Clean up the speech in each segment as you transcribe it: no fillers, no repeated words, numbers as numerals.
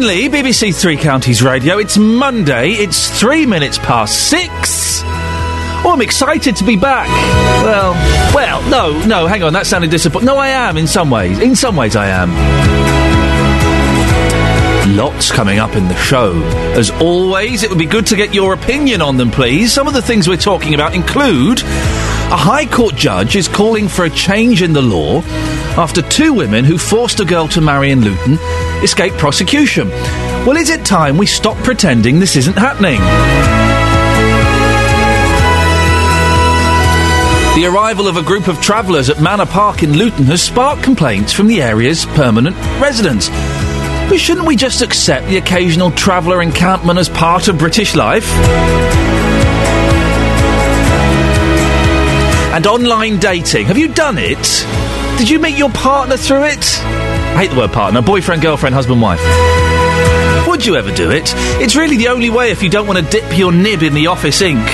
Finley, BBC Three Counties Radio. It's Monday. It's 6:03. Oh, I'm excited to be back. Well, no, hang on. That sounded disappointing. No, I am in some ways. In some ways, I am. Lots coming up in the show. As always, it would be good to get your opinion on them, please. Some of the things we're talking about include... A High Court judge is calling for a change in the law after two women who forced a girl to marry in Luton escaped prosecution. Well, is it time we stop pretending this isn't happening? The arrival of a group of travellers at Manor Park in Luton has sparked complaints from the area's permanent residents. But shouldn't we just accept the occasional traveller encampment as part of British life? And online dating. Have you done it? Did you meet your partner through it? I hate the word partner. Boyfriend, girlfriend, husband, wife. Would you ever do it? It's really the only way if you don't want to dip your nib in the office ink.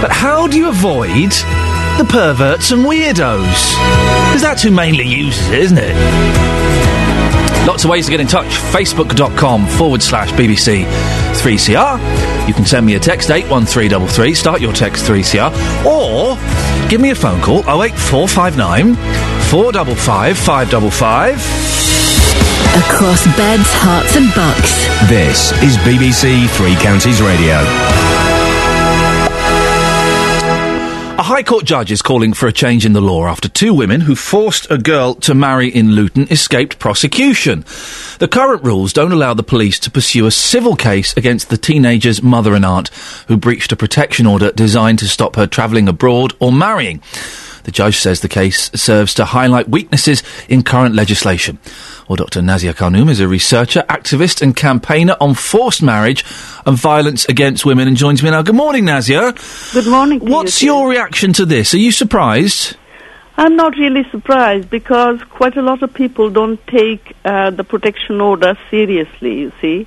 But how do you avoid the perverts and weirdos? Because that's who mainly uses it, isn't it? Lots of ways to get in touch. Facebook.com/BBC3CR. You can send me a text, 81333. Start your text 3CR. Or... give me a phone call, 08459 455 555. Across beds, hearts and bucks. This is BBC Three Counties Radio. A High Court judge is calling for a change in the law after two women who forced a girl to marry in Luton escaped prosecution. The current rules don't allow the police to pursue a civil case against the teenager's mother and aunt who breached a protection order designed to stop her travelling abroad or marrying. The judge says the case serves to highlight weaknesses in current legislation. Well, Dr. Nazia Khanum is a researcher, activist and campaigner on forced marriage and violence against women and joins me now. Good morning, Nazia. Good morning. What's your reaction to this? Are you surprised? I'm not really surprised because quite a lot of people don't take the protection order seriously, you see.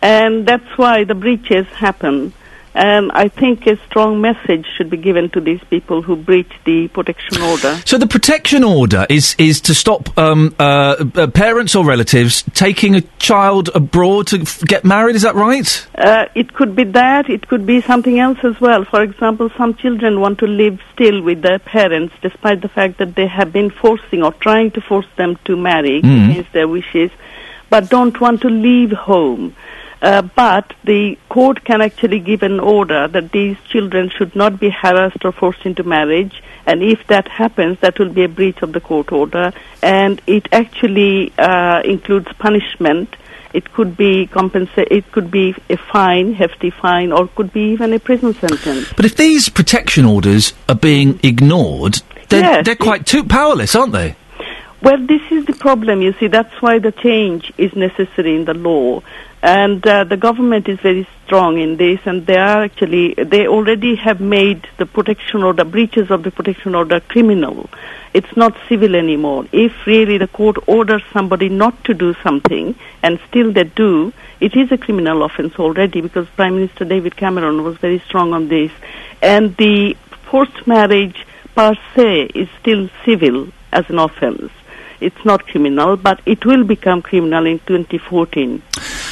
And that's why the breaches happen. And I think a strong message should be given to these people who breach the protection order. So the protection order is to stop parents or relatives taking a child abroad to get married, is that right? It could be that. It could be something else as well. For example, some children want to live still with their parents despite the fact that they have been forcing or trying to force them to marry against their wishes, but don't want to leave home. But the court can actually give an order that these children should not be harassed or forced into marriage, and if that happens, that will be a breach of the court order, and it actually includes punishment. It could be it could be a fine, hefty fine, or could be even a prison sentence. But if these protection orders are being ignored, they're quite too powerless, aren't they? Well, this is the problem, you see. That's why the change is necessary in the law. And the government is very strong in this, and they already have made the protection order, breaches of the protection order, criminal. It's not civil anymore. If really the court orders somebody not to do something, and still they do, it is a criminal offence already, because Prime Minister David Cameron was very strong on this. And the forced marriage per se is still civil as an offence. It's not criminal, but it will become criminal in 2014.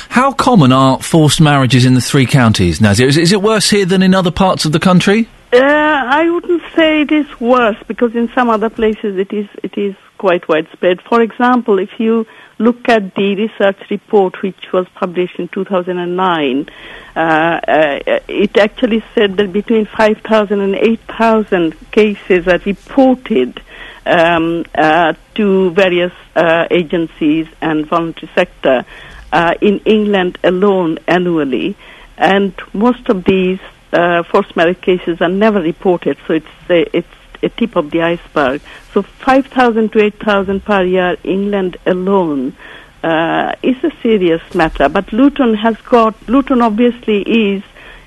How common are forced marriages in the three counties, Nazia? Is it worse here than in other parts of the country? I wouldn't say it is worse, because in some other places it is quite widespread. For example, if you look at the research report which was published in 2009, it actually said that between 5,000 and 8,000 cases are reported to various agencies and voluntary sector in England alone annually, and most of these forced marriage cases are never reported, so it's a tip of the iceberg. So 5,000 to 8,000 per year, England alone, is a serious matter. But Luton obviously is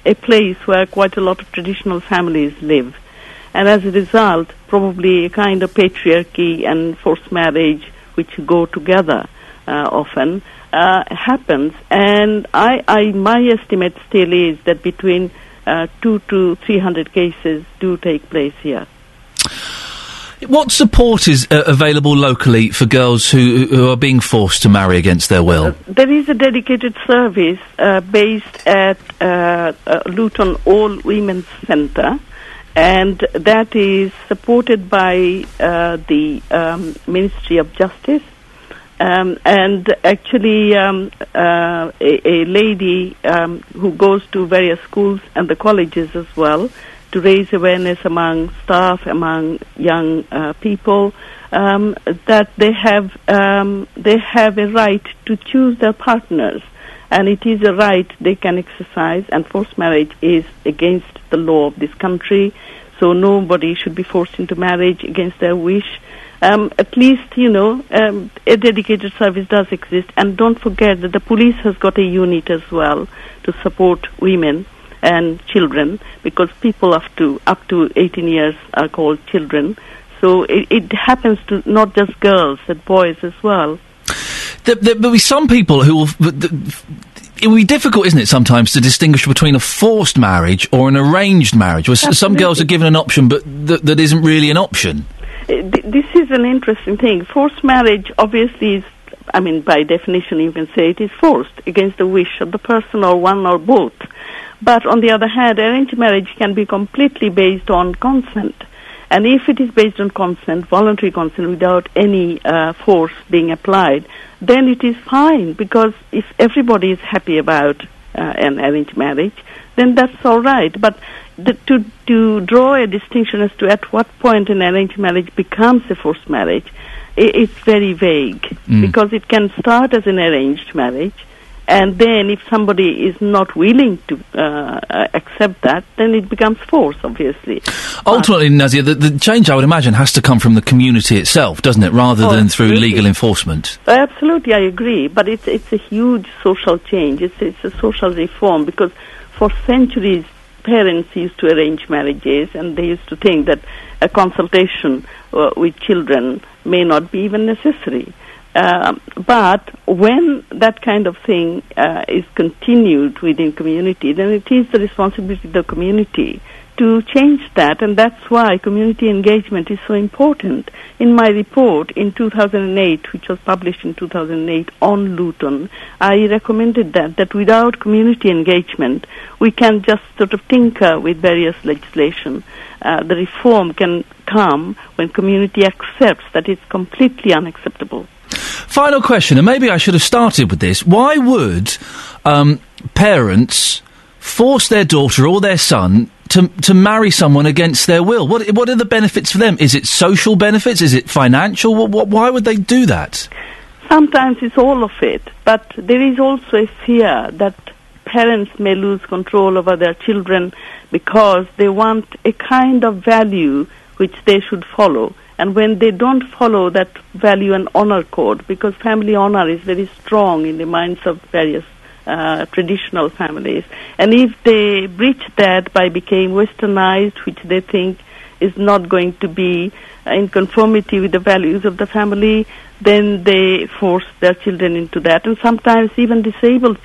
a place where quite a lot of traditional families live, and as a result, probably a kind of patriarchy and forced marriage, which go together often, happens. And my estimate still is that between 200 to 300 cases do take place here. What support is available locally for girls who are being forced to marry against their will? There is a dedicated service based at Luton All Women's Centre, and that is supported by the Ministry of Justice. And actually, a lady who goes to various schools and the colleges as well to raise awareness among staff, among young people, that they have a right to choose their partners, and it is a right they can exercise. And forced marriage is against the law of this country, so nobody should be forced into marriage against their wish. At least, you know, a dedicated service does exist. And don't forget that the police has got a unit as well to support women and children, because people up to 18 years are called children. So it happens to not just girls, but boys as well. There will be some people who will... It would be difficult, isn't it, sometimes, to distinguish between a forced marriage or an arranged marriage, where some girls are given an option, but that isn't really an option. This is an interesting thing. Forced marriage, obviously, is, I mean, by definition, you can say it is forced against the wish of the person or one or both. But on the other hand, arranged marriage can be completely based on consent. And if it is based on consent, voluntary consent, without any force being applied, then it is fine, because if everybody is happy about an arranged marriage, then that's all right. But to draw a distinction as to at what point an arranged marriage becomes a forced marriage, it's very vague, because it can start as an arranged marriage, and then if somebody is not willing to accept that, then it becomes force, obviously. Ultimately, Nazia, the change, I would imagine, has to come from the community itself, doesn't it, rather than through legal enforcement? Absolutely, I agree, but it's a huge social change. It's a social reform, because for centuries, parents used to arrange marriages, and they used to think that a consultation with children may not be even necessary. But when that kind of thing is continued within community, then it is the responsibility of the community to change that, and that's why community engagement is so important. In my report in 2008, which was published in 2008 on Luton, I recommended that without community engagement, we can just sort of tinker with various legislation. The reform can come when community accepts that it's completely unacceptable. Final question, and maybe I should have started with this. Why would parents force their daughter or their son to marry someone against their will? What are the benefits for them? Is it social benefits? Is it financial? Why would they do that? Sometimes it's all of it, but there is also a fear that parents may lose control over their children because they want a kind of value which they should follow. And when they don't follow that value and honour code, because family honour is very strong in the minds of various traditional families, and if they breach that by becoming westernized, which they think is not going to be in conformity with the values of the family, then they force their children into that. And sometimes even disabled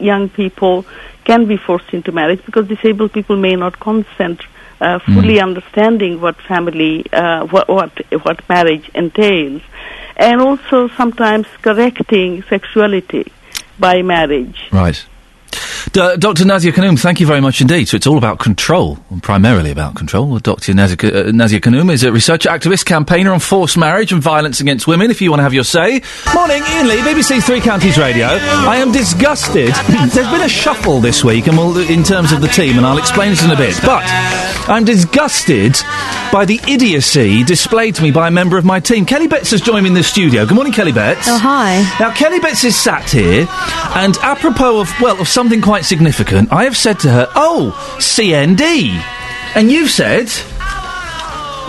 young people can be forced into marriage, because disabled people may not consent fully understanding what family, what marriage entails. And also sometimes correcting sexuality by marriage. Right. Dr. Nazia Khanum, thank you very much indeed. So it's all about control, and primarily about control. Well, Dr. Nazia Khanum is a researcher, activist, campaigner on forced marriage and violence against women, if you want to have your say. Morning, Ian Lee, BBC Three Counties Radio. I am disgusted. There's been a shuffle this week and in terms of the team, and I'll explain it in a bit. But I'm disgusted by the idiocy displayed to me by a member of my team. Kelly Betts has joined me in the studio. Good morning, Kelly Betts. Oh, hi. Now, Kelly Betts is sat here, and apropos of something quite significant, I have said to her, CND. And you've said,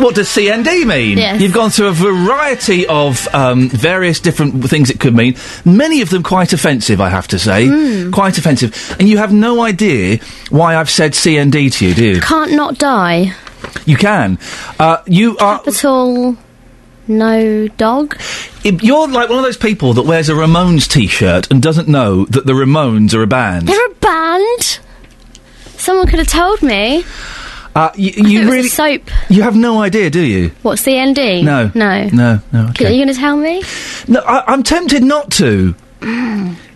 what does CND mean? Yes. You've gone through a variety of various different things it could mean, many of them quite offensive, I have to say. Quite offensive. And you have no idea why I've said CND to you, do you? Can't not die. You can. You are... Capital... No dog? You're like one of those people that wears a Ramones t-shirt and doesn't know that the Ramones are a band. They're a band? Someone could have told me. You really soap. You have no idea, do you? What, CND? No, no, no, no. Okay. Are you going to tell me? No, I'm tempted not to,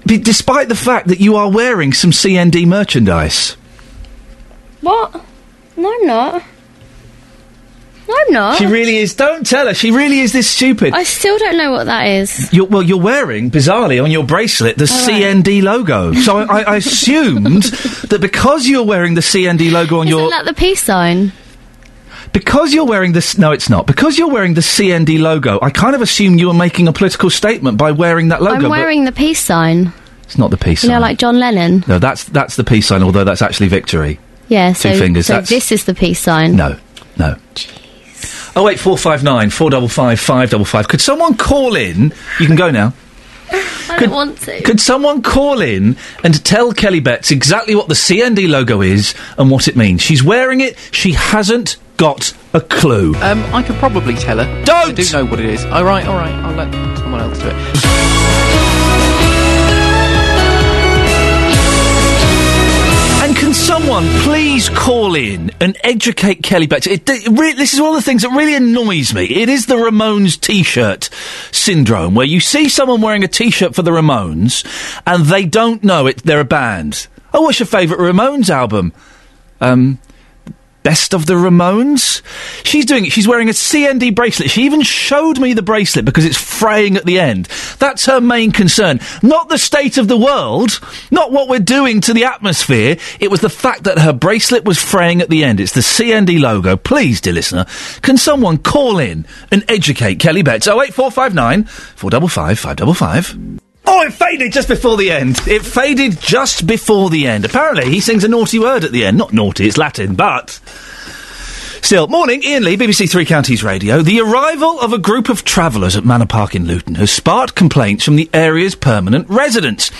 despite the fact that you are wearing some CND merchandise. What? No, I'm not. No, I'm not. She really is. Don't tell her. She really is this stupid. I still don't know what that is. You're wearing, bizarrely, on your bracelet, the CND logo. So I assumed that because you're wearing the CND logo on Isn't that the peace sign? Because you're wearing this... No, it's not. Because you're wearing the CND logo, I kind of assumed you were making a political statement by wearing that logo. I'm wearing the peace sign. It's not the peace sign. You know, like John Lennon? No, that's the peace sign, although that's actually victory. Yeah, so... Two fingers. So this is the peace sign. No, no. Jeez. 08459 455 555. Could someone call in? You can go now. I don't want to. Could someone call in and tell Kelly Betts exactly what the CND logo is and what it means? She's wearing it. She hasn't got a clue. I could probably tell her. Don't! I do know what it is. All right. I'll let someone else do it. And can someone please call in and educate Kelly Betts? This is one of the things that really annoys me. It is the Ramones T-shirt syndrome, where you see someone wearing a T-shirt for the Ramones and they don't know it. They're a band. Oh, what's your favourite Ramones album? Best of the Ramones? She's doing it. She's wearing a CND bracelet. She even showed me the bracelet because it's fraying at the end. That's her main concern. Not the state of the world, not what we're doing to the atmosphere. It was the fact that her bracelet was fraying at the end. It's the CND logo. Please, dear listener, can someone call in and educate Kelly Betts? 08459 455 555. Oh, it faded just before the end. It faded just before the end. Apparently, he sings a naughty word at the end. Not naughty, it's Latin, but... Still, morning, Ian Lee, BBC Three Counties Radio. The arrival of a group of travellers at Manor Park in Luton has sparked complaints from the area's permanent residents.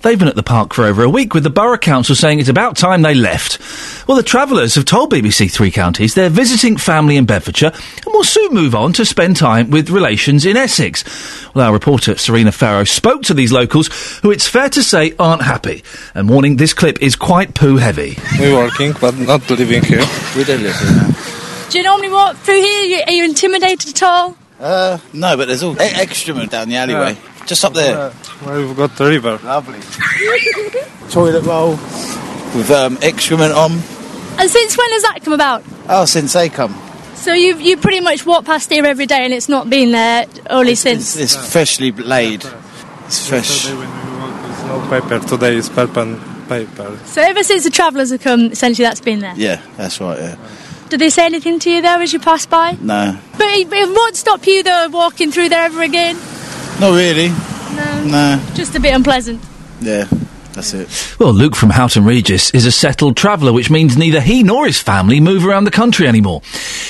They've been at the park for over a week, with the Borough Council saying it's about time they left. Well, the travellers have told BBC Three Counties they're visiting family in Bedfordshire and will soon move on to spend time with relations in Essex. Well, our reporter, Serena Farrow, spoke to these locals, who it's fair to say aren't happy. And warning, this clip is quite poo-heavy. We're working, but not living here. We don't live here now. Do you normally walk through here? Are you intimidated at all? No, but there's all extra down the alleyway. Just up there. Where we've got the river. Lovely. Toilet roll with excrement on. And since when has that come about? Oh, since they come. So you pretty much walk past here every day and it's not been there only since? It's freshly laid. It's fresh. Yesterday when we walked, there's no paper. Today is purple and paper. So ever since the travellers have come, essentially that's been there? Yeah, that's right, yeah. Did they say anything to you there as you passed by? No. But it won't stop you, though, walking through there ever again? Not really. No. Just a bit unpleasant. Yeah, that's it. Well, Luke from Houghton Regis is a settled traveller, which means neither he nor his family move around the country anymore.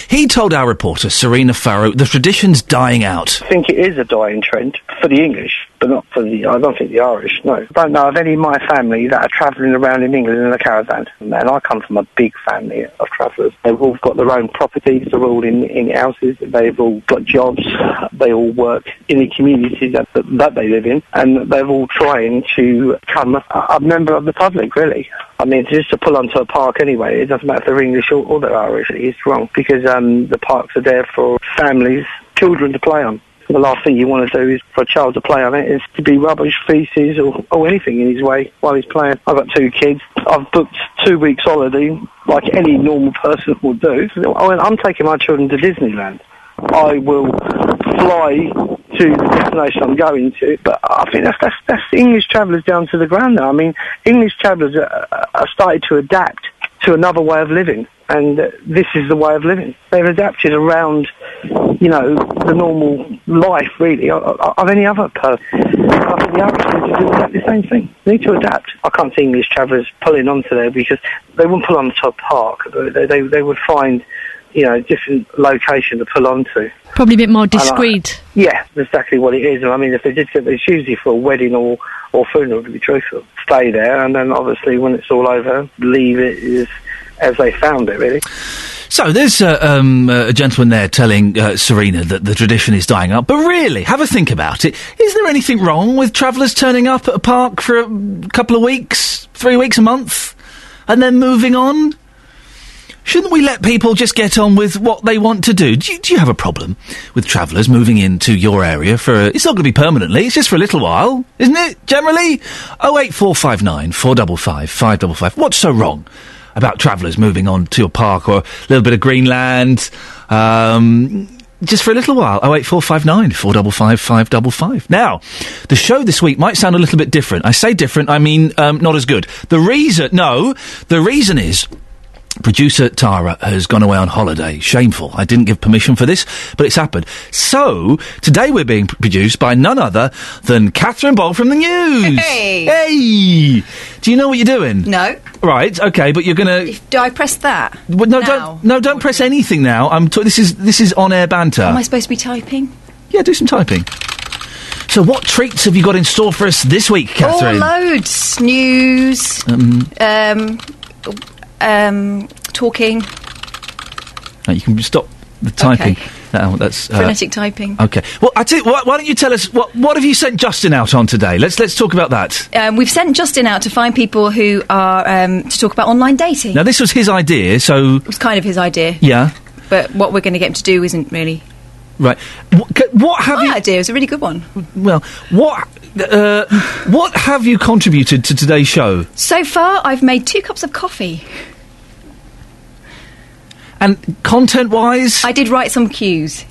He told our reporter, Serena Farrow, the tradition's dying out. I think it is a dying trend for the English, but not for the... I don't think the Irish, no. I don't know of any of my family that are travelling around in England in a caravan. And I come from a big family of travellers. They've all got their own properties. They're all in houses. They've all got jobs. They all work in the communities that they live in. And they're all trying to become a member of the public, really. I mean, just to pull onto a park anyway, it doesn't matter if they're English or they're Irish. It's wrong, because the parks are there for families, children to play on. The last thing you want to do is for a child to play on it is to be rubbish, faeces or anything in his way while he's playing. I've got two kids. I've booked 2 weeks holiday like any normal person will do. I'm taking my children to Disneyland. I will fly to the destination I'm going to, but I think that's English travellers down to the ground now. I mean, English travellers are starting to adapt to another way of living. And this is the way of living. They've adapted around, you know, the normal life, really, of any other person. I think the Irish need to do the same thing. They need to adapt. I can't see English travellers pulling onto there because they wouldn't pull onto a park. They would find, you know, different location to pull onto. Probably a bit more discreet. Yeah, that's exactly what it is. And I mean, if they did, it's usually for a wedding or funeral, to be truthful. Stay there, and then obviously when it's all over, leave it is... as they found it, really. So there's a gentleman there telling Serena that the tradition is dying out. But really, have a think about it. Is there anything wrong with travellers turning up at a park for a couple of weeks, 3 weeks, a month, and then moving on? Shouldn't we let people just get on with what they want to do? Do you have a problem with travellers moving into your area for... It's not going to be permanently, it's just for a little while, isn't it, generally? 08459 455 555. What's so wrong about travellers moving on to your park or a little bit of Greenland? Just for a little while. 08459 455 555. Now, the show this week might sound a little bit different. I say different, I mean not as good. The reason is producer Tara has gone away on holiday. Shameful. I didn't give permission for this, but it's happened. So, today we're being produced by none other than Catherine Ball from the news. Hey! Hey! Do you know what you're doing? No. Right, okay, but you're gonna... Do I press that? Well, no, don't press anything now. This is on-air banter. Am I supposed to be typing? Yeah, do some typing. So what treats have you got in store for us this week, Catherine? Oh, loads. News. Talking. Oh, you can stop the typing. Okay. That's frenetic typing. Okay. Well, I tell you, why don't you tell us what have you sent Justin out on today? Let's talk about that. We've sent Justin out to find people who are to talk about online dating. Now, this was his idea, so it was kind of his idea. Yeah. But what we're going to get him to do isn't really right. My idea was a really good one. Well, what have you contributed to today's show? So far, I've made 2 cups of coffee. And content-wise? I did write some cues.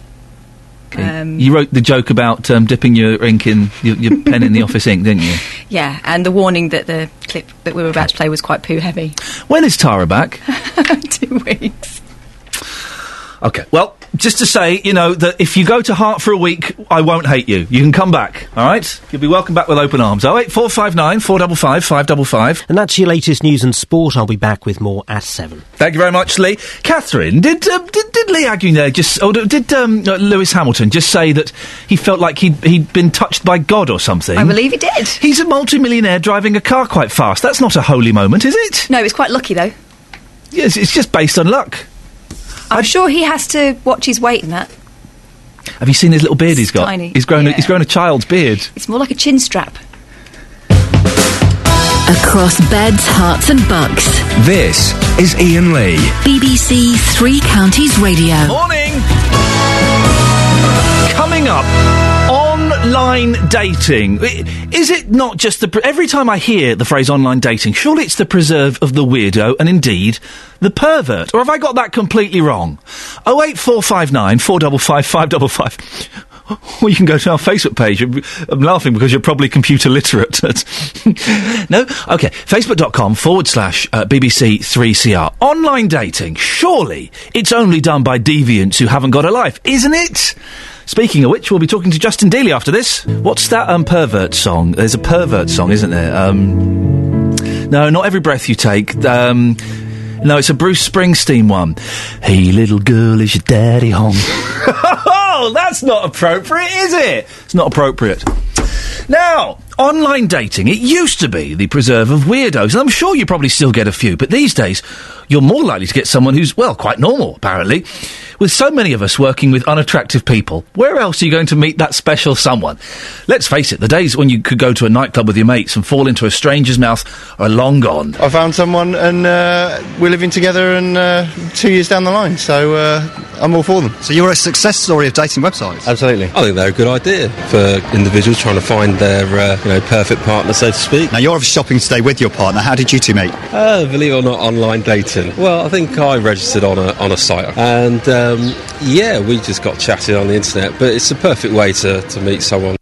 You wrote the joke about dipping your ink in your pen in the office ink, didn't you? Yeah, and the warning that the clip that we were about to play was quite poo-heavy. When is Tara back? 2 weeks. OK, well, just to say, you know, that if you go to Heart for a week, I won't hate you. You can come back, all right? You'll be welcome back with open arms. 08459 455 555. And that's your latest news and sport. I'll be back with more at 7. Thank you very much, Lee. Catherine, did Lee Aguilar just... Or did Lewis Hamilton just say that he felt like he'd been touched by God or something? I believe he did. He's a multi-millionaire driving a car quite fast. That's not a holy moment, is it? No, it's quite lucky, though. Yes, it's just based on luck. I'm sure he has to watch his weight in that. Have you seen his little beard he's got? Tiny. He's grown a child's beard. It's more like a chin strap. Across beds, hearts and bucks. This is Ian Lee. BBC Three Counties Radio. Morning! Coming up, online dating. Is it not just the... Every time I hear the phrase online dating, surely it's the preserve of the weirdo and indeed... the pervert. Or have I got that completely wrong? 08459 455 555. Or you can go to our Facebook page. I'm laughing because you're probably computer literate. No? OK. Facebook.com/BBC3CR. Online dating. Surely it's only done by deviants who haven't got a life, isn't it? Speaking of which, we'll be talking to Justin Dealey after this. What's that pervert song? There's a pervert song, isn't there? No, not every breath you take. No, it's a Bruce Springsteen one. Hey, little girl, is your daddy home? Oh, that's not appropriate, is it? It's not appropriate. Now, online dating. It used to be the preserve of weirdos, and I'm sure you probably still get a few, but these days you're more likely to get someone who's, well, quite normal, apparently. With so many of us working with unattractive people, where else are you going to meet that special someone? Let's face it, the days when you could go to a nightclub with your mates and fall into a stranger's mouth are long gone. I found someone and we're living together and 2 years down the line, so I'm all for them. So you're a success story of dating websites? Absolutely. I think they're a good idea for individuals trying to find their perfect partner, so to speak. Now, you're off shopping today with your partner. How did you two meet? Believe it or not, online dating. Well, I think I registered on a site and... we just got chatting on the internet, but it's the perfect way to meet someone.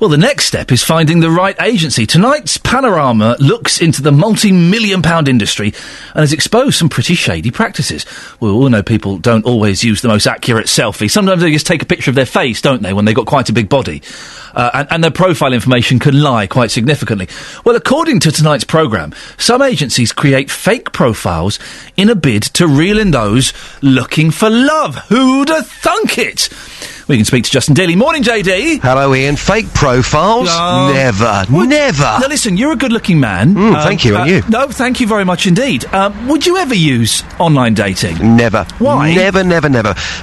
Well, the next step is finding the right agency. Tonight's Panorama looks into the multi-million-pound industry and has exposed some pretty shady practices. We all know people don't always use the most accurate selfie. Sometimes they just take a picture of their face, don't they, when they've got quite a big body. And their profile information can lie quite significantly. Well, according to tonight's programme, some agencies create fake profiles in a bid to reel in those looking for love. Who'd have thunk it? We can speak to Justin Dealey. Morning, JD. Hello, Ian. Fake profiles? No. Never. Never. Now, listen, you're a good-looking man. Thank you, and you? No, thank you very much indeed. Would you ever use online dating? Never. Why? Never.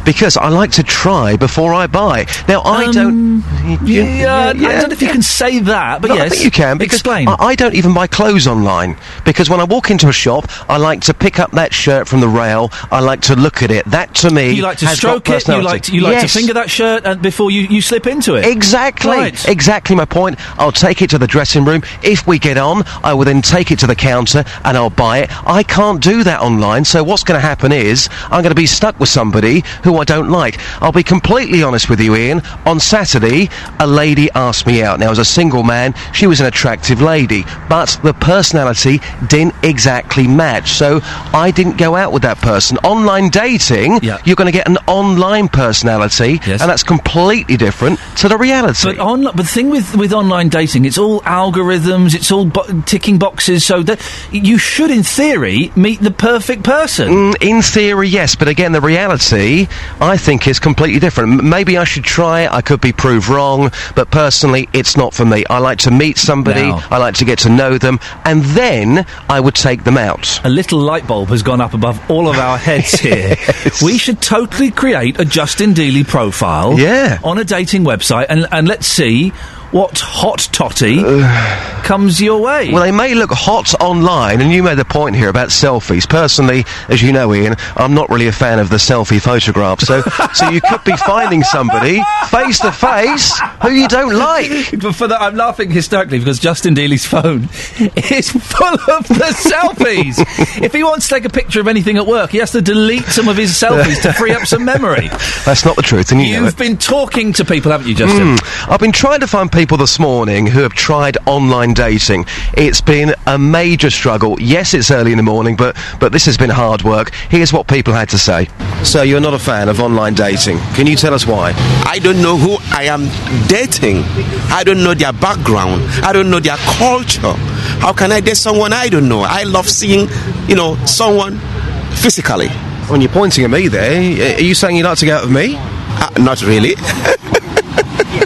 Because I like to try before I buy. Now, I don't... I don't know if you can say that, but no, yes. I think you can, because I don't even buy clothes online. Because when I walk into a shop, I like to pick up that shirt from the rail. I like to look at it. That, to me, you like to stroke it, you like to finger that shirt and before you slip into it. Exactly. Right. Exactly my point. I'll take it to the dressing room. If we get on, I will then take it to the counter and I'll buy it. I can't do that online, so what's going to happen is I'm going to be stuck with somebody who I don't like. I'll be completely honest with you, Ian. On Saturday, a lady asked me out. Now, as a single man, she was an attractive lady, but the personality didn't exactly match, so I didn't go out with that person. Online dating, you're going to get an online personality, and that's completely different to the reality. But, but the thing with online dating, it's all algorithms, it's all ticking boxes, so that you should, in theory, meet the perfect person. In theory, yes, but again, the reality, I think, is completely different. Maybe I should try it, I could be proved wrong, but personally, it's not for me. I like to meet somebody, I like to get to know them, and then I would take them out. A little light bulb has gone up above all of our heads here. We should totally create a Justin Dealey profile on a dating website, and let's see what hot totty comes your way. Well, they may look hot online, and you made the point here about selfies. Personally, as you know, Ian, I'm not really a fan of the selfie photograph, so you could be finding somebody face-to-face who you don't like. But for that, I'm laughing hysterically because Justin Dealey's phone is full of the selfies. If he wants to take a picture of anything at work, he has to delete some of his selfies to free up some memory. That's not the truth, and you know it. You've been talking to people, haven't you, Justin? I've been trying to find people this morning who have tried online dating. It's been a major struggle. Yes, it's early in the morning, but this has been hard work. Here's what people had to say. So you're not a fan of online dating. Can you tell us why? I don't know who I am dating. I don't know their background. I don't know their culture. How can I date someone I don't know? I love seeing, someone physically. When you're pointing at me there, are you saying you like to go out with me? Not really.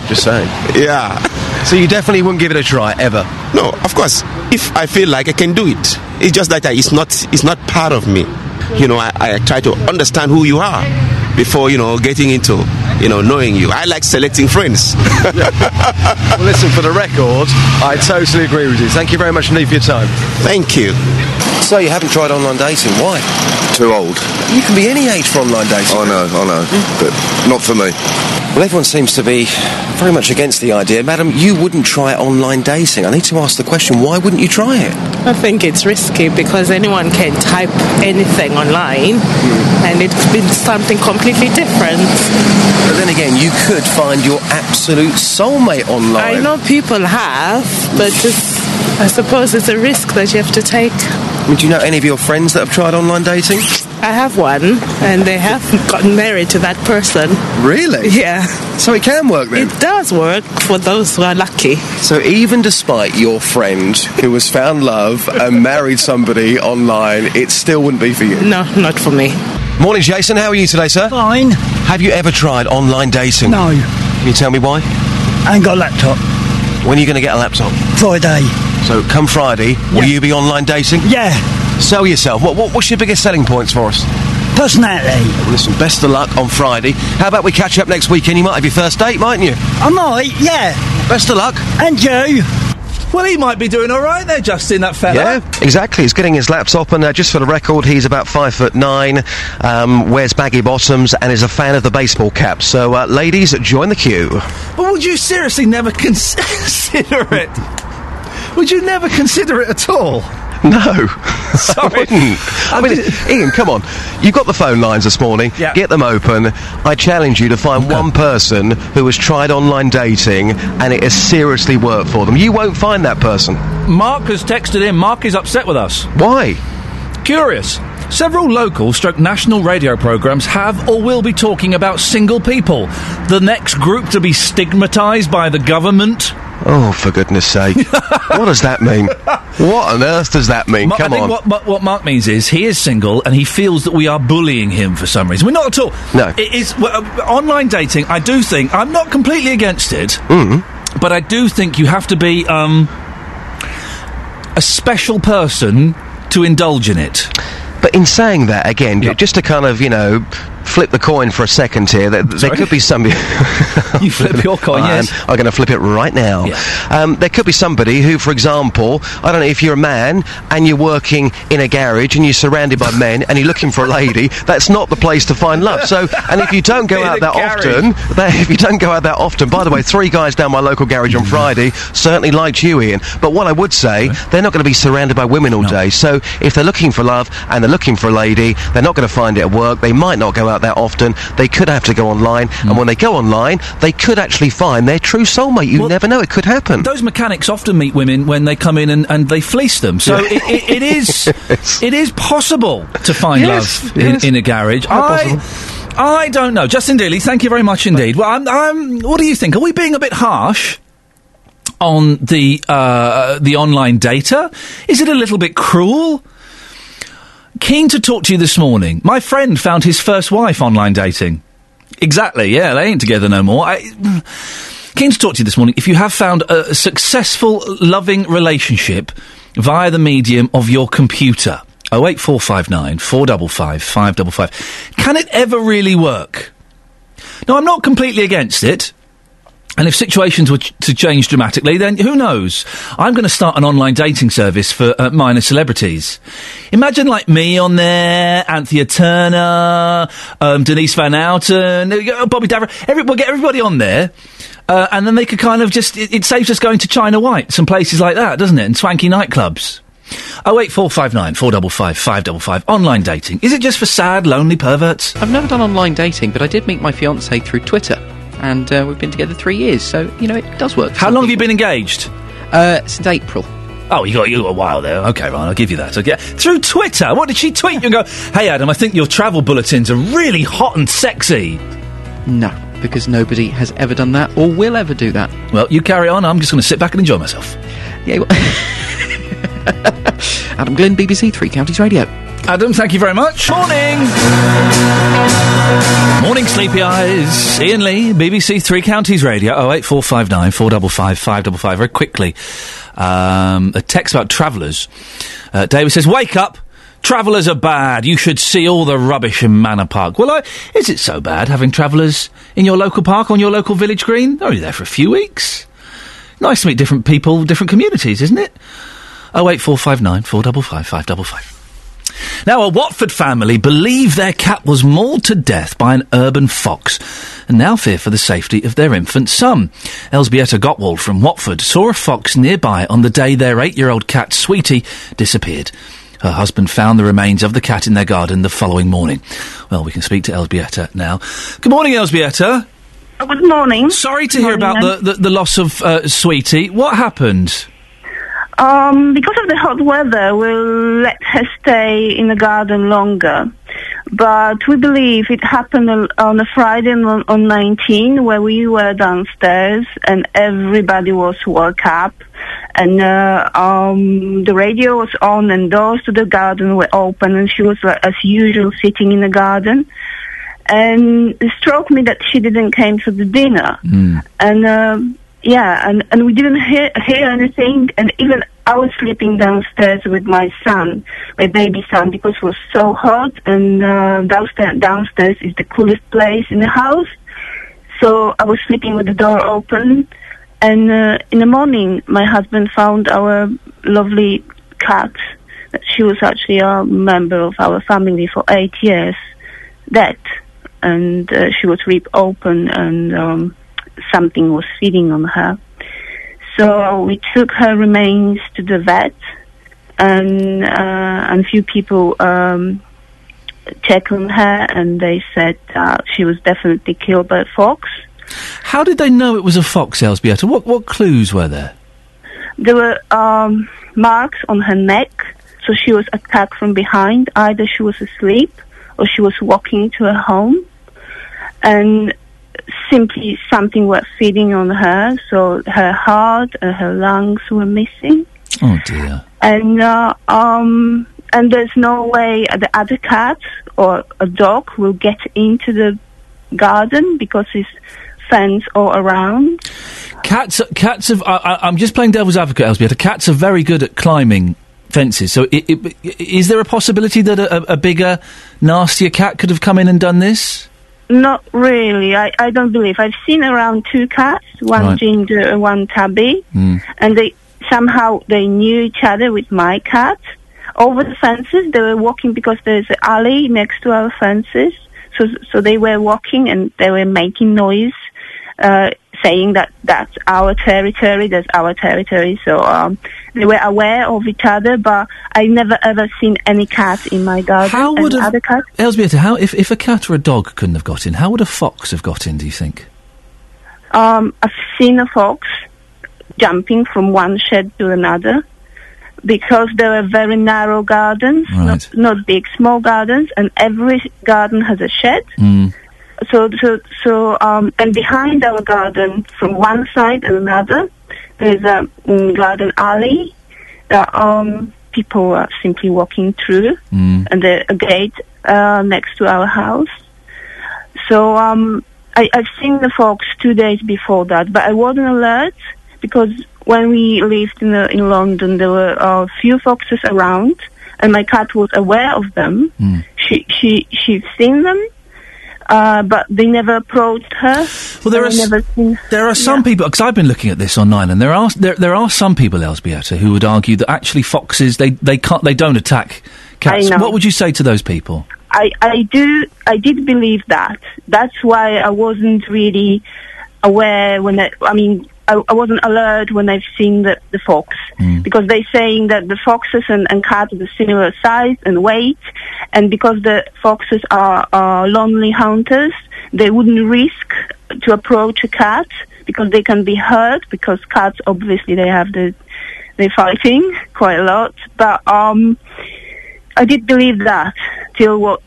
Just saying. Yeah. So you definitely wouldn't give it a try, ever? No, of course. If I feel like I can do it. It's just that it's not part of me. I try to understand who you are before, getting into, knowing you. I like selecting friends. Well, listen, for the record, I totally agree with you. Thank you very much indeed for your time. Thank you. So you haven't tried online dating, why? Too old. You can be any age for online dating. I know, but not for me. Well, everyone seems to be very much against the idea. Madam, you wouldn't try online dating. I need to ask the question, why wouldn't you try it? I think it's risky because anyone can type anything online and it could be something completely different. But then again, you could find your absolute soulmate online. I know people have, but I suppose it's a risk that you have to take. I mean, do you know any of your friends that have tried online dating? I have one, and they have gotten married to that person. Really? Yeah. So it can work then? It does work for those who are lucky. So even despite your friend who has found love and married somebody online, it still wouldn't be for you? No, not for me. Morning, Jason. How are you today, sir? Fine. Have you ever tried online dating? No. Can you tell me why? I ain't got a laptop. When are you going to get a laptop? Friday. So, come Friday, will you be online dating? Yeah. Sell yourself. What's your biggest selling points for us? Personality. Well, listen, best of luck on Friday. How about we catch up next weekend? You might have your first date, mightn't you? I might, yeah. Best of luck. And you. Well, he might be doing all right there, Justin, that fella. Yeah, exactly. He's getting his laptop, and just for the record, he's about 5'9", wears baggy bottoms, and is a fan of the baseball cap. So, ladies, join the queue. But would you seriously never consider it? Would you never consider it at all? No. Sorry. I wouldn't. I mean, Ian, come on. You've got the phone lines this morning. Yep. Get them open. I challenge you to find one person who has tried online dating and it has seriously worked for them. You won't find that person. Mark has texted in. Mark is upset with us. Why? Curious. Several local / national radio programmes have or will be talking about single people. The next group to be stigmatised by the government... Oh, for goodness sake. What does that mean? What on earth does that mean? Come on. What Mark means is he is single and he feels that we are bullying him for some reason. We're not at all. No. It is, online dating, I do think, I'm not completely against it, but I do think you have to be a special person to indulge in it. But in saying that, again, just to kind of, you know, flip the coin for a second here, there could be somebody... You flip your coin, yes. I'm going to flip it right now. Yeah. There could be somebody who, for example, I don't know, if you're a man and you're working in a garage and you're surrounded by men and you're looking for a lady, that's not the place to find love. So, and if you don't go out that often, by the way, 3 guys down my local garage on Friday certainly liked you, Ian. But what I would say, they're not going to be surrounded by women all day. So if they're looking for love and they're looking for a lady, they're not going to find it at work. They might not go out that often. They could have to go online, and when they go online, they could actually find their true soulmate. You never know, it could happen. Those mechanics often meet women when they come in and they fleece them. So it is yes. It is possible to find love in a garage. I don't know. Justin Dealey, thank you very much indeed. Well, what do you think? Are we being a bit harsh on the online data? Is it a little bit cruel? Keen to talk to you this morning. My friend found his first wife online dating. Exactly, yeah, they ain't together no more. Keen to talk to you this morning if you have found a successful, loving relationship via the medium of your computer. 08459 455 555. Can it ever really work? Now, I'm not completely against it. And if situations were to change dramatically, then who knows? I'm going to start an online dating service for minor celebrities. Imagine, like, me on there, Anthea Turner, Denise Van Outen, Bobby Davern. We'll get everybody on there, and then they could kind of just... It saves us going to China White and places like that, doesn't it? And swanky nightclubs. 08459 455 555. Online dating. Is it just for sad, lonely perverts? I've never done online dating, but I did meet my fiancée through Twitter. And we've been together 3 years, so, you know, it does work. How long have you been engaged? Since April. Oh, you got a while there. OK, right, I'll give you that. Okay. Through Twitter? What did she tweet? You go, hey, Adam, I think your travel bulletins are really hot and sexy. No, because nobody has ever done that or will ever do that. Well, you carry on. I'm just going to sit back and enjoy myself. Yeah, well... Adam Glynn, BBC Three Counties Radio. Adam, thank you very much. Morning! Morning, sleepy eyes. Ian Lee, BBC Three Counties Radio, 08459 455 555. Very quickly, a text about travellers. David says, wake up! Travellers are bad. You should see all the rubbish in Manor Park. Well, is it so bad having travellers in your local park, on your local village green? They're only there for a few weeks. Nice to meet different people, different communities, isn't it? 08459 455 555. Now, a Watford family believe their cat was mauled to death by an urban fox and now fear for the safety of their infant son. Elżbieta Gottwald from Watford saw a fox nearby on the day their 8-year-old cat, Sweetie, disappeared. Her husband found the remains of the cat in their garden the following morning. Well, we can speak to Elżbieta now. Good morning, Elżbieta. Good morning. Sorry to hear about the loss of Sweetie. What happened? Because of the hot weather, we'll let her stay in the garden longer. But we believe it happened on a Friday on 19, where we were downstairs and everybody was woke up. And the radio was on and doors to the garden were open and she was, as usual, sitting in the garden. And it struck me that she didn't came to the dinner. And... and we didn't hear anything, and even I was sleeping downstairs with my son, my baby son, because it was so hot, and downstairs is the coolest place in the house, so I was sleeping with the door open, and in the morning my husband found our lovely cat, that she was actually a member of our family for 8 years, dead, and she was ripped open, and... something was feeding on her. So we took her remains to the vet, and few people checked on her, and they said she was definitely killed by a fox. How did they know it was a fox, Elżbieta? What clues were there? There were marks on her neck, so she was attacked from behind. Either she was asleep or she was walking to her home. And simply something was feeding on her, so her heart and her lungs were missing. Oh dear. And there's no way the other cat or a dog will get into the garden because it's fence all around. Cats have. I'm just playing devil's advocate, Elżbieta. Cats are very good at climbing fences. So, is there a possibility that a bigger, nastier cat could have come in and done this? Not really. I don't believe. I've seen around two cats, one ginger and one tabby, and they somehow knew each other with my cat. Over the fences, they were walking because there's an alley next to our fences. So they were walking and they were making noise, saying that that's our territory. So they were aware of each other, but I never ever seen any cat in my garden. How would other cat? Elżbieta, if a cat or a dog couldn't have got in, how would a fox have got in, do you think? I've seen a fox jumping from one shed to another, because there are very narrow gardens, not big, small gardens, and every garden has a shed. So, and behind our garden, from one side and another, there's a garden alley that people are simply walking through, and there's a gate next to our house. So I've seen the fox 2 days before that, but I wasn't alert because when we lived in London, there were a few foxes around, and my cat was aware of them. She'd seen them. But they never approached her. Well, there are some people, because I've been looking at this online, and there are some people, Elżbieta, who would argue that actually foxes they don't attack cats. What would you say to those people? I did believe that. That's why I wasn't really aware when I wasn't alert when I've seen the fox, because they're saying that the foxes and cats are similar size and weight, and because the foxes are lonely hunters, they wouldn't risk to approach a cat because they can be hurt, because cats, obviously, they're fighting quite a lot. But I did believe that till the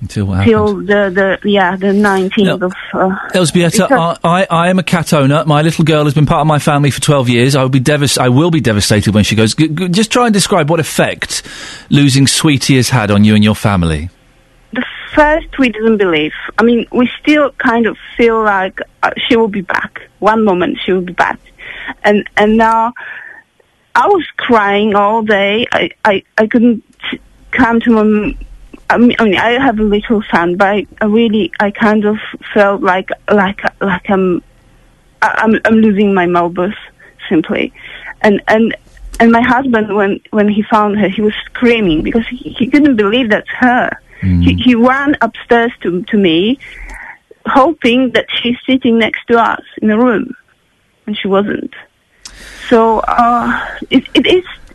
19th of... Elżbieta, I am a cat owner. My little girl has been part of my family for 12 years. I will be devastated when she goes. Just try and describe what effect losing Sweetie has had on you and your family. The first, we didn't believe. I mean, we still kind of feel like she will be back. One moment she will be back. And now, I was crying all day. I couldn't come to my... I mean, I have a little son, but I kind of felt like I'm losing my marbles, simply. And my husband, when he found her, he was screaming because he couldn't believe that's her. He ran upstairs to me, hoping that she's sitting next to us in a room, and she wasn't. So it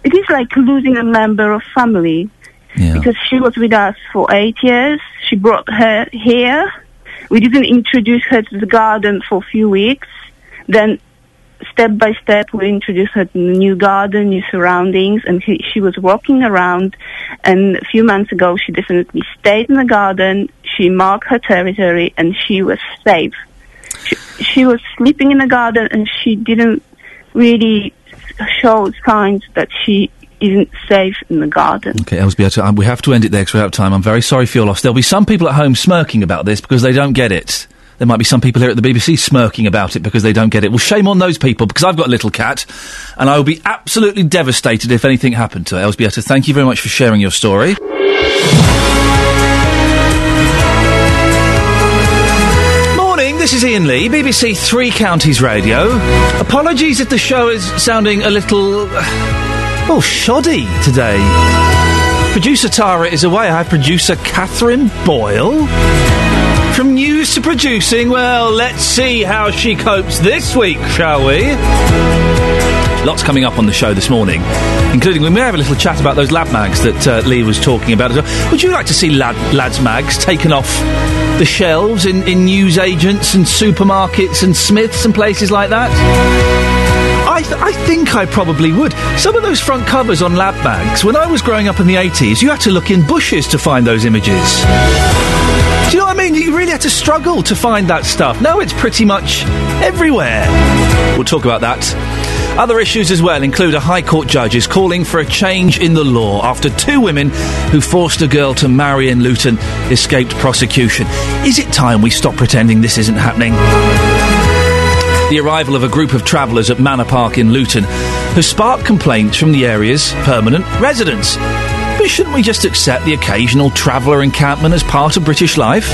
is like losing a member of family. Yeah. Because she was with us for 8 years. She brought her here. We didn't introduce her to the garden for a few weeks. Then, step by step, we introduced her to the new garden, new surroundings, and she was walking around. And a few months ago, she definitely stayed in the garden. She marked her territory, and she was safe. She was sleeping in the garden, and she didn't really show signs that she isn't safe in the garden. OK, Elżbieta, we have to end it there because we're out of time. I'm very sorry for your loss. There'll be some people at home smirking about this because they don't get it. There might be some people here at the BBC smirking about it because they don't get it. Well, shame on those people, because I've got a little cat and I will be absolutely devastated if anything happened to her. Elżbieta, thank you very much for sharing your story. This is Ian Lee, BBC Three Counties Radio. Apologies if the show is sounding a little... shoddy today. Producer Tara is away. I have producer Catherine Ball. From news to producing, well, let's see how she copes this week, shall we? Lots coming up on the show this morning, including we may have a little chat about those lad mags that Lee was talking about as well. Would you like to see lads mags taken off the shelves in newsagents and supermarkets and Smiths and places like that? I think I probably would. Some of those front covers on lab bags, when I was growing up in the 80s, you had to look in bushes to find those images. Do you know what I mean? You really get to struggle to find that stuff. Now it's pretty much everywhere. We'll talk about that. Other issues as well include a High Court judge is calling for a change in the law after two women who forced a girl to marry in Luton escaped prosecution. Is it time we stop pretending this isn't happening? The arrival of a group of travellers at Manor Park in Luton has sparked complaints from the area's permanent residents. But shouldn't we just accept the occasional traveller encampment as part of British life?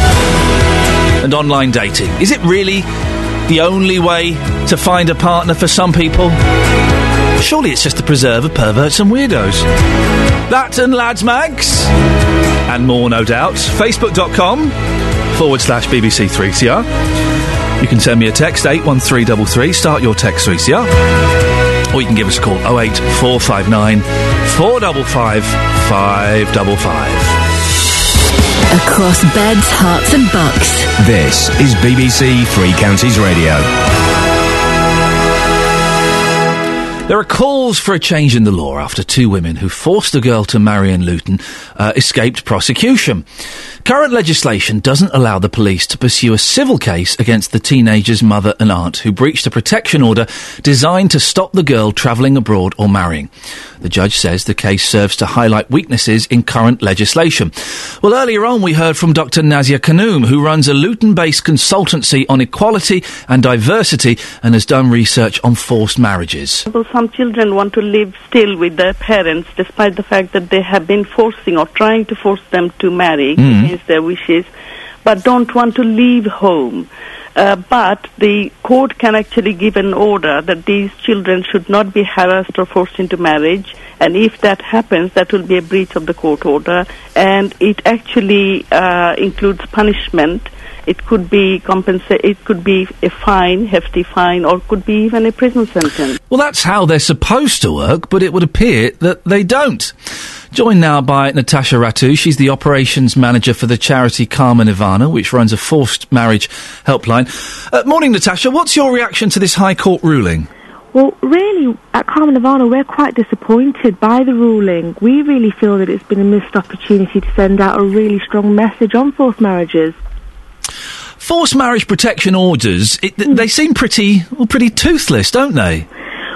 And online dating. Is it really the only way to find a partner for some people? Surely it's just the preserve of perverts and weirdos. That and lads mags. And more, no doubt. Facebook.com/BBC3CR. You can send me a text, 81333. Start your text 3CR. Or you can give us a call, 08459 455 555. Across beds, hearts and bucks. This is BBC Three Counties Radio. There are calls for a change in the law after two women who forced a girl to marry in Luton escaped prosecution. Current legislation doesn't allow the police to pursue a civil case against the teenager's mother and aunt who breached a protection order designed to stop the girl travelling abroad or marrying. The judge says the case serves to highlight weaknesses in current legislation. Well, earlier on we heard from Dr Nazia Khanum, who runs a Luton-based consultancy on equality and diversity and has done research on forced marriages. Well, some children want to live still with their parents despite the fact that they have been forcing or trying to force them to marry against their wishes, but don't want to leave home. But the court can actually give an order that these children should not be harassed or forced into marriage, and if that happens, that will be a breach of the court order, and it actually includes punishment. It could be it could be a fine, hefty fine, or could be even a prison sentence. Well, that's how they're supposed to work, but it would appear that they don't. Joined now by Natasha Ratu. She's the operations manager for the charity Karma Nirvana, which runs a forced marriage helpline. Morning, Natasha. What's your reaction to this High Court ruling? Well, really, at Karma Nirvana, we're quite disappointed by the ruling. We really feel that it's been a missed opportunity to send out a really strong message on forced marriages. Forced marriage protection orders, they seem pretty toothless, don't they?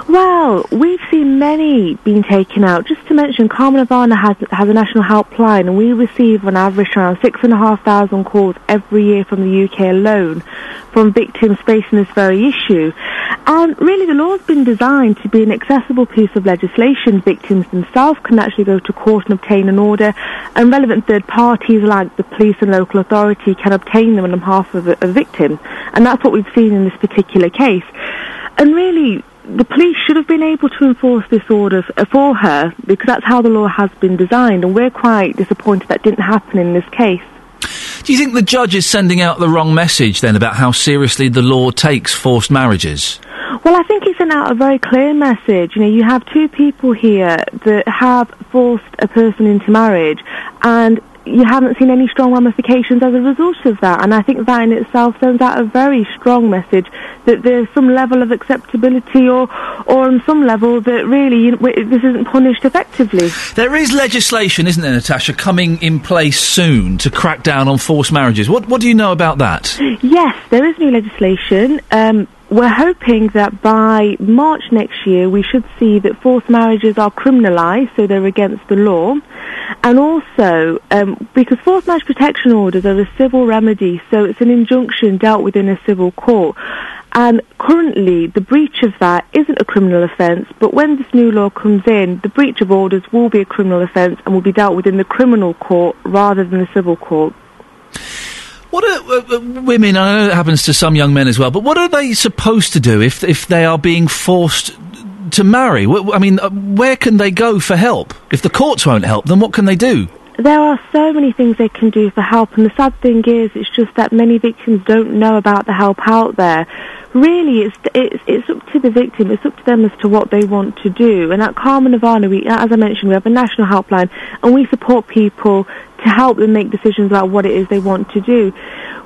Well, we've seen many being taken out. Just to mention, Karma Nirvana has a national helpline, and we receive on average around 6,500 calls every year from the UK alone from victims facing this very issue. And really, the law's been designed to be an accessible piece of legislation. Victims themselves can actually go to court and obtain an order, and relevant third parties like the police and local authority can obtain them on behalf of a victim. And that's what we've seen in this particular case. And really, the police should have been able to enforce this order for her, because that's how the law has been designed, and we're quite disappointed that didn't happen in this case. Do you think the judge is sending out the wrong message, then, about how seriously the law takes forced marriages? Well, I think he sent out a very clear message. You know, you have two people here that have forced a person into marriage, and you haven't seen any strong ramifications as a result of that, and I think that in itself sends out a very strong message that there's some level of acceptability or on some level that really this isn't punished effectively. There is legislation, isn't there, Natasha, coming in place soon to crack down on forced marriages. What do you know about that? Yes, there is new legislation. We're hoping that by March next year we should see that forced marriages are criminalised, so they're against the law. And also, because forced marriage protection orders are a civil remedy, so it's an injunction dealt with in a civil court. And currently, the breach of that isn't a criminal offence, but when this new law comes in, the breach of orders will be a criminal offence and will be dealt with in the criminal court rather than the civil court. What are women, I know it happens to some young men as well, but what are they supposed to do if they are being forced to marry? I mean, where can they go for help? If the courts won't help them, what can they do? There are so many things they can do for help, and the sad thing is it's just that many victims don't know about the help out there. Really, it's up to the victim, it's up to them as to what they want to do. And at Karma Nirvana, as I mentioned, we have a national helpline, and we support people to help them make decisions about what it is they want to do.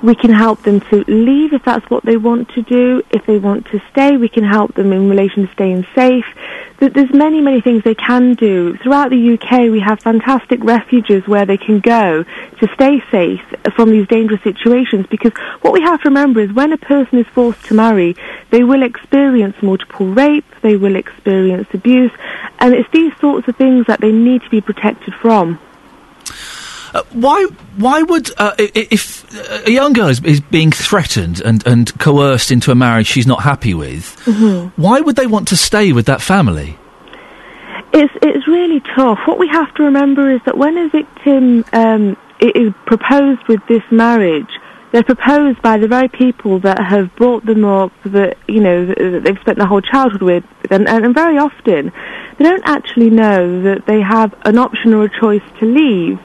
We can help them to leave if that's what they want to do. If they want to stay, we can help them in relation to staying safe. there's many, many things they can do. Throughout the UK, we have fantastic refuges where they can go to stay safe from these dangerous situations, because what we have to remember is when a person is forced to marry, they will experience multiple rape, they will experience abuse, and it's these sorts of things that they need to be protected from. Why would, if a young girl is being threatened and coerced into a marriage she's not happy with, mm-hmm. why would they want to stay with that family? It's really tough. What we have to remember is that when a victim is proposed with this marriage, they're proposed by the very people that have brought them up, that, you know, that they've spent their whole childhood with, and very often they don't actually know that they have an option or a choice to leave.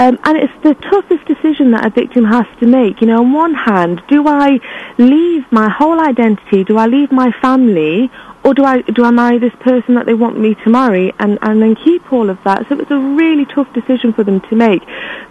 And it's the toughest decision that a victim has to make. You know, on one hand, do I leave my whole identity, do I leave my family, or do I marry this person that they want me to marry and then keep all of that? So it's a really tough decision for them to make.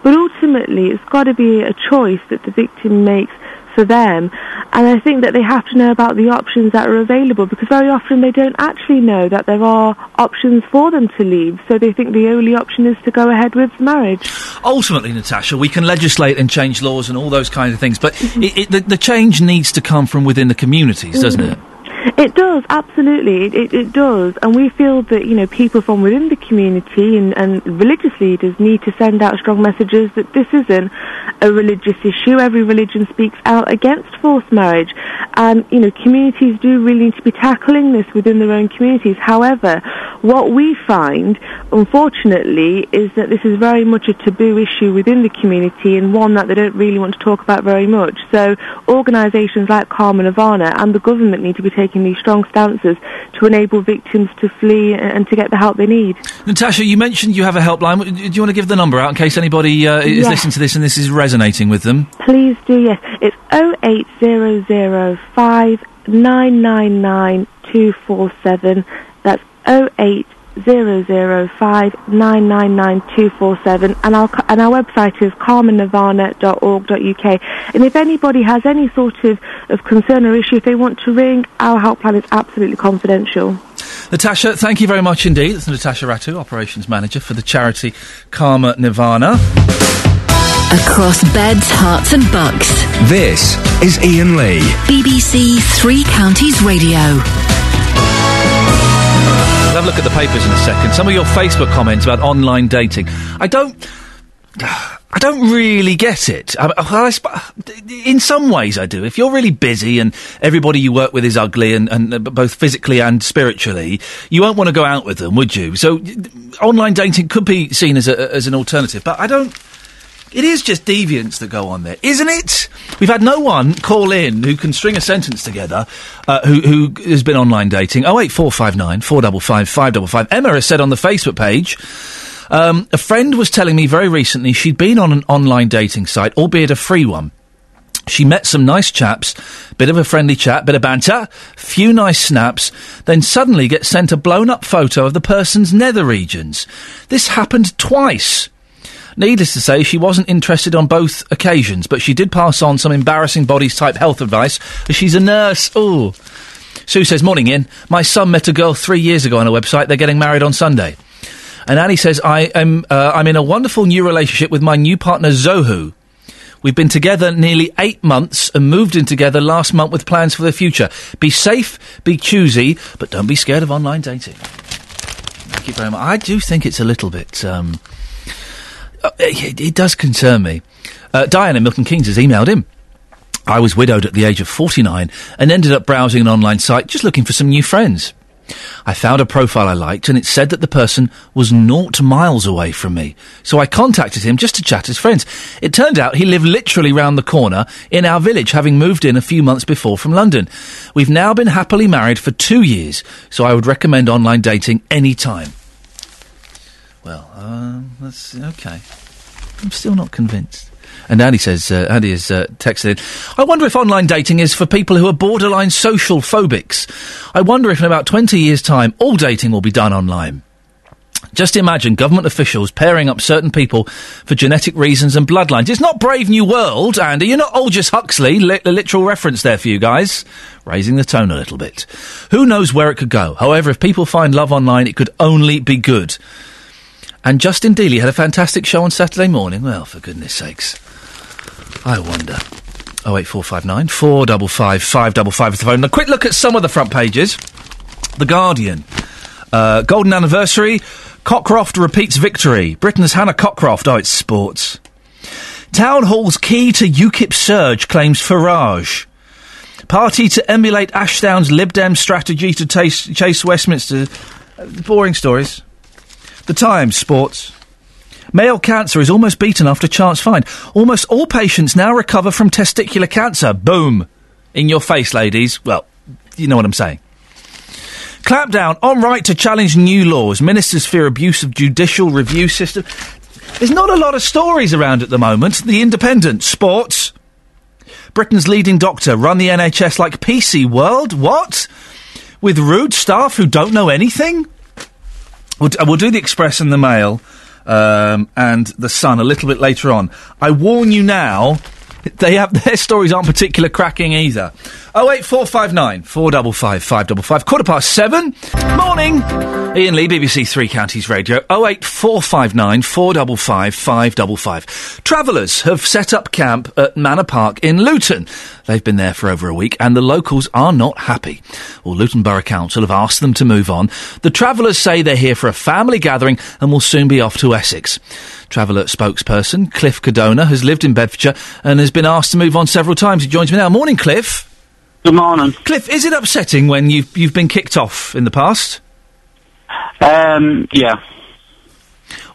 But ultimately, it's got to be a choice that the victim makes for them. And I think that they have to know about the options that are available, because very often they don't actually know that there are options for them to leave, so they think the only option is to go ahead with marriage. Ultimately, Natasha, we can legislate and change laws and all those kinds of things, but mm-hmm. the change needs to come from within the communities, doesn't mm-hmm. it? It does, absolutely, it does, and we feel that, you know, people from within the community and religious leaders need to send out strong messages that this isn't a religious issue. Every religion speaks out against forced marriage, and, you know, communities do really need to be tackling this within their own communities. However, what we find, unfortunately, is that this is very much a taboo issue within the community, and one that they don't really want to talk about very much. So organisations like Karma Nirvana and the government need to be taking these strong stances to enable victims to flee and to get the help they need. Natasha, you mentioned you have a helpline. Do you want to give the number out in case anybody is yes. listening to this and this is resonating with them? Please do, yes. It's 08005 999 247. That's 08005 999 247, and our website is karmanirvana.org.uk. And if anybody has any sort of concern or issue, if they want to ring, our helpline is absolutely confidential. Natasha, thank you very much indeed. That's Natasha Ratu, Operations Manager for the charity Karma Nirvana. Across beds, hearts and bucks. This is Ian Lee. BBC Three Counties Radio. Have a look at the papers in a second. Some of your Facebook comments about online dating. I don't really get it. In some ways I do. If you're really busy and everybody you work with is ugly, and both physically and spiritually, you won't want to go out with them, would you? So online dating could be seen as an alternative, but I don't... It is just deviants that go on there, isn't it? We've had no one call in who can string a sentence together who has been online dating. 08459 455 555. Emma has said on the Facebook page, a friend was telling me very recently she'd been on an online dating site, albeit a free one. She met some nice chaps, bit of a friendly chat, bit of banter, few nice snaps, then suddenly gets sent a blown-up photo of the person's nether regions. This happened twice. Needless to say, she wasn't interested on both occasions, but she did pass on some embarrassing bodies-type health advice, as she's a nurse. Ooh. Sue says, morning, Ian. My son met a girl 3 years ago on a website. They're getting married on Sunday. And Annie says, I'm in a wonderful new relationship with my new partner, Zohu. We've been together nearly 8 months and moved in together last month with plans for the future. Be safe, be choosy, but don't be scared of online dating. Thank you very much. I do think it's a little bit... It does concern me. Diana Milton Keynes has emailed him. I was widowed at the age of 49 and ended up browsing an online site just looking for some new friends. I found a profile I liked, and it said that the person was 0 miles away from me. So I contacted him just to chat as friends. It turned out he lived literally round the corner in our village, having moved in a few months before from London. We've now been happily married for 2 years, so I would recommend online dating any time. Well, that's okay. I'm still not convinced. And Andy says, Andy has texted in, I wonder if online dating is for people who are borderline social phobics. I wonder if in about 20 years' time, all dating will be done online. Just imagine government officials pairing up certain people for genetic reasons and bloodlines. It's not Brave New World, Andy. You're not Aldous Huxley. The literal reference there for you guys. Raising the tone a little bit. Who knows where it could go? However, if people find love online, it could only be good. And Justin Dealey had a fantastic show on Saturday morning. Well, for goodness sakes. I wonder. 08459 455 555 is the phone. A quick look at some of the front pages. The Guardian. Golden anniversary. Cockcroft repeats victory. Britain's Hannah Cockcroft. Oh, it's sports. Town Hall's key to UKIP surge, claims Farage. Party to emulate Ashdown's Lib Dem strategy to chase Westminster. Boring stories. The Times, sports. Male cancer is almost beaten after chance find. Almost all patients now recover from testicular cancer. Boom. In your face, ladies. Well, you know what I'm saying. Clampdown on right to challenge new laws. Ministers fear abuse of judicial review system. There's not a lot of stories around at the moment. The Independent, sports. Britain's leading doctor run the NHS like PC World. What? With rude staff who don't know anything? We'll do the Express and the Mail and the Sun a little bit later on. I warn you now, their stories aren't particularly cracking either. 08459 455 555. 7:15. Morning! Ian Lee, BBC Three Counties Radio. 08459 455 555. Travellers have set up camp at Manor Park in Luton. They've been there for over a week and the locals are not happy. Well, Luton Borough Council have asked them to move on. The travellers say they're here for a family gathering and will soon be off to Essex. Traveller spokesperson Cliff Codona has lived in Bedfordshire and has been asked to move on several times. He joins me now. Morning, Cliff. Good morning. Cliff, is it upsetting when you've been kicked off in the past? Yeah.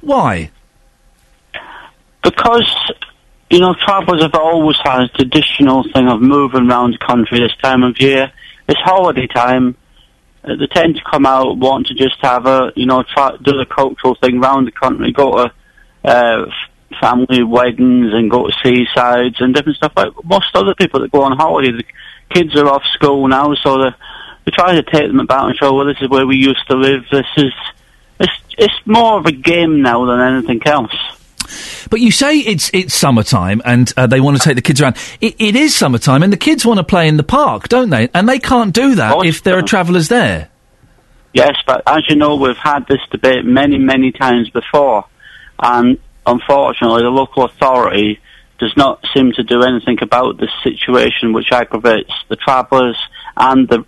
Why? Because, you know, travellers have always had a traditional thing of moving around the country this time of year. It's holiday time. They tend to come out, want to just have a, you know, do the cultural thing round the country, go to family weddings and go to seasides and different stuff. Like most other people that go on holiday, the kids are off school now, so they try to take them about and show, well, this is where we used to live. This is it's more of a game now than anything else. But you say it's summertime and they want to take the kids around. It is summertime and the kids want to play in the park, don't they? And they can't do that if there are travellers there. Yes, but as you know, we've had this debate many, many times before. And unfortunately, the local authority does not seem to do anything about this situation, which aggravates the travellers and the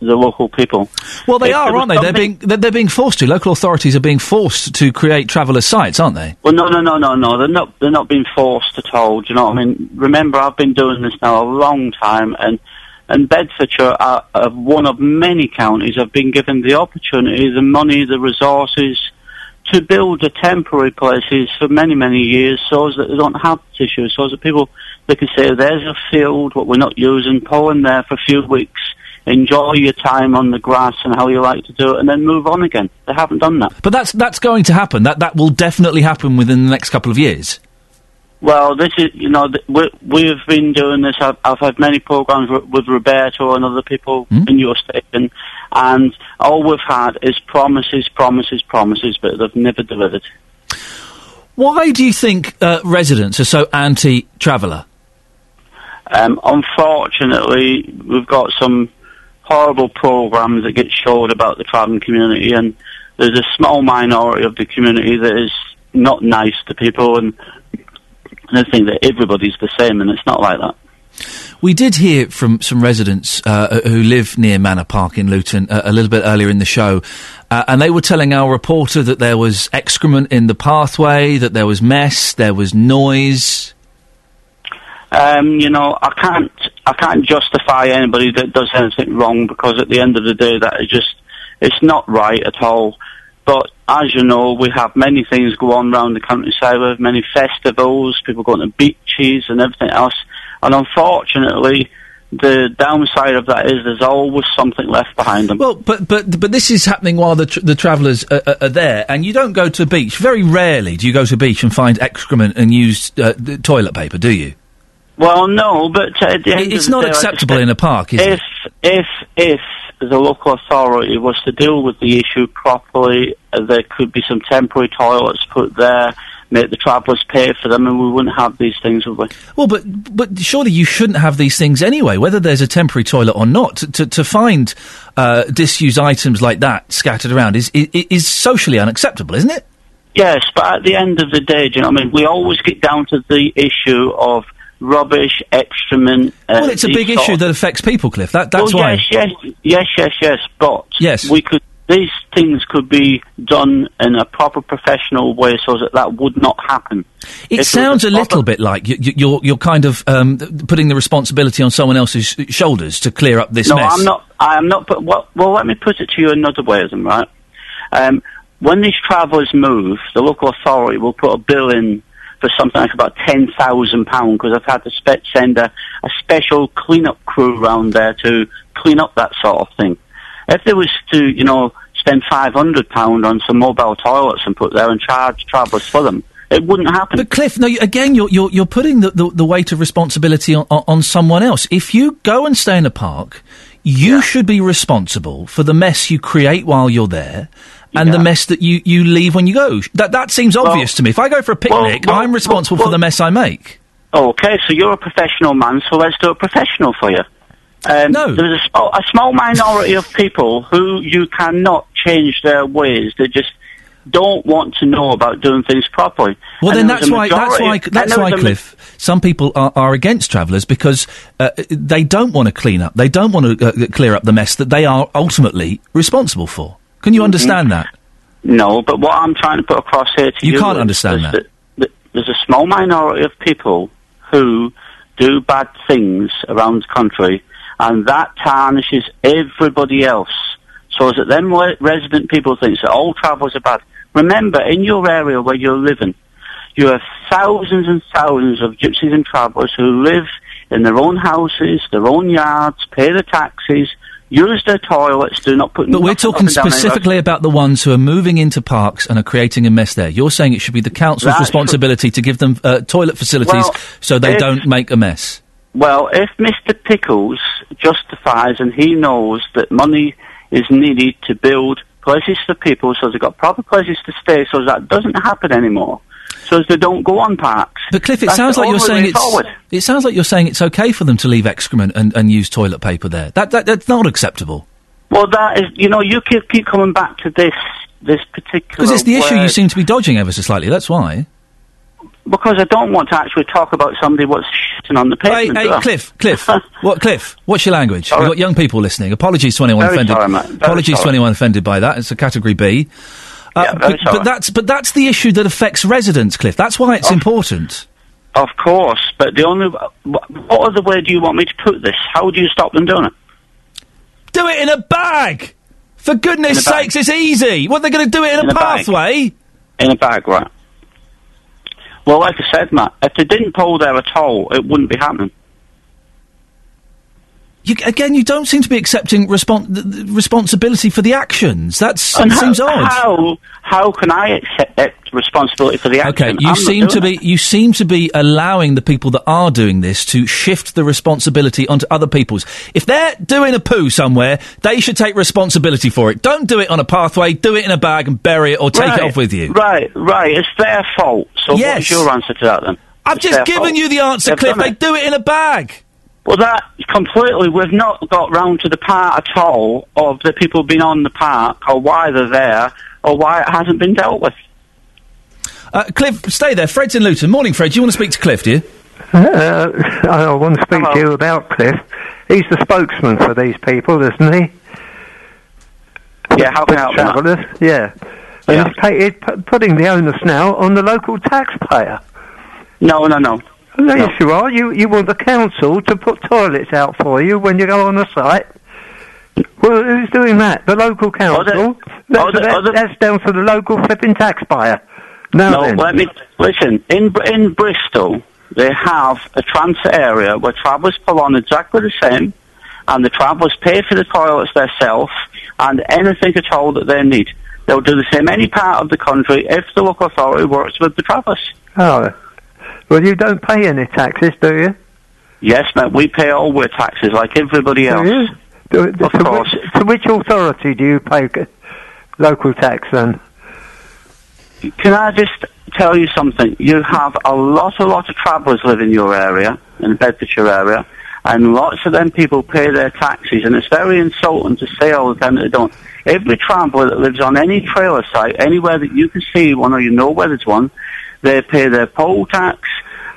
local people. Well, they are, aren't they? They're being forced to. Local authorities are being forced to create traveller sites, aren't they? Well, no. They're not being forced at all. Do you know what I mean? Remember, I've been doing this now a long time, and Bedfordshire are one of many counties have been given the opportunity, the money, the resources to build the temporary places for many, many years so that they don't have this issue, so that people, they can say, there's a field, what we're not using, pull in there for a few weeks, enjoy your time on the grass and how you like to do it, and then move on again. They haven't done that. But that's going to happen. That will definitely happen within the next couple of years. Well, this is, you know, we've been doing this. I've had many programmes with Roberto and other people in your station, and all we've had is promises, but they've never delivered. Why do you think residents are so anti-traveller? Unfortunately, we've got some horrible programmes that get showed about the travelling community, and there's a small minority of the community that is not nice to people, and I think that everybody's the same, and it's not like that. We did hear from some residents who live near Manor Park in Luton a little bit earlier in the show, and they were telling our reporter that there was excrement in the pathway, that there was mess, there was noise. You know, I can't justify anybody that does anything wrong, because at the end of the day, that is just, it's not right at all. But, as you know, we have many things go on around the countryside. We have many festivals, people going to beaches and everything else. And, unfortunately, the downside of that is there's always something left behind them. Well, but this is happening while the travellers are there, and you don't go to a beach. Very rarely do you go to a beach and find excrement and used toilet paper, do you? Well, no, but... It's not acceptable in a park, is it? If the local authority was to deal with the issue properly, there could be some temporary toilets put there, make the travellers pay for them, and we wouldn't have these things, would we? Well, but surely you shouldn't have these things anyway, whether there's a temporary toilet or not. To find disused items like that scattered around is socially unacceptable, isn't it? Yes, but at the end of the day, do you know what I mean? We always get down to the issue of rubbish, excrement. Well, it's a big issue that affects people, Cliff. That's why. Yes. But these things could be done in a proper professional way, so that would not happen. It sounds a little bit like you're kind of putting the responsibility on someone else's shoulders to clear up this mess. No, I'm not. But well, let me put it to you another way, then, right? When these travellers move, the local authority will put a bill in for something like about £10,000, because I've had to send a special clean-up crew round there to clean up that sort of thing. If they was to, spend £500 on some mobile toilets and put there and charge travellers for them, it wouldn't happen. But Cliff, no, again, you're putting the weight of responsibility on someone else. If you go and stay in a park, you should be responsible for the mess you create while you're there, and the mess that you leave when you go. That seems obvious to me. If I go for a picnic, I'm responsible for the mess I make. Okay, so you're a professional man, so let's do a professional for you. No. There's a small minority of people who you cannot change their ways. They just don't want to know about doing things properly. Well, and then that's why, Cliff, some people are against travellers because they don't want to clean up. They don't want to clear up the mess that they are ultimately responsible for. Can you understand that? No, but what I'm trying to put across here to you... You can't understand that. There's a small minority of people who do bad things around the country, and that tarnishes everybody else. So that them resident people think that all travellers are bad. Remember, in your area where you're living, you have thousands and thousands of gypsies and travellers who live in their own houses, their own yards, pay their taxes, use their toilets, do not put... But we're talking specifically about the ones who are moving into parks and are creating a mess there. You're saying it should be the council's responsibility to give them toilet facilities so they don't make a mess. Well, if Mr Pickles justifies and he knows that money is needed to build places for people so they've got proper places to stay so that doesn't happen anymore, so as they don't go on parks. But Cliff, it sounds like you're saying it's okay for them to leave excrement and use toilet paper there. That's not acceptable. Well, that is, you keep coming back to this particular... Because it's the issue you seem to be dodging ever so slightly, that's why. Because I don't want to actually talk about somebody what's shitting on the pavement. Hey, Cliff, Cliff, what's your language? Sorry. We've got young people listening. Apologies to anyone offended. Apologies to anyone offended by that. It's a category B. But that's the issue that affects residents, Cliff. That's why it's important. Of course, but what other way do you want me to put this? How do you stop them doing it? Do it in a bag! For goodness sakes, it's easy! What, they're going to do it in a pathway? In a bag, right. Well, like I said, Matt, if they didn't pull there at all, it wouldn't be happening. You don't seem to be accepting responsibility for the actions. Seems odd. How can I accept responsibility for the actions? Okay, you seem to be allowing the people that are doing this to shift the responsibility onto other people's. If they're doing a poo somewhere, they should take responsibility for it. Don't do it on a pathway. Do it in a bag and bury it, or take it off with you. Right. It's their fault. So what's your answer to that then? I've just given you the answer, Cliff. They do it in a bag. Well, that completely, we've not got round to the part at all of the people being on the park, or why they're there, or why it hasn't been dealt with. Cliff, stay there. Fred's in Luton. Morning, Fred. Do you want to speak to Cliff, do you? I want to speak to you about Cliff. He's the spokesman for these people, isn't he? Yeah, helping out travellers. Yeah. And he's putting the onus now on the local taxpayer. No. Yes, you are. You want the council to put toilets out for you when you go on a site. Well, who's doing that? The local council. That's down to the local flipping taxpayer. Listen, in Bristol, they have a transit area where travellers pull on exactly the same, and the travellers pay for the toilets themselves, and anything at all that they need. They'll do the same any part of the country if the local authority works with the travellers. Oh, well, you don't pay any taxes, do you? Yes, mate, we pay all our taxes, like everybody else. Of course. to which authority do you pay local tax then? Can I just tell you something? You have a lot of travellers live in your area, in the Bedfordshire area, and lots of them people pay their taxes, and it's very insulting to say all the time that they don't. Every traveller that lives on any trailer site, anywhere that you can see one or you know where there's one, they pay their poll tax,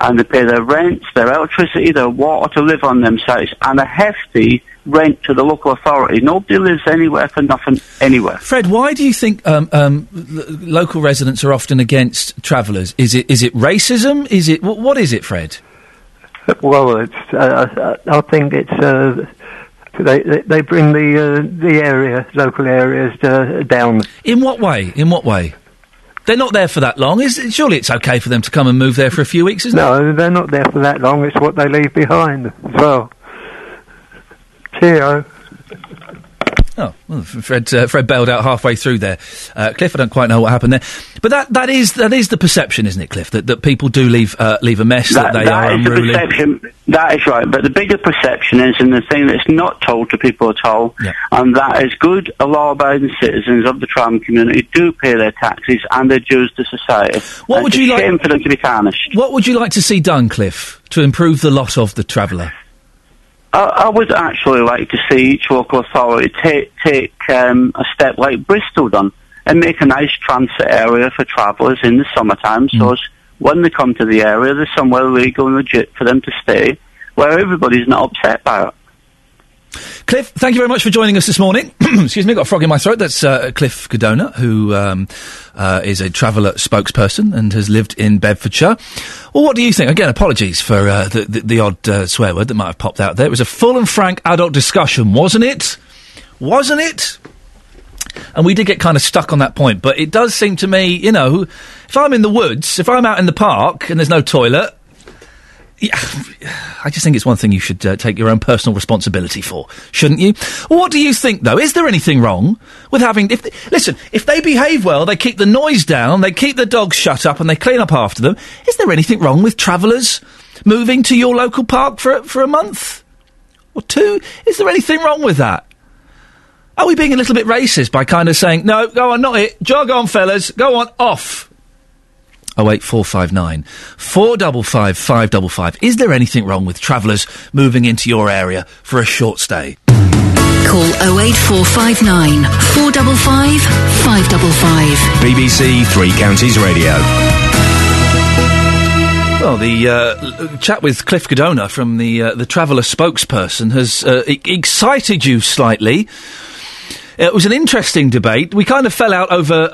and they pay their rent, their electricity, their water to live on them sites, and a hefty rent to the local authority. Nobody lives anywhere for nothing anywhere. Fred, why do you think local residents are often against travellers? Is it racism? Is it what is it, Fred? Well, it's I think it's they bring the area, local areas down. In what way? They're not there for that long. Surely it's okay for them to come and move there for a few weeks, isn't it? No, they're not there for that long. It's what they leave behind as well. Cheerio. Oh, well, Fred bailed out halfway through there. Cliff, I don't quite know what happened there. But that is the perception, isn't it, Cliff, that people do leave a mess, that they are unruly. That is right, but the bigger perception is in the thing that's not told to people at all, yeah. And that is good, law-abiding citizens of the tram community do pay their taxes and their dues to society. It's a shame for them to be tarnished. What would you like to see done, Cliff, to improve the lot of the traveller? I would actually like to see each local authority take a step like Bristol done and make a nice transit area for travellers in the summertime, so as when they come to the area, there's somewhere legal and legit for them to stay, where everybody's not upset by it. Cliff, thank you very much for joining us this morning. Excuse me, I've got a frog in my throat. That's Cliff Codona, who is a traveller spokesperson and has lived in Bedfordshire. Well, what do you think? Again, apologies for the odd swear word that might have popped out there. It was a full and frank adult discussion, wasn't it? Wasn't it? And we did get kind of stuck on that point, but it does seem to me, you know, if I'm in the woods, if I'm out in the park and there's no toilet... Yeah, I just think it's one thing you should take your own personal responsibility for, shouldn't you? What do you think, though? Is there anything wrong with having... If they behave well, they keep the noise down, they keep the dogs shut up and they clean up after them, is there anything wrong with travellers moving to your local park for a month? Or two? Is there anything wrong with that? Are we being a little bit racist by kind of saying, no, go on, not it, jog on, fellas, go on, off? 08459 455 555. Is there anything wrong with travellers moving into your area for a short stay? Call 08459 455 555. BBC Three Counties Radio. Well, the chat with Cliff Codona from the traveller spokesperson has excited you slightly. It was an interesting debate. We kind of fell out over,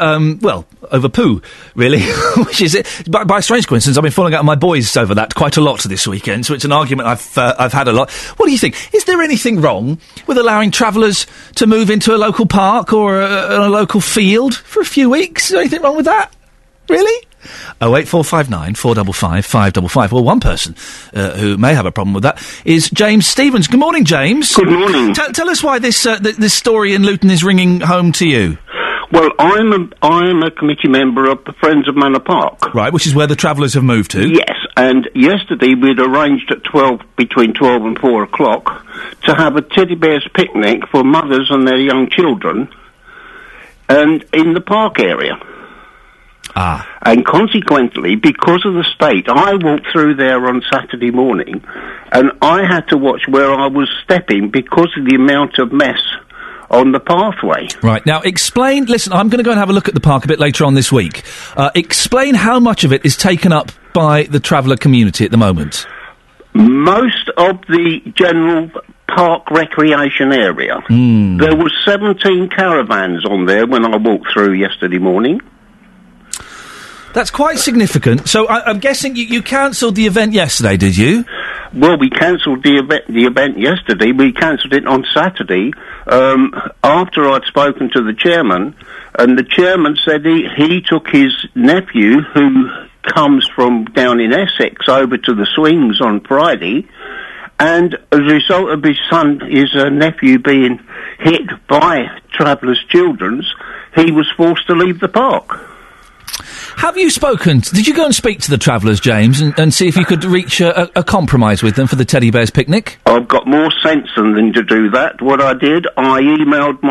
over poo, really, which is, by a strange coincidence, I've been falling out with my boys over that quite a lot this weekend, so it's an argument I've had a lot. What do you think? Is there anything wrong with allowing travellers to move into a local park or a local field for a few weeks? Is there anything wrong with that? Really? 08459 455 555. Well, one person who may have a problem with that is James Stevens. Good morning, James. Good morning. Tell us why this this story in Luton is ringing home to you. Well, I'm a committee member of the Friends of Manor Park. Right, which is where the travellers have moved to. Yes, and yesterday we'd arranged at 12, between 12 and 4 o'clock, to have a teddy bears picnic for mothers and their young children, and in the park area. Ah. And consequently, because of the state, I walked through there on Saturday morning and I had to watch where I was stepping because of the amount of mess on the pathway. Right. Now, explain... Listen, I'm going to go and have a look at the park a bit later on this week. Explain how much of it is taken up by the traveller community at the moment. Most of the general park recreation area. Mm. There were 17 caravans on there when I walked through yesterday morning. That's quite significant. So I'm guessing you cancelled the event yesterday, did you? Well, we cancelled the event yesterday. We cancelled it on Saturday after I'd spoken to the chairman, and the chairman said he took his nephew, who comes from down in Essex, over to the swings on Friday, and as a result of his son, his nephew being hit by travellers' children, he was forced to leave the park. Have you spoken? Did you go and speak to the travellers, James, and see if you could reach a compromise with them for the teddy bears picnic? I've got more sense than to do that. What I did, I emailed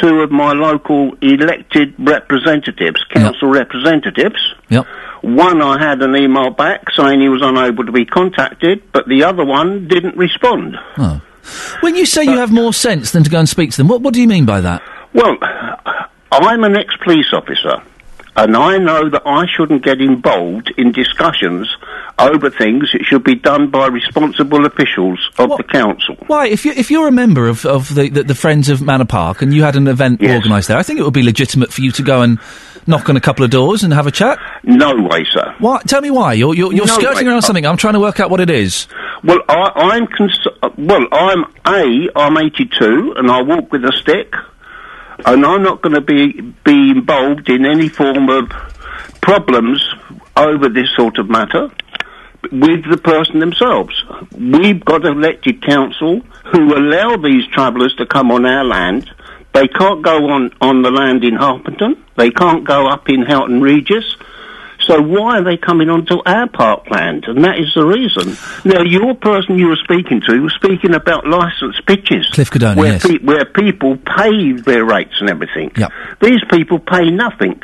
two of my local elected representatives, council representatives. Yep. One, I had an email back saying he was unable to be contacted, but the other one didn't respond. Oh. When you say you have more sense than to go and speak to them, what do you mean by that? Well, I'm an ex-police officer, and I know that I shouldn't get involved in discussions over things. It should be done by responsible officials of the council. Why? If you're a member of the Friends of Manor Park and you had an event organised there, I think it would be legitimate for you to go and knock on a couple of doors and have a chat. No way, sir. Why? Tell me why. You're skirting around something. I'm trying to work out what it is. Well, I'm 82 and I walk with a stick. And I'm not going to be involved in any form of problems over this sort of matter with the person themselves. We've got elected council who allow these travellers to come on our land. They can't go on the land in Harpenden. They can't go up in Houghton Regis. So why are they coming onto our parkland? And that is the reason. Now, your person you were speaking to was speaking about licensed pitches. Cliff Codona, where people pay their rates and everything. Yep. These people pay nothing.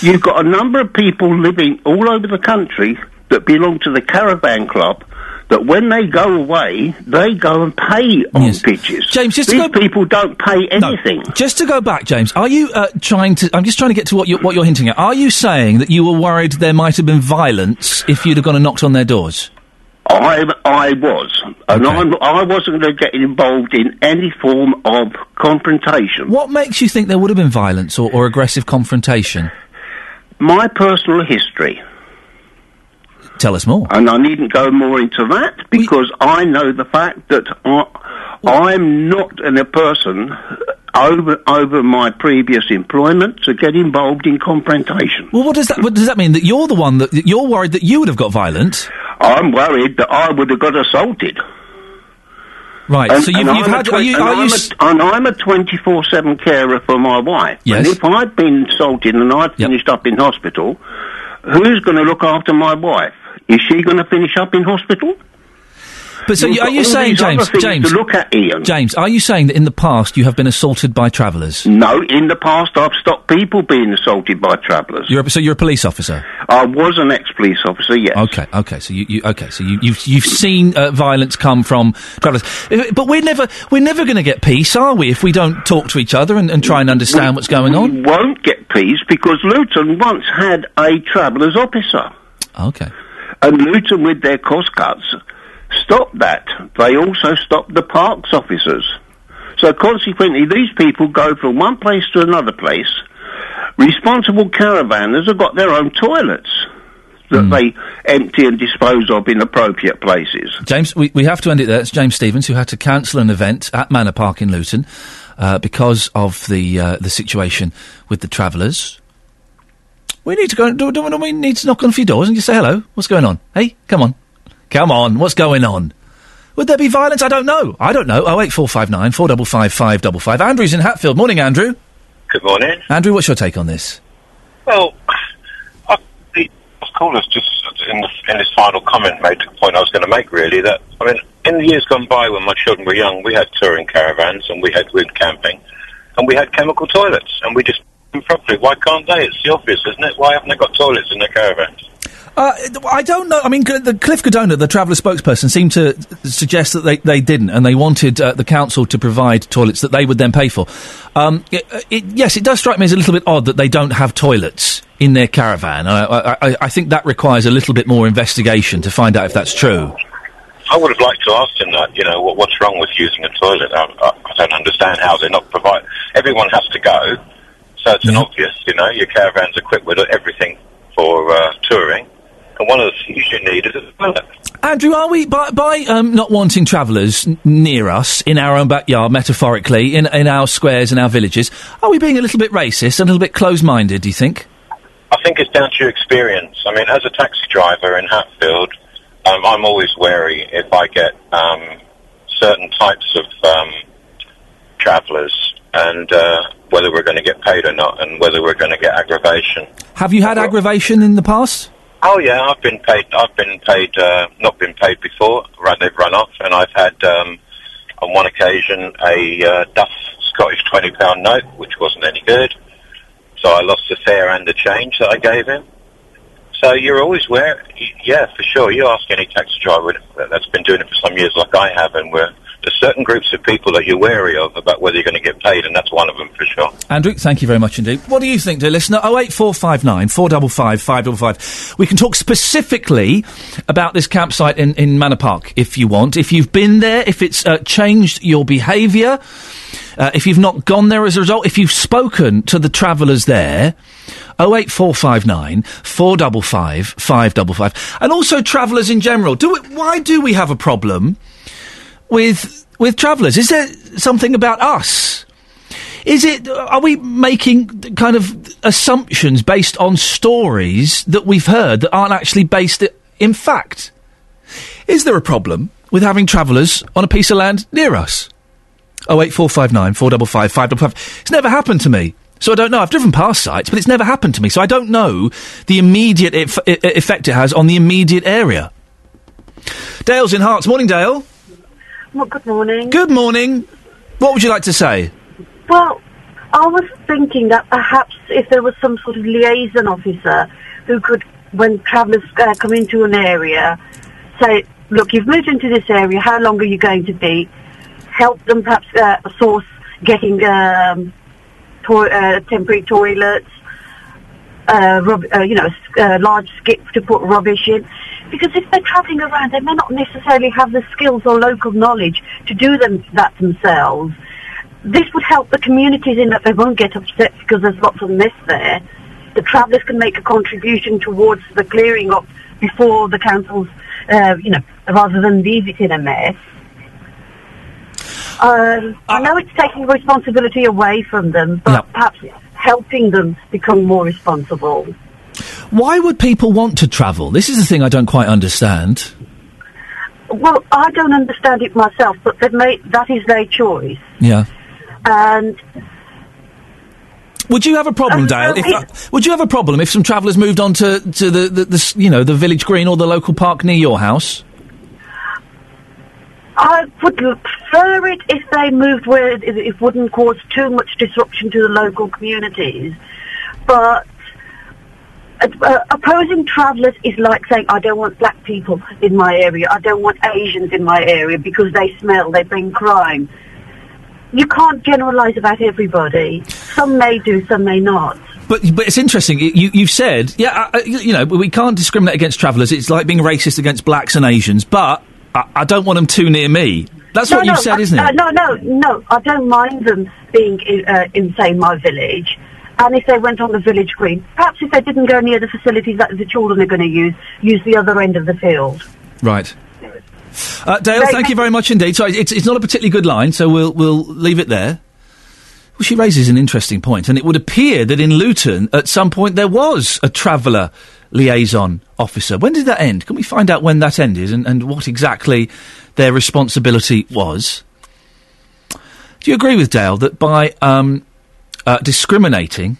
You've got a number of people living all over the country that belong to the caravan club, that when they go away, they go and pay on pitches. James, just these people don't pay anything. No. Just to go back, James, are you trying to... I'm just trying to get to what you're hinting at. Are you saying that you were worried there might have been violence if you'd have gone and knocked on their doors? I was. And okay. I wasn't going to get involved in any form of confrontation. What makes you think there would have been violence or aggressive confrontation? My personal history... Tell us more. And I needn't go more into that, because I know the fact that I'm not a person over my previous employment to get involved in confrontation. Well, what does that mean? That you're the one that you're worried that you would have got violent? I'm worried that I would have got assaulted. Right, and, so you've had... And I'm a 24/7 carer for my wife. Yes. And if I'd been assaulted and I'd finished up in hospital... Who's going to look after my wife? Is she going to finish up in hospital? But so are you saying, James, to look at, Ian. James, are you saying that in the past you have been assaulted by travellers? No, in the past I've stopped people being assaulted by travellers. So you're a police officer? I was an ex-police officer, yes. Okay. So you've seen violence come from travellers, but we're never going to get peace, are we? If we don't talk to each other and try and understand what's going on, we won't get peace because Luton once had a travellers officer. Okay. And Luton, with their cost cuts, stopped that. They also stopped the parks officers. So consequently, these people go from one place to another place. Responsible caravanners have got their own toilets that they empty and dispose of in appropriate places. James, we have to end it there. It's James Stevens, who had to cancel an event at Manor Park in Luton because of the situation with the travellers. We need to go... Don't we need to knock on a few doors and just say, hello, what's going on? Hey, come on, what's going on? Would there be violence? I don't know. 08459 455 555. Andrew's in Hatfield. Morning, Andrew. Good morning. Andrew, what's your take on this? Well, the callers just, in his final comment, made the point I was going to make, really, that, I mean, in the years gone by when my children were young, we had touring caravans and we had wood camping and we had chemical toilets and we just... properly. Why can't they? It's the obvious, isn't it? Why haven't they got toilets in their caravans? I don't know. I mean, the Cliff Codona, the traveller spokesperson, seemed to suggest that they didn't, and they wanted the council to provide toilets that they would then pay for. Yes, it does strike me as a little bit odd that they don't have toilets in their caravan. I think that requires a little bit more investigation to find out if that's true. I would have liked to ask him that, you know, what's wrong with using a toilet? I don't understand how they're not provide. Everyone has to go, so it's an obvious, you know, your caravan's equipped with everything for touring. And one of the things you need is a toilet. Andrew, are we, by not wanting travellers near us, in our own backyard, metaphorically, in our squares and our villages, are we being a little bit racist and a little bit closed-minded, do you think? I think it's down to your experience. I mean, as a taxi driver in Hatfield, I'm always wary if I get certain types of travellers and whether we're going to get paid or not, and whether we're going to get aggravation. Have you had aggravation in the past? Oh yeah, I've been paid. Not been paid before. Right, they've run off, and I've had on one occasion a Duff Scottish £20 note, which wasn't any good. So I lost the fare and the change that I gave him. So you're always where, yeah, for sure. You ask any taxi driver that's been doing it for some years, like I have, and there's certain groups of people that you're wary of about whether you're going to get paid, and that's one of them for sure. Andrew, thank you very much indeed. What do you think, dear listener? 08459 455 555. We can talk specifically about this campsite in Manor Park if you want. If you've been there, if it's changed your behaviour, if you've not gone there as a result, if you've spoken to the travellers there, 08459 455 555. And also travellers in general. Why do we have a problem with travellers? Is there something about us? Are we making kind of assumptions based on stories that we've heard that aren't actually based in fact? Is there a problem with having travellers on a piece of land near us? 08459 455 555. It's never happened to me, so I don't know. I've driven past sites, but it's never happened to me, so I don't know the immediate effect it has on the immediate area. Dale's in Hearts. Morning, Dale. Well, good morning. Good morning. What would you like to say? Well, I was thinking that perhaps if there was some sort of liaison officer who could, when travellers come into an area, say, look, you've moved into this area, how long are you going to be? Help them perhaps source getting temporary toilets, large skip to put rubbish in. Because if they're travelling around, they may not necessarily have the skills or local knowledge to do that themselves. This would help the communities in that they won't get upset because there's lots of mess there. The travellers can make a contribution towards the clearing up before the councils, rather than leave it in a mess. I know it's taking responsibility away from them, but perhaps helping them become more responsible. Why would people want to travel? This is the thing I don't quite understand. Well, I don't understand it myself, but that is their choice. Yeah. And would you have a problem, Dale? Would you have a problem if some travellers moved on to the village green or the local park near your house? I would prefer it if they moved where it wouldn't cause too much disruption to the local communities, but. Opposing travellers is like saying, I don't want black people in my area, I don't want Asians in my area because they smell, they bring crime. You can't generalise about everybody. Some may do, some may not. But it's interesting, you've said, we can't discriminate against travellers, it's like being racist against blacks and Asians, but I don't want them too near me. That's what you said, isn't it? No, I don't mind them being in, say, my village. And if they went on the village green, perhaps if they didn't go near the facilities that the children are going to use the other end of the field. Right. Dale, thank you very much indeed. So it's not a particularly good line, so we'll leave it there. Well, she raises an interesting point, and it would appear that in Luton, at some point, there was a traveller liaison officer. When did that end? Can we find out when that ended and what exactly their responsibility was? Do you agree with Dale that by... discriminating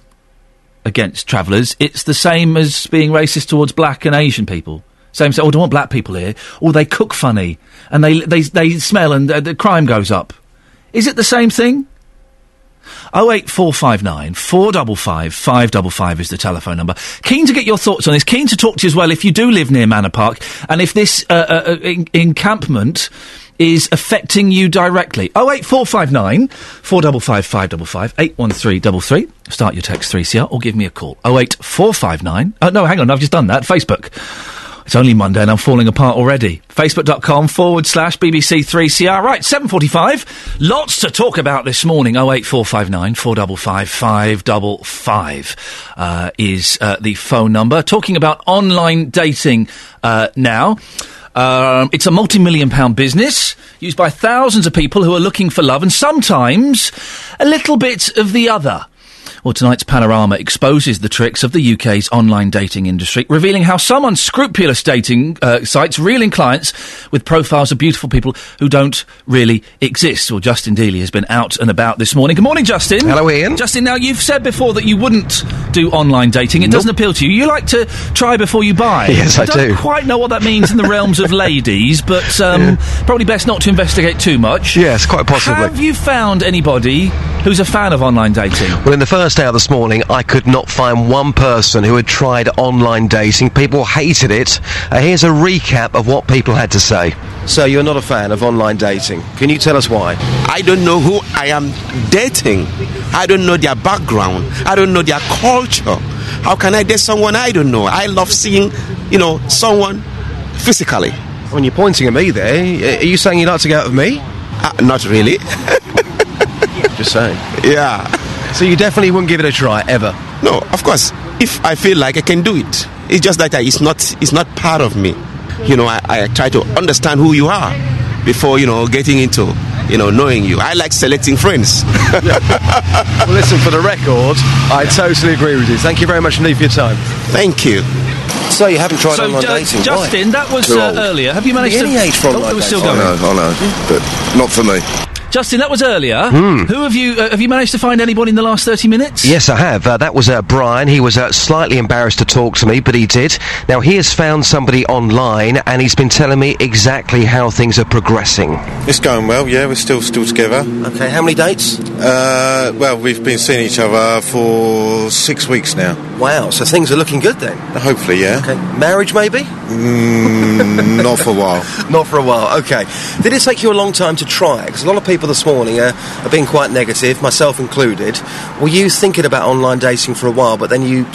against travellers, it's the same as being racist towards black and Asian people. Same, I don't want black people here, or they cook funny, and they smell, and the crime goes up. Is it the same thing? 08459 455 555 is the telephone number. Keen to get your thoughts on this. Keen to talk to you as well if you do live near Manor Park, and if this encampment... is affecting you directly. 08459 455 555 81333. Start your text 3CR or give me a call. 08459... no, hang on, I've just done that. Facebook. It's only Monday and I'm falling apart already. Facebook.com/BBC3CR. Right, 7:45. Lots to talk about this morning. 08459 455 555 is the phone number. Talking about online dating now... it's a multi-million-pound business used by thousands of people who are looking for love and sometimes a little bit of the other. Well, tonight's Panorama exposes the tricks of the UK's online dating industry, revealing how some unscrupulous dating sites reel in clients with profiles of beautiful people who don't really exist. Well, Justin Dealey has been out and about this morning. Good morning, Justin. Hello, Ian. Justin, now, you've said before that you wouldn't do online dating. It doesn't appeal to you. You like to try before you buy. Yes, I do. I don't quite know what that means in the realms of ladies, but probably best not to investigate too much. Yes, quite possibly. Have you found anybody who's a fan of online dating? Well, in the first hour this morning, I could not find one person who had tried online dating. People hated it. Here's a recap of what people had to say. So you're not a fan of online dating. Can you tell us why? I don't know who I am dating. I don't know their background. I don't know their culture. How can I date someone I don't know? I love seeing, you know, someone physically. When you're pointing at me there, are you saying you like to go out with me? Not really. Just saying. Yeah. So you definitely wouldn't give it a try, ever? No, of course. If I feel like I can do it. It's just that it's not part of me. You know, I try to understand who you are before, you know, getting into, you know, knowing you. I like selecting friends. Well, listen, for the record, I totally agree with you. Thank you very much indeed for your time. Thank you. So you haven't tried online dating, Justin, why? That was earlier. Have you managed to... Any age for online dating? I know, but not for me. Justin, that was earlier. Who have you managed to find anybody in the last 30 minutes? Yes, I have. That was Brian. He was slightly embarrassed to talk to me, but he did. Now, he has found somebody online, and he's been telling me exactly how things are progressing. It's going well, yeah. We're still together. OK, how many dates? Well, we've been seeing each other for 6 weeks now. Wow, so things are looking good then? Hopefully, yeah. OK, marriage maybe? Not for a while. Not for a while, OK. Did it take you a long time to try? Because a lot of people this morning have been quite negative, myself included. Were you thinking about online dating for a while, but then you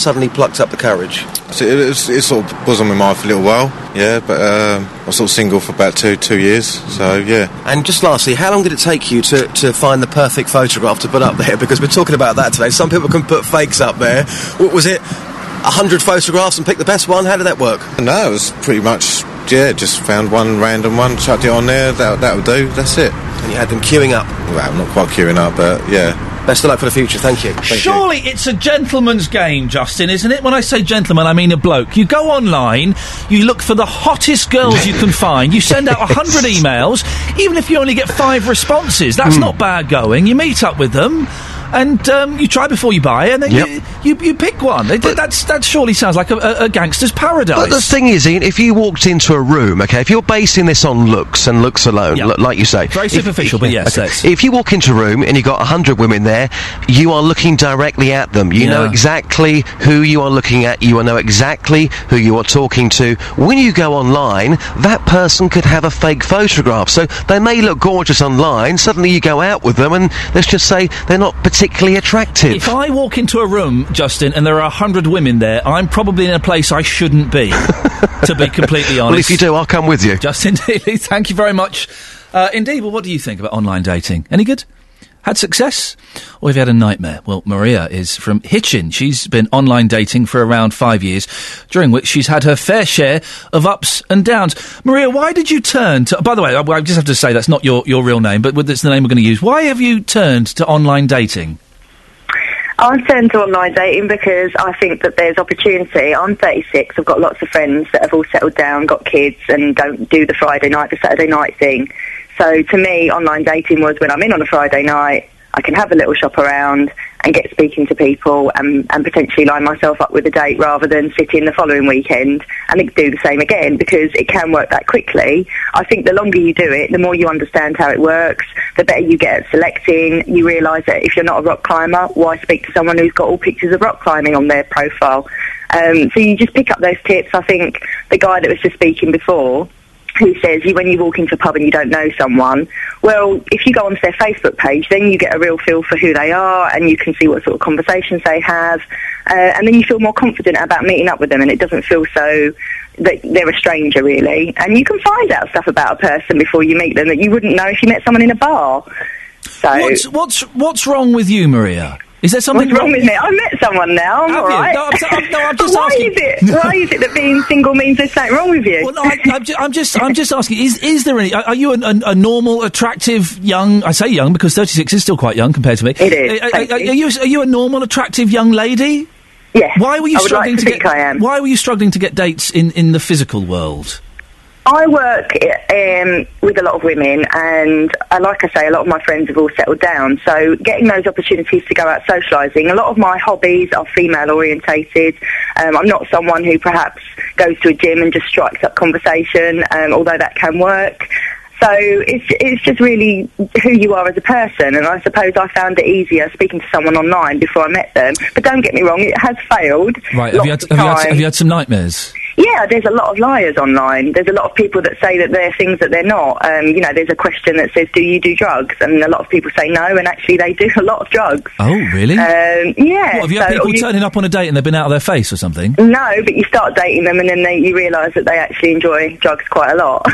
suddenly plucked up the courage? So it sort of was on my mind for a little while, yeah, but I was sort of single for about two years, so yeah. And just lastly, how long did it take you to find the perfect photograph to put up there? Because we're talking about that today. Some people can put fakes up there. What was it? 100 photographs and pick the best one? How did that work? No, it was pretty much... Yeah, just found one random one, chucked it on there, that'll do, that's it. And you had them queuing up? Well, not quite queuing up, but yeah. Best of luck for the future, thank you. Surely it's a gentleman's game, Justin, isn't it? When I say gentleman, I mean a bloke. You go online, you look for the hottest girls you can find, you send out 100 emails, even if you only get 5 responses, that's not bad going, you meet up with them. And you try before you buy, and then you pick one. That surely sounds like a gangster's paradise. But the thing is, Ian, if you walked into a room, okay, if you're basing this on looks and looks alone, like you say... Very superficial, but yes. Okay. If you walk into a room and you've got 100 women there, you are looking directly at them. You know exactly who you are looking at. You know exactly who you are talking to. When you go online, that person could have a fake photograph. So they may look gorgeous online, suddenly you go out with them, and let's just say they're not particularly attractive. If I walk into a room, Justin, and there are 100 women there, I'm probably in a place I shouldn't be, to be completely honest. Well, if you do, I'll come with you. Justin Dealey, thank you very much. Indeed, well, what do you think about online dating? Any good? Had success? Or have you had a nightmare? Well, Maria is from Hitchin. She's been online dating for around 5 years, during which she's had her fair share of ups and downs. Maria, why did you turn to... By the way, I just have to say that's not your real name, but it's the name we're going to use. Why have you turned to online dating? I've turned to online dating because I think that there's opportunity. I'm 36. I've got lots of friends that have all settled down, got kids, and don't do the Friday night, the Saturday night thing. So to me, online dating was when I'm in on a Friday night, I can have a little shop around and get speaking to people and potentially line myself up with a date rather than sit in the following weekend and do the same again, because it can work that quickly. I think the longer you do it, the more you understand how it works, the better you get at selecting. You realise that if you're not a rock climber, why speak to someone who's got all pictures of rock climbing on their profile? So you just pick up those tips. I think the guy that was just speaking before... who says when you walk into a pub and you don't know someone, well, if you go onto their Facebook page, then you get a real feel for who they are and you can see what sort of conversations they have. And then you feel more confident about meeting up with them and it doesn't feel so that they're a stranger, really. And you can find out stuff about a person before you meet them that you wouldn't know if you met someone in a bar. So what's wrong with you, Maria? Is there something wrong with me? I've met someone now. I'm all right. No, I'm just asking. Why is it that being single means there's something wrong with you? Well, no, I'm just asking. Is there any? Are you a normal, attractive, young? I say young because 36 is still quite young compared to me. It is. Are you a normal, attractive young lady? Yes. Why were you struggling to get dates in the physical world? I work with a lot of women, and like I say, a lot of my friends have all settled down. So getting those opportunities to go out socialising, a lot of my hobbies are female orientated. I'm not someone who perhaps goes to a gym and just strikes up conversation, although that can work. So it's just really who you are as a person, and I suppose I found it easier speaking to someone online before I met them. But don't get me wrong, it has failed. Right, have you had some nightmares? Yeah, there's a lot of liars online. There's a lot of people that say that they're things that they're not. You know, there's a question that says, do you do drugs? And a lot of people say no, and actually they do a lot of drugs. Oh, really? Yeah. What, have you had people turning up on a date and they've been out of their face or something? No, but you start dating them and then you realise that they actually enjoy drugs quite a lot. Oh.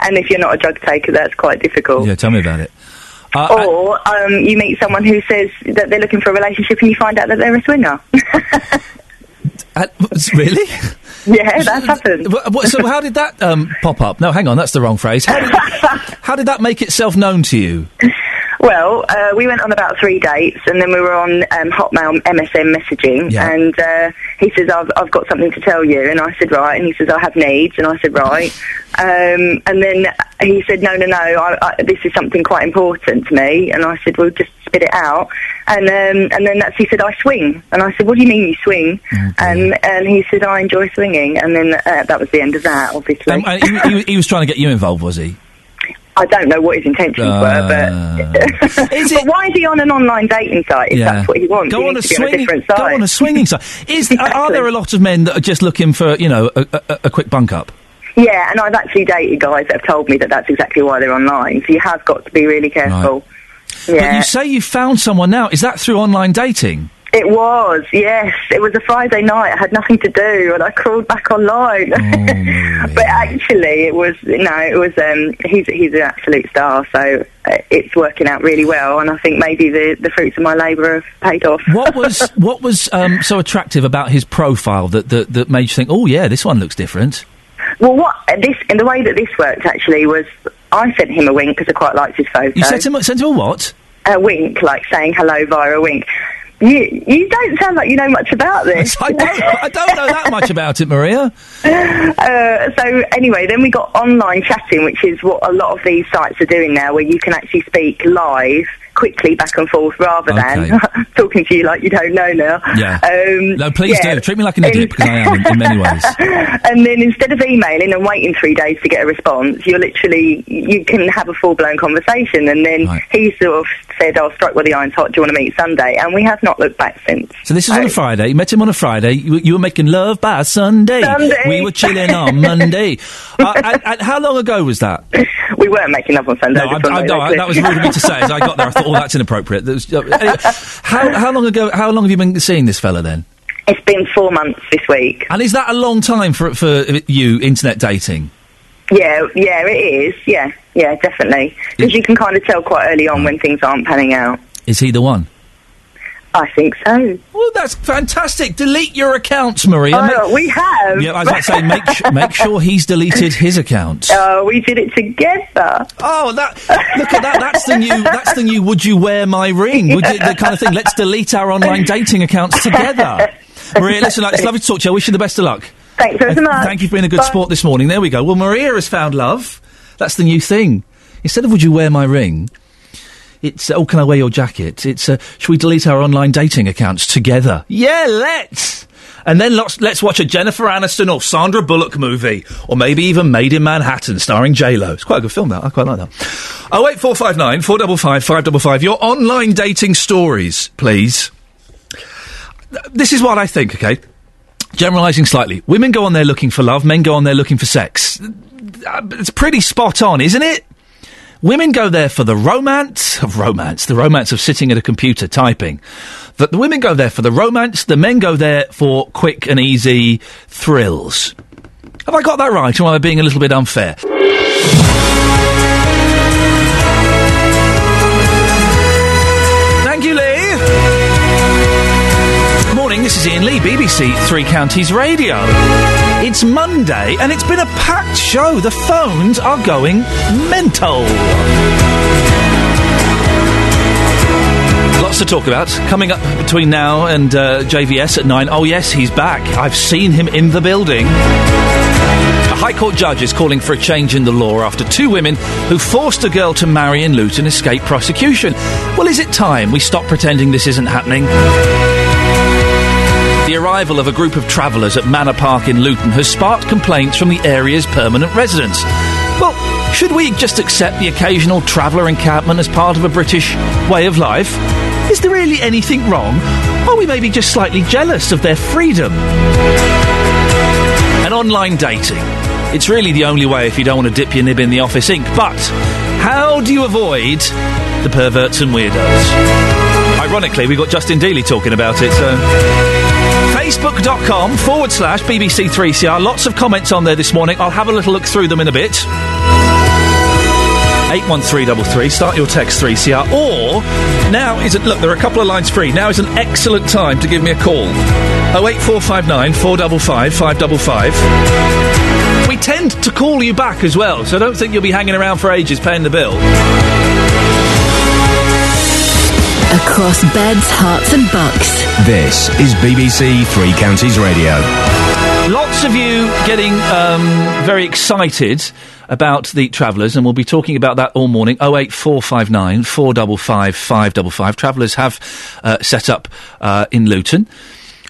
And if you're not a drug taker, that's quite difficult. Yeah, tell me about it. Or you meet someone who says that they're looking for a relationship and you find out that they're a swinger. Really? Yeah, that's happened. So how did that pop up? No, hang on, that's the wrong phrase. How did that make itself known to you? Well, we went on about 3 dates, and then we were on Hotmail MSN messaging, yeah. And he says, I've got something to tell you, and I said, right, and he says, I have needs, and I said, right, and then he said, no, this is something quite important to me, and I said, well, just spit it out, and then he said, I swing, and I said, what do you mean you swing? Okay. And he said, I enjoy swinging, and then that was the end of that, obviously. He was trying to get you involved, was he? I don't know what his intentions were, but... but why is he on an online dating site if that's what he wants? Go on a swinging site. Are there a lot of men that are just looking for, you know, a quick bunk-up? Yeah, and I've actually dated guys that have told me that that's exactly why they're online, so you have got to be really careful. Right. Yeah. But you say you found someone now. Is that through online dating? It was, yes. It was a Friday night. I had nothing to do, and I crawled back online. Oh, but actually, he's an absolute star, so it's working out really well, and I think maybe the fruits of my labour have paid off. What was so attractive about his profile that made you think, oh, yeah, this one looks different? Well, the way that this worked, actually, was I sent him a wink because I quite liked his photo. You sent him a what? A wink, like saying hello via a wink. You don't sound like you know much about this. I don't know that much about it, Maria. So, anyway, then we got online chatting, which is what a lot of these sites are doing now, where you can actually speak live, quickly, back and forth, rather than talking to you like you don't know now. Yeah. No, please do. Treat me like an idiot, because I am, in many ways. And then instead of emailing and waiting 3 days to get a response, you can have a full-blown conversation, and then he sort of said, oh, strike where the iron's hot, do you want to meet Sunday? And we have not looked back since. So this is on a Friday. You met him on a Friday. You were making love by Sunday. We were chilling on Monday. And how long ago was that? We weren't making love on Sunday. No, that was rude of me to say. As I got there, I thought, oh, that's inappropriate. Anyway, how long have you been seeing this fella, then? It's been 4 months this week. And is that a long time for you, internet dating? Yeah, it is. Yeah, definitely. Because you can kind of tell quite early on when things aren't panning out. Is he the one? I think so. Well, that's fantastic. Delete your accounts, Maria. Oh, we have. Yeah, I was about to say, make sure he's deleted his account. Oh, we did it together. Oh, look at that. That's the new would you wear my ring? Would you, the kind of thing. Let's delete our online dating accounts together. Maria, listen, it's lovely to talk to you. I wish you the best of luck. Thanks so much. Thank you for being a good sport this morning. There we go. Well, Maria has found love. That's the new thing. Instead of would you wear my ring... It's, oh, can I wear your jacket? It's, should we delete our online dating accounts together? Yeah, let's! And then let's watch a Jennifer Aniston or Sandra Bullock movie. Or maybe even Made in Manhattan, starring J-Lo. It's quite a good film, that. I quite like that. 08459 455 555. Your online dating stories, please. This is what I think, okay? Generalising slightly. Women go on there looking for love, men go on there looking for sex. It's pretty spot on, isn't it? Women go there for the romance of sitting at a computer typing. The women go there for the romance, the men go there for quick and easy thrills. Have I got that right, or am I being a little bit unfair? Thank you, Lee. BBC Three Counties Radio. It's Monday and it's been a packed show. The phones are going mental. Lots to talk about. Coming up between now and JVS at 9. Oh yes, he's back. I've seen him in the building. A High Court judge is calling for a change in the law after two women who forced a girl to marry in Luton escape prosecution. Well, is it time we stop pretending this isn't happening? The arrival of a group of travellers at Manor Park in Luton has sparked complaints from the area's permanent residents. Well, should we just accept the occasional traveller encampment as part of a British way of life? Is there really anything wrong? Or are we maybe just slightly jealous of their freedom? And online dating. It's really the only way if you don't want to dip your nib in the office ink. But how do you avoid the perverts and weirdos? Ironically, we got Justin Dealey talking about it, so... Facebook.com/BBC3CR. Lots of comments on there this morning. I'll have a little look through them in a bit. 81333, start your text 3CR. Or, now is it... Look, there are a couple of lines free. Now is an excellent time to give me a call. 08459 455 555. We tend to call you back as well, so I don't think you'll be hanging around for ages paying the bill. Across beds, hearts and bucks. This is BBC Three Counties Radio. Lots of you getting very excited about the travellers, and we'll be talking about that all morning. 08459 455 555. Travellers have set up in Luton.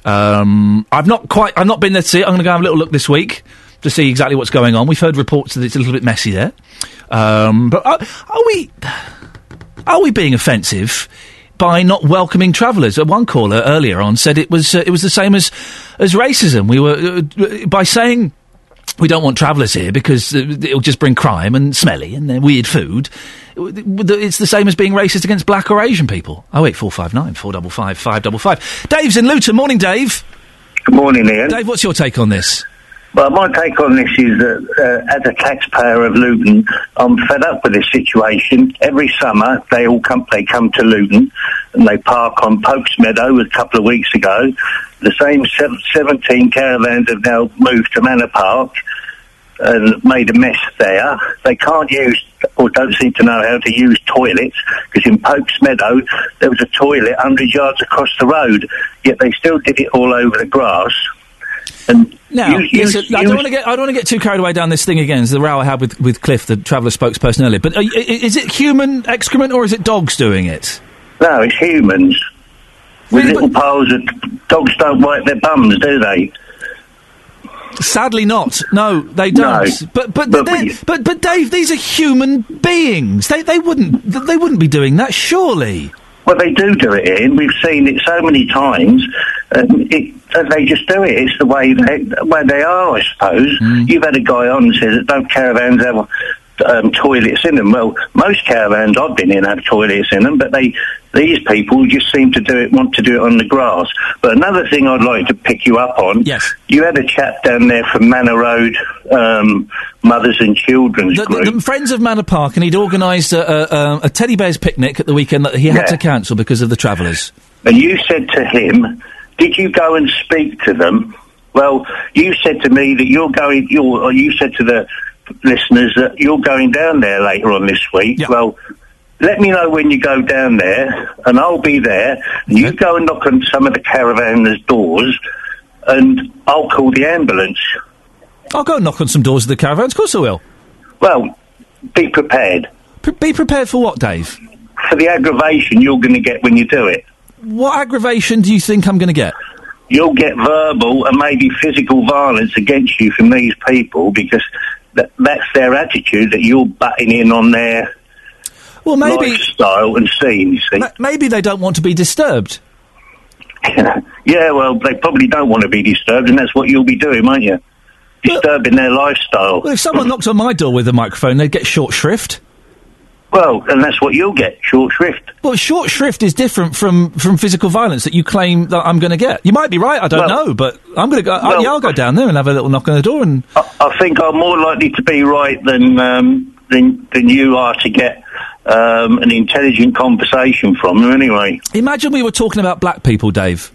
I've not been there to see it. I'm going to go have a little look this week to see exactly what's going on. We've heard reports that it's a little bit messy there. But are we being offensive by not welcoming travellers? One caller earlier on said it was the same as racism. We were by saying we don't want travellers here because it'll just bring crime and smelly and weird food. It's the same as being racist against black or Asian people. 08459 455 555. Dave's in Luton. Morning, Dave. Good morning, Ian. Dave, what's your take on this? Well, my take on this is that as a taxpayer of Luton, I'm fed up with this situation. Every summer, they come to Luton and they park on Pope's Meadow a couple of weeks ago. The same 17 caravans have now moved to Manor Park and made a mess there. They can't use, or don't seem to know how to use toilets, because in Pope's Meadow there was a toilet 100 yards across the road, yet they still did it all over the grass. And now, I don't want to get too carried away down this thing again. It's the row I had with Cliff, the traveller spokesperson earlier. But is it human excrement or is it dogs doing it? No, it's humans. Really? With little piles of... Dogs don't wipe their bums, do they? Sadly not. No, they don't. No, but Dave, these are human beings. They wouldn't be doing that, surely. Well, they do it, Ian. We've seen it so many times. They just do it. It's the way they are, I suppose. Mm. You've had a guy on and says that no caravans have toilets in them. Well, most caravans I've been in have toilets in them, but these people just seem to want to do it on the grass. But another thing I'd like to pick you up on, yes. You had a chap down there from Manor Road, Mothers and Children's Group. The Friends of Manor Park, and he'd organised a teddy bears picnic at the weekend that he had to cancel because of the travellers. And you said to him... Did you go and speak to them? Well, you said to me that you said to the listeners that you're going down there later on this week. Yep. Well, let me know when you go down there, and I'll be there. And you go and knock on some of the caravanners' doors, and I'll call the ambulance. I'll go and knock on some doors of the caravans. Of course I will. Well, be prepared. Be prepared for what, Dave? For the aggravation you're going to get when you do it. What aggravation do you think I'm going to get? You'll get verbal and maybe physical violence against you from these people because that's their attitude that you're butting in on their lifestyle and scene, you see. Maybe they don't want to be disturbed. Yeah, well, they probably don't want to be disturbed, and that's what you'll be doing, won't you? Disturbing their lifestyle. Well, if someone knocked on my door with a microphone, they'd get short shrift. Well, and that's what you'll get, short shrift. Well, short shrift is different from physical violence that you claim that I'm going to get. You might be right, I don't know, but I'm going to go... I'll go down there and have a little knock on the door and... I think I'm more likely to be right than you are to get an intelligent conversation from them, anyway. Imagine we were talking about black people, Dave.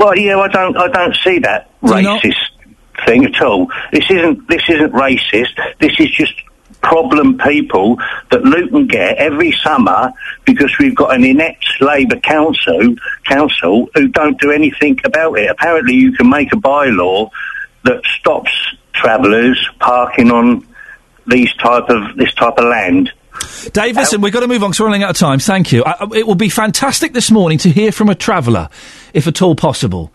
Well, yeah, I don't see that racist thing at all. This isn't racist. This is just problem people that Luton get every summer because we've got an inept Labour council who don't do anything about it. Apparently, you can make a bylaw that stops travellers parking on this type of land. Dave, listen, we've got to move on because we're running out of time. Thank you. It will be fantastic this morning to hear from a traveller, if at all possible.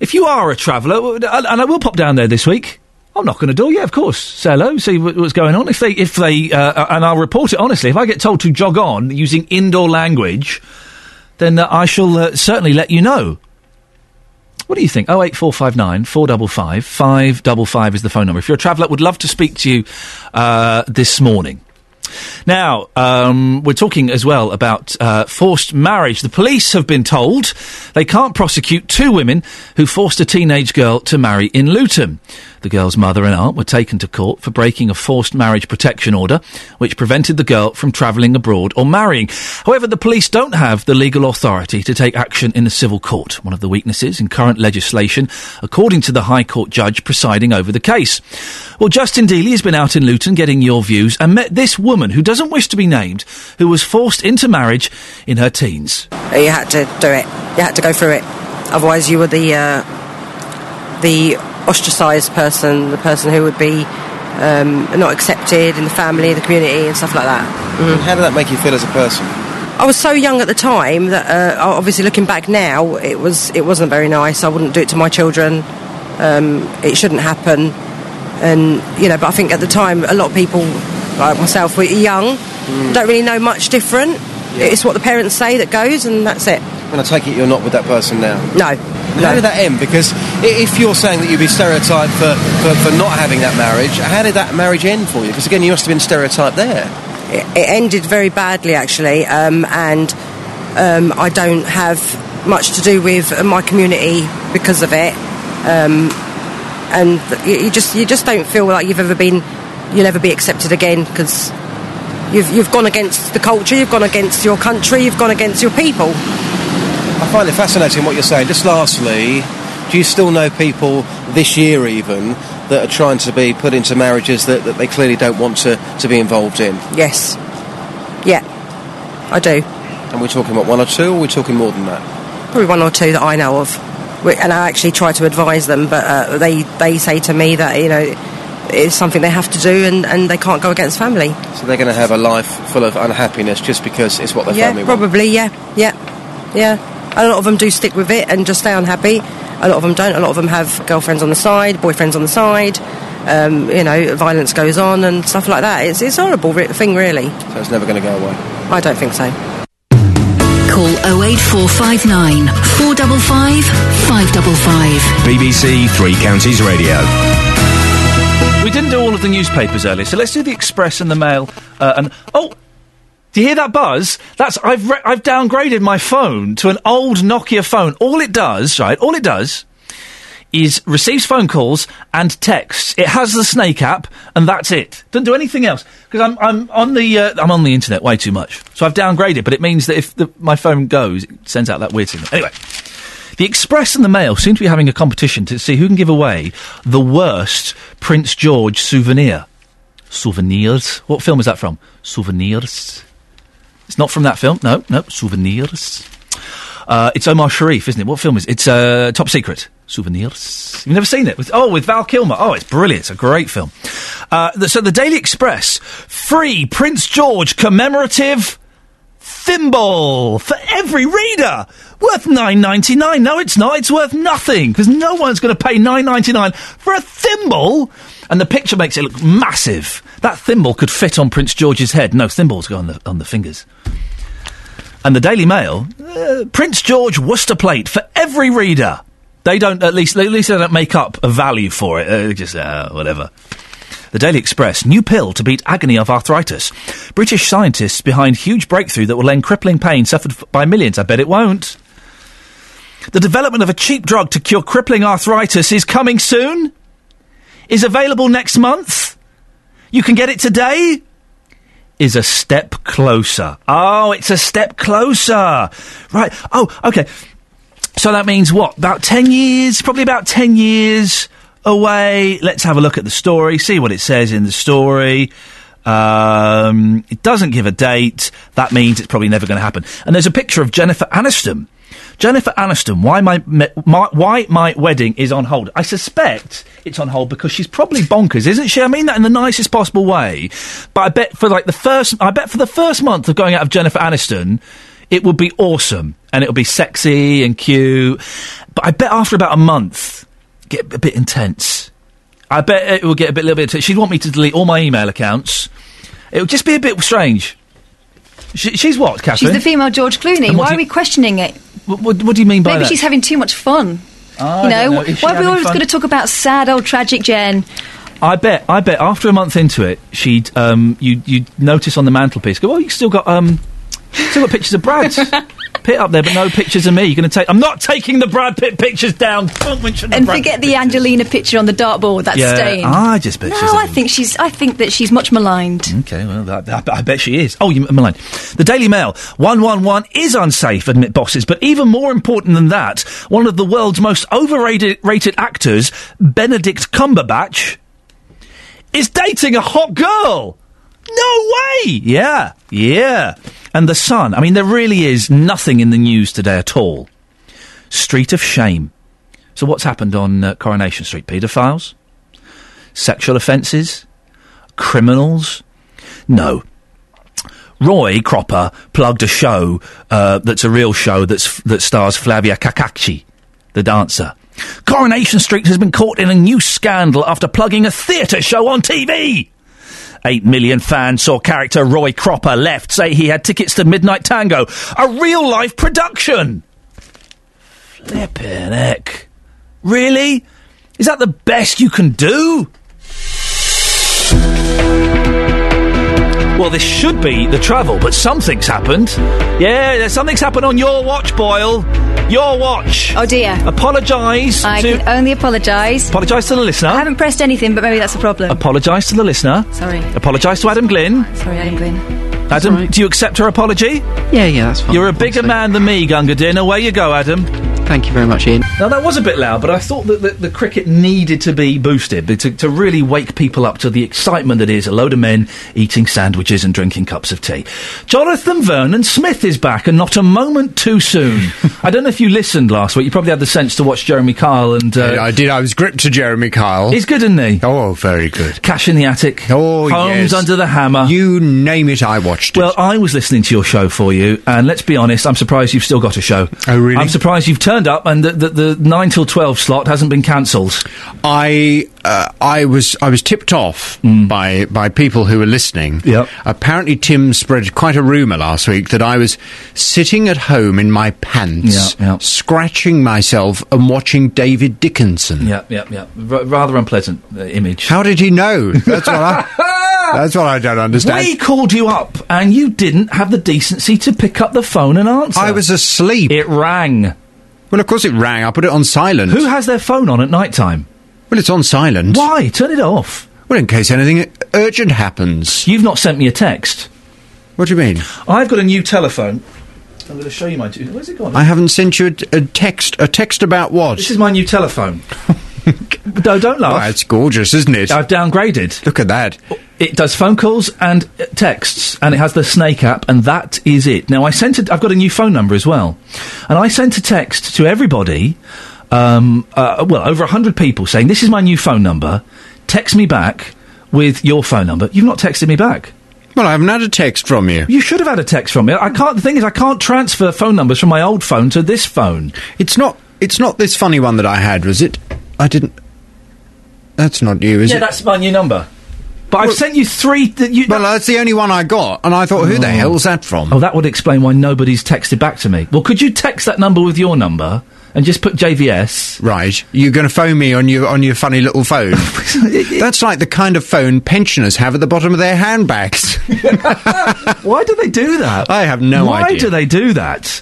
If you are a traveller, and I will pop down there this week, I'll knock on a door, yeah, of course. Say hello, see what's going on. If they and I'll report it honestly. If I get told to jog on using indoor language, then I shall certainly let you know. What do you think? 08459 455 555 is the phone number. If you're a traveller, would love to speak to you this morning. Now, we're talking as well about forced marriage. The police have been told they can't prosecute two women who forced a teenage girl to marry in Luton. The girl's mother and aunt were taken to court for breaking a forced marriage protection order, which prevented the girl from travelling abroad or marrying. However, the police don't have the legal authority to take action in a civil court, one of the weaknesses in current legislation, according to the High Court judge presiding over the case. Well, Justin Dealey has been out in Luton getting your views and met this woman who doesn't wish to be named, who was forced into marriage in her teens. You had to do it. You had to go through it. Otherwise you were the ostracised person, the person who would be not accepted in the family, the community and stuff like that. Mm-hmm. How did that make you feel as a person? I was so young at the time that obviously looking back now, it wasn't very nice. I wouldn't do it to my children. It shouldn't happen. And, you know, but I think at the time a lot of people, like myself, we're young, don't really know much different. Yeah. It's what the parents say that goes, and that's it. And I take it you're not with that person now? No. How did that end? Because if you're saying that you'd be stereotyped for not having that marriage, how did that marriage end for you? Because, again, you must have been stereotyped there. It ended very badly, actually, and I don't have much to do with my community because of it. And you just don't feel like you've ever been... You'll ever be accepted again because you've gone against the culture, you've gone against your country, you've gone against your people. I find it fascinating what you're saying. Just lastly, do you still know people this year even that are trying to be put into marriages that they clearly don't want to be involved in? Yes. Yeah, I do. And we're talking about one or two, or we're talking more than that? Probably one or two that I know of. And I actually try to advise them, but they say to me that, you know... It's something they have to do and they can't go against family. So they're going to have a life full of unhappiness just because it's what their family wants? Yeah, probably. A lot of them do stick with it and just stay unhappy. A lot of them don't. A lot of them have girlfriends on the side, boyfriends on the side. You know, violence goes on and stuff like that. It's a horrible thing, really. So it's never going to go away? I don't think so. Call 08459 455 555. BBC Three Counties Radio. We didn't do all of the newspapers earlier, so let's do the Express and the Mail. Do you hear that buzz? That's I've downgraded my phone to an old Nokia phone. All it does is receives phone calls and texts. It has the Snake app, and that's it. Doesn't do anything else because I'm on the internet way too much. So I've downgraded, but it means that if my phone goes, it sends out that weird signal. Anyway. The Express and the Mail seem to be having a competition to see who can give away the worst Prince George souvenir. Souvenirs? What film is that from? Souvenirs. It's not from that film. No. Souvenirs. It's Omar Sharif, isn't it? What film is it? It's Top Secret. Souvenirs. You've never seen it? With Val Kilmer. Oh, it's brilliant. It's a great film. So the Daily Express. Free Prince George commemorative... thimble for every reader, worth $9.99. No, it's not. It's worth nothing because no one's going to pay $9.99 for a thimble. And the picture makes it look massive. That thimble could fit on Prince George's head. No, thimbles go on the fingers. And the Daily Mail, Prince George Worcester plate for every reader. They don't. At least they don't make up a value for it. Just whatever. The Daily Express, new pill to beat agony of arthritis. British scientists behind huge breakthrough that will end crippling pain suffered by millions. I bet it won't. The development of a cheap drug to cure crippling arthritis is coming soon. Is available next month. You can get it today. Is a step closer. Oh, it's a step closer. Right. Oh, OK. So that means what? About 10 years? Probably about 10 years away. Let's have a look at the story, see what it says in the story. It doesn't give a date. That means it's probably never going to happen. And there's a picture of Jennifer Aniston. Jennifer Aniston, why my wedding is on hold. I suspect it's on hold because she's probably bonkers, isn't she? I mean that in the nicest possible way. But I bet for the first month of going out of Jennifer Aniston, it would be awesome and it'll be sexy and cute. But I bet after about a month, get a bit intense. I bet it will get a little bit intense. She'd want me to delete all my email accounts. It would just be a bit strange. She's what, Catherine? She's the female George Clooney. Why are we questioning it? What do you mean by that? Maybe she's having too much fun. You know, why are we always going to talk about sad old tragic Jen? I bet after a month into it, she'd you'd notice on the mantelpiece. Go, oh, you still got pictures of Brad's. Pitt up there, but no pictures of me. You're going to take... I'm not taking the Brad Pitt pictures down. Don't mention the Brad Pitt pictures. Angelina picture on the dartboard. That's stained. I just bet she's... No, I think that she's much maligned. OK, well, I bet she is. Oh, you're maligned. The Daily Mail. 111 is unsafe, admit bosses. But even more important than that, one of the world's most overrated actors, Benedict Cumberbatch, is dating a hot girl. No way! Yeah. And The Sun. I mean, there really is nothing in the news today at all. Street of Shame. So what's happened on Coronation Street? Paedophiles? Sexual offences? Criminals? No. Roy Cropper plugged a show that's a real show that stars Flavia Kakacci, the dancer. Coronation Street has been caught in a new scandal after plugging a theatre show on TV! 8 million fans saw character Roy Cropper left, say he had tickets to Midnight Tango, a real-life production. Flippin' heck. Really? Is that the best you can do? Well, this should be the travel, but something's happened. Yeah, something's happened on your watch, Boyle. Your watch. Oh, dear. Apologise to... I can only apologise. Apologise to the listener. I haven't pressed anything, but maybe that's a problem. Apologise to the listener. Sorry. Apologise to Adam Glynn. Sorry, Adam Glynn. Adam, sorry. Do you accept her apology? Yeah, that's fine. You're a bigger man than me, Gunga Din. Away you go, Adam. Thank you very much, Ian. Now, that was a bit loud, but I thought that the cricket needed to be boosted, to really wake people up to the excitement that is a load of men eating sandwiches and drinking cups of tea. Jonathan Vernon-Smith is back, and not a moment too soon. I don't know if you listened last week. You probably had the sense to watch Jeremy Kyle and... Yeah, I did. I was gripped to Jeremy Kyle. He's good, isn't he? Oh, very good. Cash in the Attic. Oh, Homes Under the Hammer. You name it, I watched it. Well, I was listening to your show for you, and let's be honest, I'm surprised you've still got a show. Oh, really? I'm surprised you've turned up and the 9 till 12 slot hasn't been cancelled. I was tipped off by people who were listening. Yep. Apparently Tim spread quite a rumour last week that I was sitting at home in my pants, scratching myself and watching David Dickinson. Yep. Rather unpleasant image. How did he know? That's what I don't understand. We called you up and you didn't have the decency to pick up the phone and answer. I was asleep. It rang. Well, of course it rang. I put it on silent. Who has their phone on at night time? Well, it's on silent. Why? Turn it off. Well, in case anything urgent happens. You've not sent me a text. What do you mean? I've got a new telephone. I'm going to show you my... Where's it gone? I haven't sent you a text. A text about what? This is my new telephone. No, don't laugh. Well, it's gorgeous, isn't it? I've downgraded. Look at that. It does phone calls and texts, and it has the Snake app, and that is it. Now, I've got a new phone number as well, and I sent a text to everybody, over 100 people, saying, this is my new phone number, text me back with your phone number. You've not texted me back. Well, I haven't had a text from you. You should have had a text from me. The thing is, I can't transfer phone numbers from my old phone to this phone. It's not this funny one that I had, was it? I didn't... That's not you, is it? Yeah, that's my new number. But I've sent you three... that's the only one I got, and I thought, who the hell's that from? Oh, that would explain why nobody's texted back to me. Well, could you text that number with your number, and just put JVS... Right. You're going to phone me on your funny little phone? That's like the kind of phone pensioners have at the bottom of their handbags. Why do they do that? I have no idea. Why do they do that?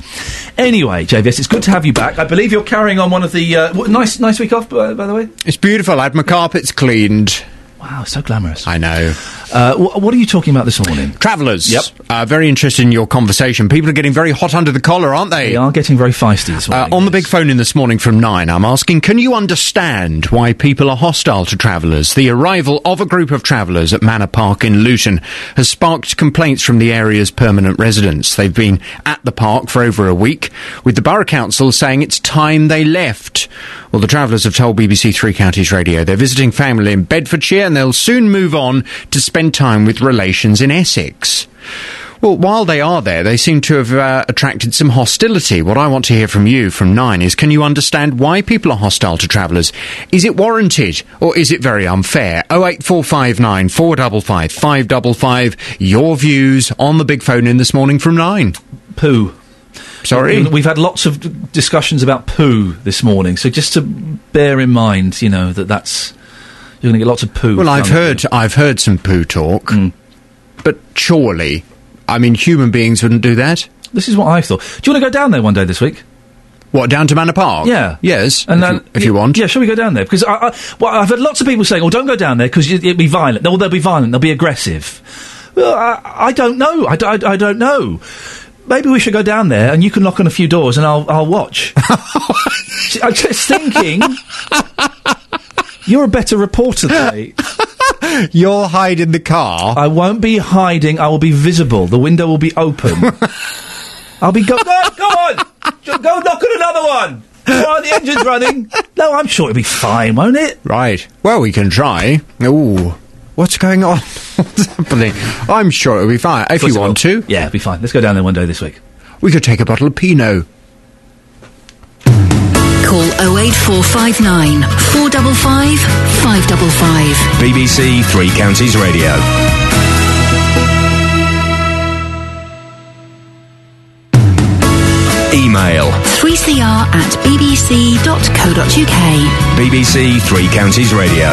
Anyway, JVS, it's good to have you back. I believe you're carrying on one of the... nice week off, by the way. It's beautiful. I had my carpets cleaned. Wow, so glamorous. I know. What are you talking about this morning? Travellers. Yep. Very interested in your conversation. People are getting very hot under the collar, aren't they? They are getting very feisty this morning. On the big phone in this morning from 9, I'm asking, can you understand why people are hostile to travellers? The arrival of a group of travellers at Manor Park in Luton has sparked complaints from the area's permanent residents. They've been at the park for over a week, with the Borough Council saying it's time they left. Well, the travellers have told BBC Three Counties Radio they're visiting family in Bedfordshire and they'll soon move on to spend time with relations in Essex. Well, while they are there, they seem to have attracted some hostility. What I want to hear from you from 9 is, can you understand why people are hostile to travellers? Is it warranted or is it very unfair? 08459 455 555, your views on the big phone in this morning from 9. Poo. Sorry? We've had lots of discussions about poo this morning, so just to bear in mind, you know, that's... You're going to get lots of poo. Well, I've heard some poo talk, but surely, I mean, human beings wouldn't do that. This is what I thought. Do you want to go down there one day this week? What, down to Manor Park? Yeah. Yes, and if you want. Yeah, shall we go down there? Because I've heard lots of people saying, oh, don't go down there because it'll be violent. They'll be violent. They'll be aggressive. Well, I don't know. I don't know. Maybe we should go down there and you can knock on a few doors and I'll watch. I'm just thinking... You're a better reporter, mate. You'll hide in the car. I won't be hiding. I will be visible. The window will be open. I'll be go. No, go on. Go knock on another one. Oh, the engine's running. No, I'm sure it'll be fine, won't it? Right. Well, we can try. Ooh. What's going on? What's happening? I'm sure it'll be fine. If you want to. Yeah, it'll be fine. Let's go down there one day this week. We could take a bottle of Pinot. Call 08459 455 555. BBC Three Counties Radio. Email 3cr@bbc.co.uk. BBC Three Counties Radio.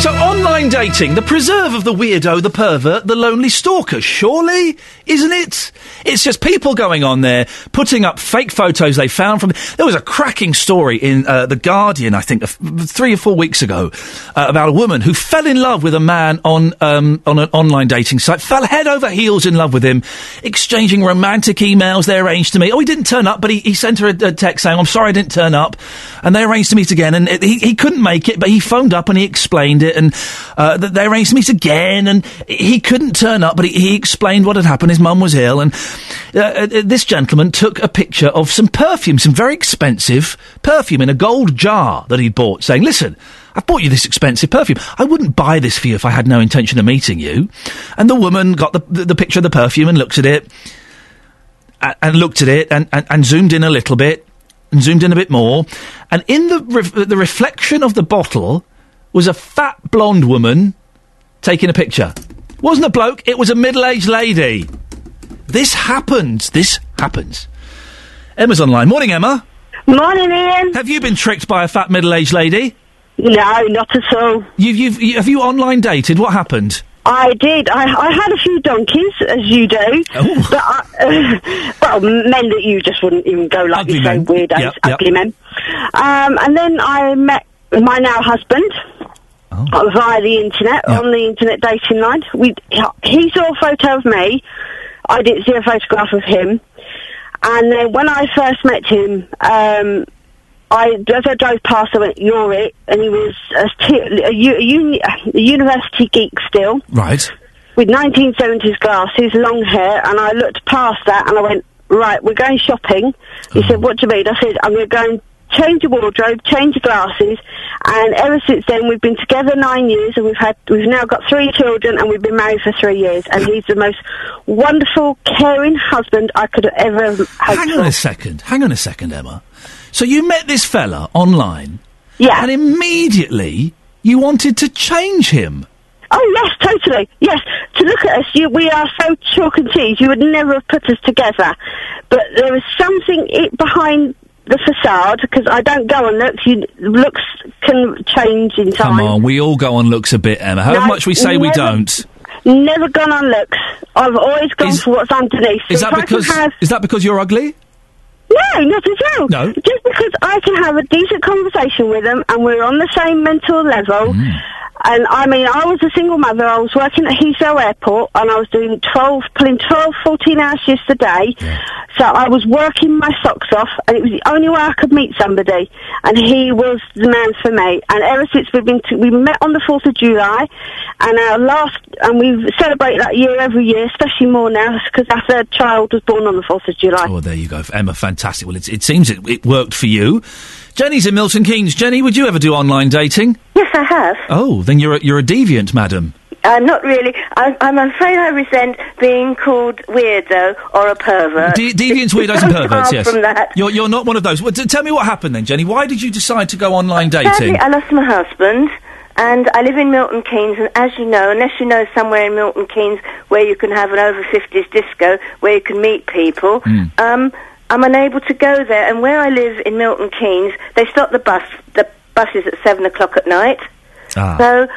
So, online dating, the preserve of the weirdo, the pervert, the lonely stalker, surely? Isn't it? It's just people going on there, putting up fake photos they found from... There was a cracking story in The Guardian, I think, 3 or 4 weeks ago, about a woman who fell in love with a man on an online dating site, fell head over heels in love with him, exchanging romantic emails they arranged to meet. Oh, he didn't turn up, but he sent her a text saying, I'm sorry I didn't turn up, and they arranged to meet again, and he couldn't make it, but he phoned up and he explained it, and they arranged to meet again, and he couldn't turn up, but he explained what had happened. His mum was ill, and this gentleman took a picture of some perfume, some very expensive perfume in a gold jar that he'd bought, saying, listen, I bought you this expensive perfume. I wouldn't buy this for you if I had no intention of meeting you. And the woman got the picture of the perfume and looked at it and zoomed in a little bit, and zoomed in a bit more, and in the reflection of the bottle... was a fat blonde woman taking a picture. Wasn't a bloke, it was a middle-aged lady. This happens. Emma's online. Morning, Emma. Morning, Ian. Have you been tricked by a fat middle-aged lady? No, not at all. Have you online dated? What happened? I did. I had a few donkeys, as you do. Oh. But men that you just wouldn't even go like, you say, weirdos, ugly men. And then I met my now husband... Oh. Via the internet, on the internet dating line. He saw a photo of me, I didn't see a photograph of him, and then when I first met him, as I drove past, I went, you're it, and he was a university geek still. Right. With 1970s glasses, long hair, and I looked past that and I went, right, we're going shopping. He said, what do you mean? I said, I'm going to change your wardrobe, change your glasses, and ever since then we've been together 9 years, and we've now got 3 children, and we've been married for 3 years, and he's the most wonderful, caring husband I could ever have. Hang on a second, Emma. So you met this fella online, yeah, and immediately you wanted to change him. Oh, yes, totally, yes. To look at us, we are so chalk and cheese, you would never have put us together, but there was something behind the facade, because I don't go on looks. Looks can change in time. Come on, we all go on looks a bit, Emma. However much we say we don't. Never gone on looks. I've always gone for what's underneath. Is that because you're ugly? No, not at all. No? Just because I can have a decent conversation with them, and we're on the same mental level, And, I mean, I was a single mother. I was working at Heathrow Airport, and I was doing 14 hours shifts a day. Yeah. So I was working my socks off, and it was the only way I could meet somebody. And he was the man for me. And ever since we met on the 4th of July, and we've celebrated that year every year, especially more now, because our third child was born on the 4th of July. Oh, there you go. Emma, fantastic. Well, it seems it worked for you. Jenny's in Milton Keynes. Jenny, would you ever do online dating? Yes, I have. Oh, then you're a deviant, madam. Not really. I'm afraid I resent being called weirdo or a pervert. Deviants, weirdos and perverts, yes. From that. You're not one of those. Well, tell me what happened then, Jenny. Why did you decide to go online dating? Sadly, I lost my husband, and I live in Milton Keynes, and as you know, unless you know somewhere in Milton Keynes where you can have an over-50s disco, where you can meet people, I'm unable to go there, and where I live in Milton Keynes, they stop the buses at 7:00 at night. Ah. So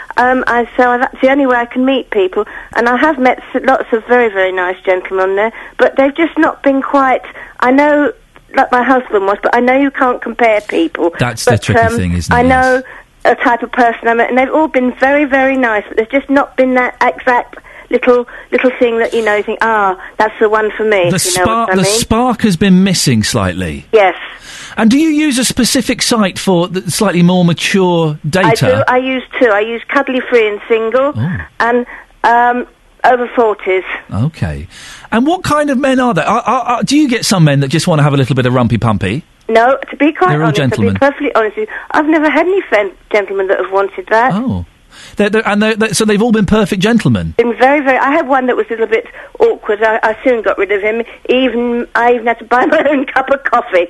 that's the only way I can meet people, and I have met lots of very, very nice gentlemen there, but they've just not been quite, I know, like my husband was, but I know you can't compare people. That's the tricky thing, isn't it? I know a type of person I met, and they've all been very, very nice, but there's just not been that exact little thing that, you know, you think, that's the one for me. The spark has been missing slightly. Yes. And do you use a specific site for the slightly more mature data? I do. I use two. I use Cuddly Free and Single, and Over 40s. Okay. And what kind of men are they? Do you get some men that just want to have a little bit of rumpy-pumpy? No, to be quite honest, to be perfectly honest with you, I've never had any gentlemen that have wanted that. Oh. So they've all been perfect gentlemen. Been very, very. I had one that was a little bit awkward. I soon got rid of him. I even had to buy my own cup of coffee.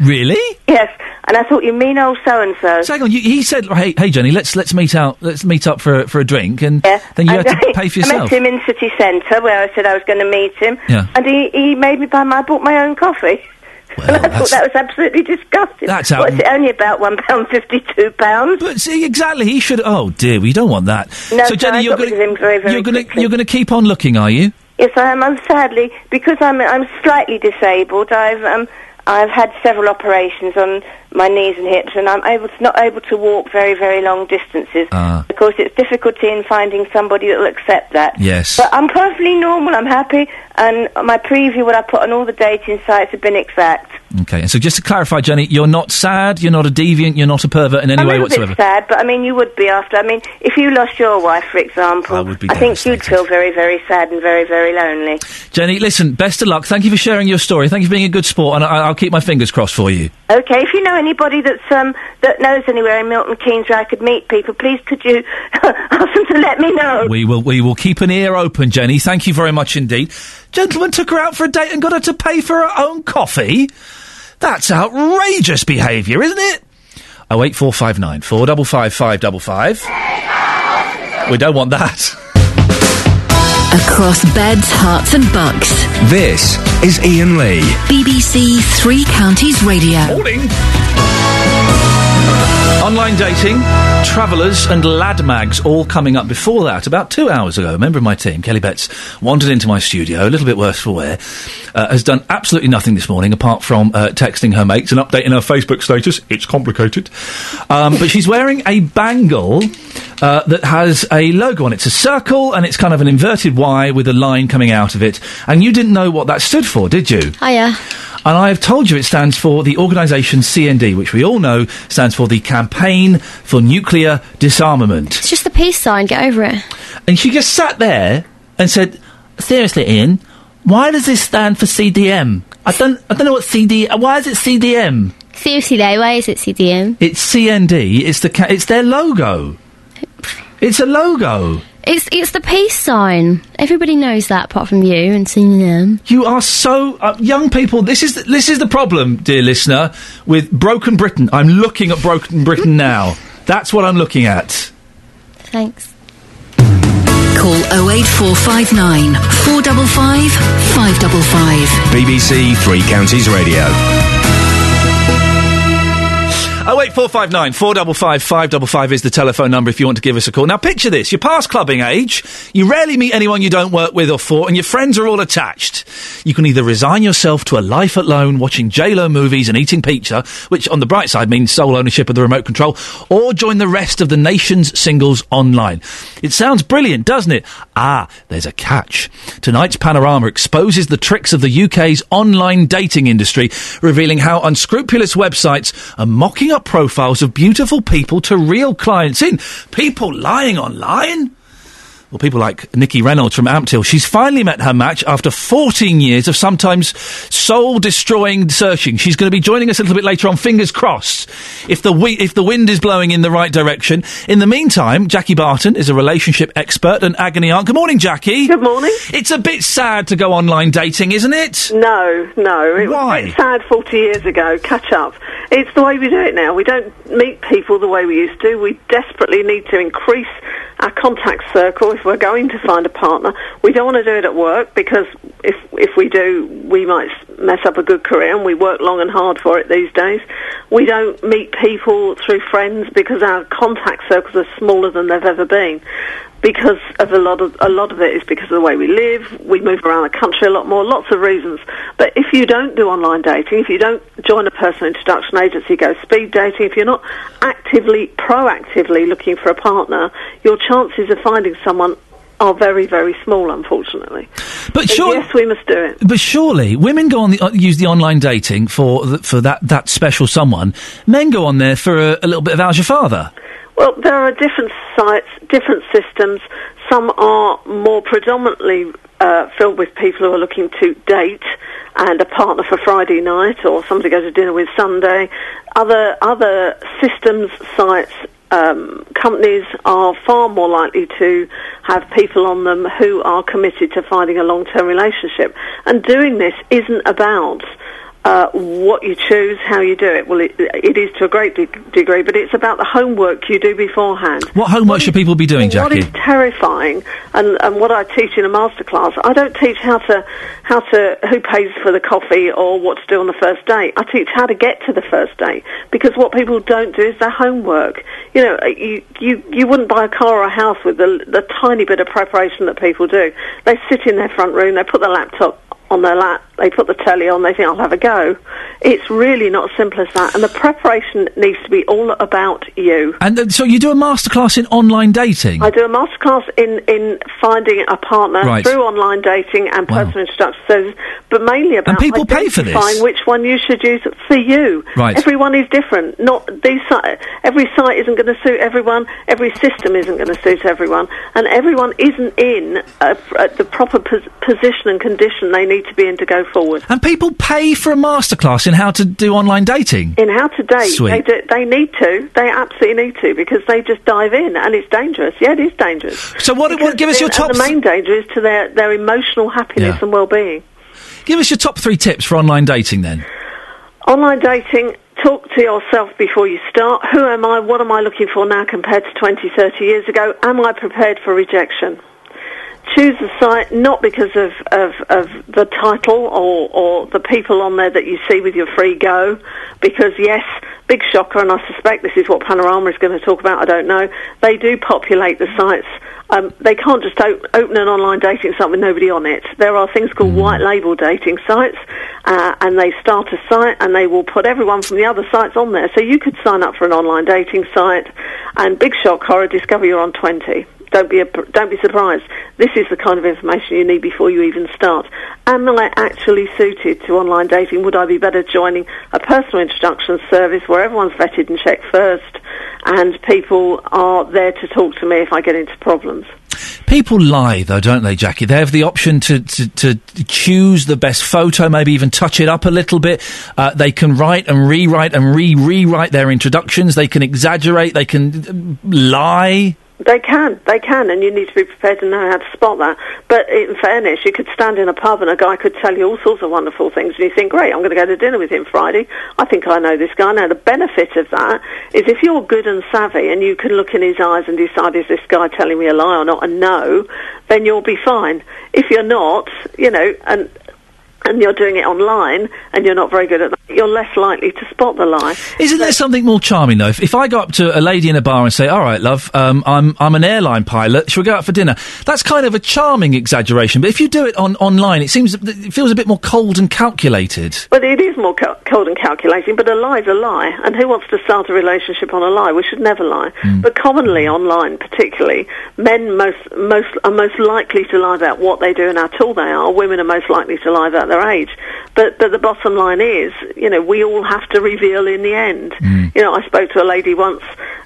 Really? Yes. And I thought, you mean old so-and-so. So hang on, he said, hey Jenny, let's meet out. Let's meet up for a drink, and then you had to pay for yourself. I met him in City Centre, where I said I was going to meet him, and he made me I bought my own coffee. Well, and I thought that was absolutely disgusting. That's out. What's it, only about £1.52? But see, exactly, he should. Oh dear, we don't want that. No, so Jenny, you're going to keep on looking, are you? Yes, I am. I'm sadly, because I'm slightly disabled. I've had several operations on my knees and hips, and I'm not able to walk very, very long distances. Of course, it's difficulty in finding somebody that will accept that. Yes. But I'm perfectly normal, I'm happy, and my preview, what I put on all the dating sites, have been exact. Okay, and so just to clarify, Jenny, you're not sad, you're not a deviant, you're not a pervert in any way whatsoever? I'm a bit sad, but I mean, you would be after. I mean, if you lost your wife, for example, I think you'd feel very, very sad and very, very lonely. Jenny, listen, best of luck. Thank you for sharing your story. Thank you for being a good sport, and I'll keep my fingers crossed for you. Okay, if you know anybody that knows anywhere in Milton Keynes where I could meet people, please could you ask them to let me know? We will keep an ear open, Jenny. Thank you very much indeed. Gentleman took her out for a date and got her to pay for her own coffee? That's outrageous behaviour, isn't it? 08459 455555. We don't want that. Across beds, hearts and bucks. This is Ian Lee. BBC Three Counties Radio. Morning. Online dating, travellers and lad mags all coming up before that. About 2 hours ago, a member of my team, Kelly Betts, wandered into my studio, a little bit worse for wear, has done absolutely nothing this morning apart from texting her mates and updating her Facebook status. It's complicated. But she's wearing a bangle that has a logo on it. It's a circle and it's kind of an inverted Y with a line coming out of it. And you didn't know what that stood for, did you? Hiya. And I've told you it stands for the organisation CND, which we all know stands for the Campaign for Nuclear Disarmament. It's just the peace sign, get over it. And she just sat there and said, seriously, Ian, why does this stand for CDM? I don't know what why is it CDM? Seriously though, why is it CDM? It's CND, it's their logo. It's a logo. It's the peace sign. Everybody knows that, apart from you and seeing them. You are so... young people, this is the problem, dear listener, with Broken Britain. I'm looking at Broken Britain now. That's what I'm looking at. Thanks. Call 08459 455 555. BBC Three Counties Radio. 08459 455 555 is the telephone number if you want to give us a call. Now, picture this. You're past clubbing age. You rarely meet anyone you don't work with or for, and your friends are all attached. You can either resign yourself to a life alone, watching J-Lo movies and eating pizza, which on the bright side means sole ownership of the remote control, or join the rest of the nation's singles online. It sounds brilliant, doesn't it? Ah, there's a catch. Tonight's Panorama exposes the tricks of the UK's online dating industry, revealing how unscrupulous websites are mocking up profiles of beautiful people to reel clients in. People lying online? Well, people like Nikki Reynolds from Ampthill. She's finally met her match after 14 years of sometimes soul-destroying searching. She's going to be joining us a little bit later on, fingers crossed, if the wind is blowing in the right direction. In the meantime, Jackie Barton is a relationship expert and agony aunt. Good morning, Jackie. Good morning. It's a bit sad to go online dating, isn't it? No. Why? It was sad 40 years ago. Catch up. It's the way we do it now. We don't meet people the way we used to. We desperately need to increase our contact circle if we're going to find a partner. We don't want to do it at work because if we do, we might mess up a good career, and we work long and hard for it these days. We don't meet people through friends because our contact circles are smaller than they've ever been. Because of a lot of it is because of the way we live. We move around the country a lot more, lots of reasons. But if you don't do online dating, if you don't join a personal introduction agency, go speed dating, if you're not proactively looking for a partner, your chances of finding someone are very, very small, unfortunately. But surely, yes, we must do it. But surely, women go on use the online dating for that special someone. Men go on there for a little bit of "How's your father?" Well, there are different sites, different systems. Some are more predominantly filled with people who are looking to date and a partner for Friday night or somebody to go to dinner with Sunday. Other systems, sites, companies are far more likely to have people on them who are committed to finding a long-term relationship. And doing this isn't about what you choose, how you do it. Well, it is to a great degree, but it's about the homework you do beforehand. What homework should people be doing, Jackie? What is terrifying, and what I teach in a masterclass, I don't teach how to who pays for the coffee or what to do on the first date. I teach how to get to the first date, because what people don't do is their homework. You know, you wouldn't buy a car or a house with the tiny bit of preparation that people do. They sit in their front room, they put their laptop on their lap, they put the telly on, they think, I'll have a go. It's really not as simple as that, and the preparation needs to be all about you. And so you do a masterclass in online dating? I do a masterclass in finding a partner through online dating and personal introduction services, but mainly about identifying which one you should use for you. Right. Everyone is different. Every site isn't going to suit everyone, every system isn't going to suit everyone, and everyone isn't in the proper position and condition they need to be in to go forward. And people pay for a masterclass in how to do online dating? In how to date. Sweet. They need to. They absolutely need to, because they just dive in, and it's dangerous. Yeah, it is dangerous. So what give us your top... And the main danger is to their emotional happiness and well-being. Give us your top three tips for online dating, then. Online dating... Talk to yourself before you start. Who am I? What am I looking for now compared to 20, 30 years ago? Am I prepared for rejection? Choose a site not because of the title or the people on there that you see with your free go, because, yes, big shocker, and I suspect this is what Panorama is going to talk about, I don't know, they do populate the sites. They can't just open an online dating site with nobody on it. There are things called white label dating sites, and they start a site and they will put everyone from the other sites on there. So you could sign up for an online dating site and, big shock horror, discover you're on 20. Don't be surprised. This is the kind of information you need before you even start. Am I actually suited to online dating? Would I be better joining a personal introduction service where everyone's vetted and checked first, and people are there to talk to me if I get into problems? People lie, though, don't they, Jackie? They have the option to choose the best photo, maybe even touch it up a little bit. They can write and rewrite and rewrite their introductions. They can exaggerate. They can lie. They can, and you need to be prepared to know how to spot that. But in fairness, you could stand in a pub and a guy could tell you all sorts of wonderful things, and you think, great, I'm going to go to dinner with him Friday. I think I know this guy. Now, the benefit of that is if you're good and savvy and you can look in his eyes and decide, is this guy telling me a lie or not, and no, then you'll be fine. If you're not, you know, and you're doing it online and you're not very good at that, you're less likely to spot the lie. Isn't there something more charming, though? If I go up to a lady in a bar and say, all right, love, I'm an airline pilot, shall we go out for dinner? That's kind of a charming exaggeration, but if you do it online, it feels a bit more cold and calculated. Well, it is more cold and calculating, but a lie's a lie, and who wants to start a relationship on a lie? We should never lie. Mm. But commonly online, particularly, men are most likely to lie about what they do and how tall they are. Women are most likely to lie about their age. But the bottom line is, you know, we all have to reveal in the end. Mm. You know, I spoke to a lady once,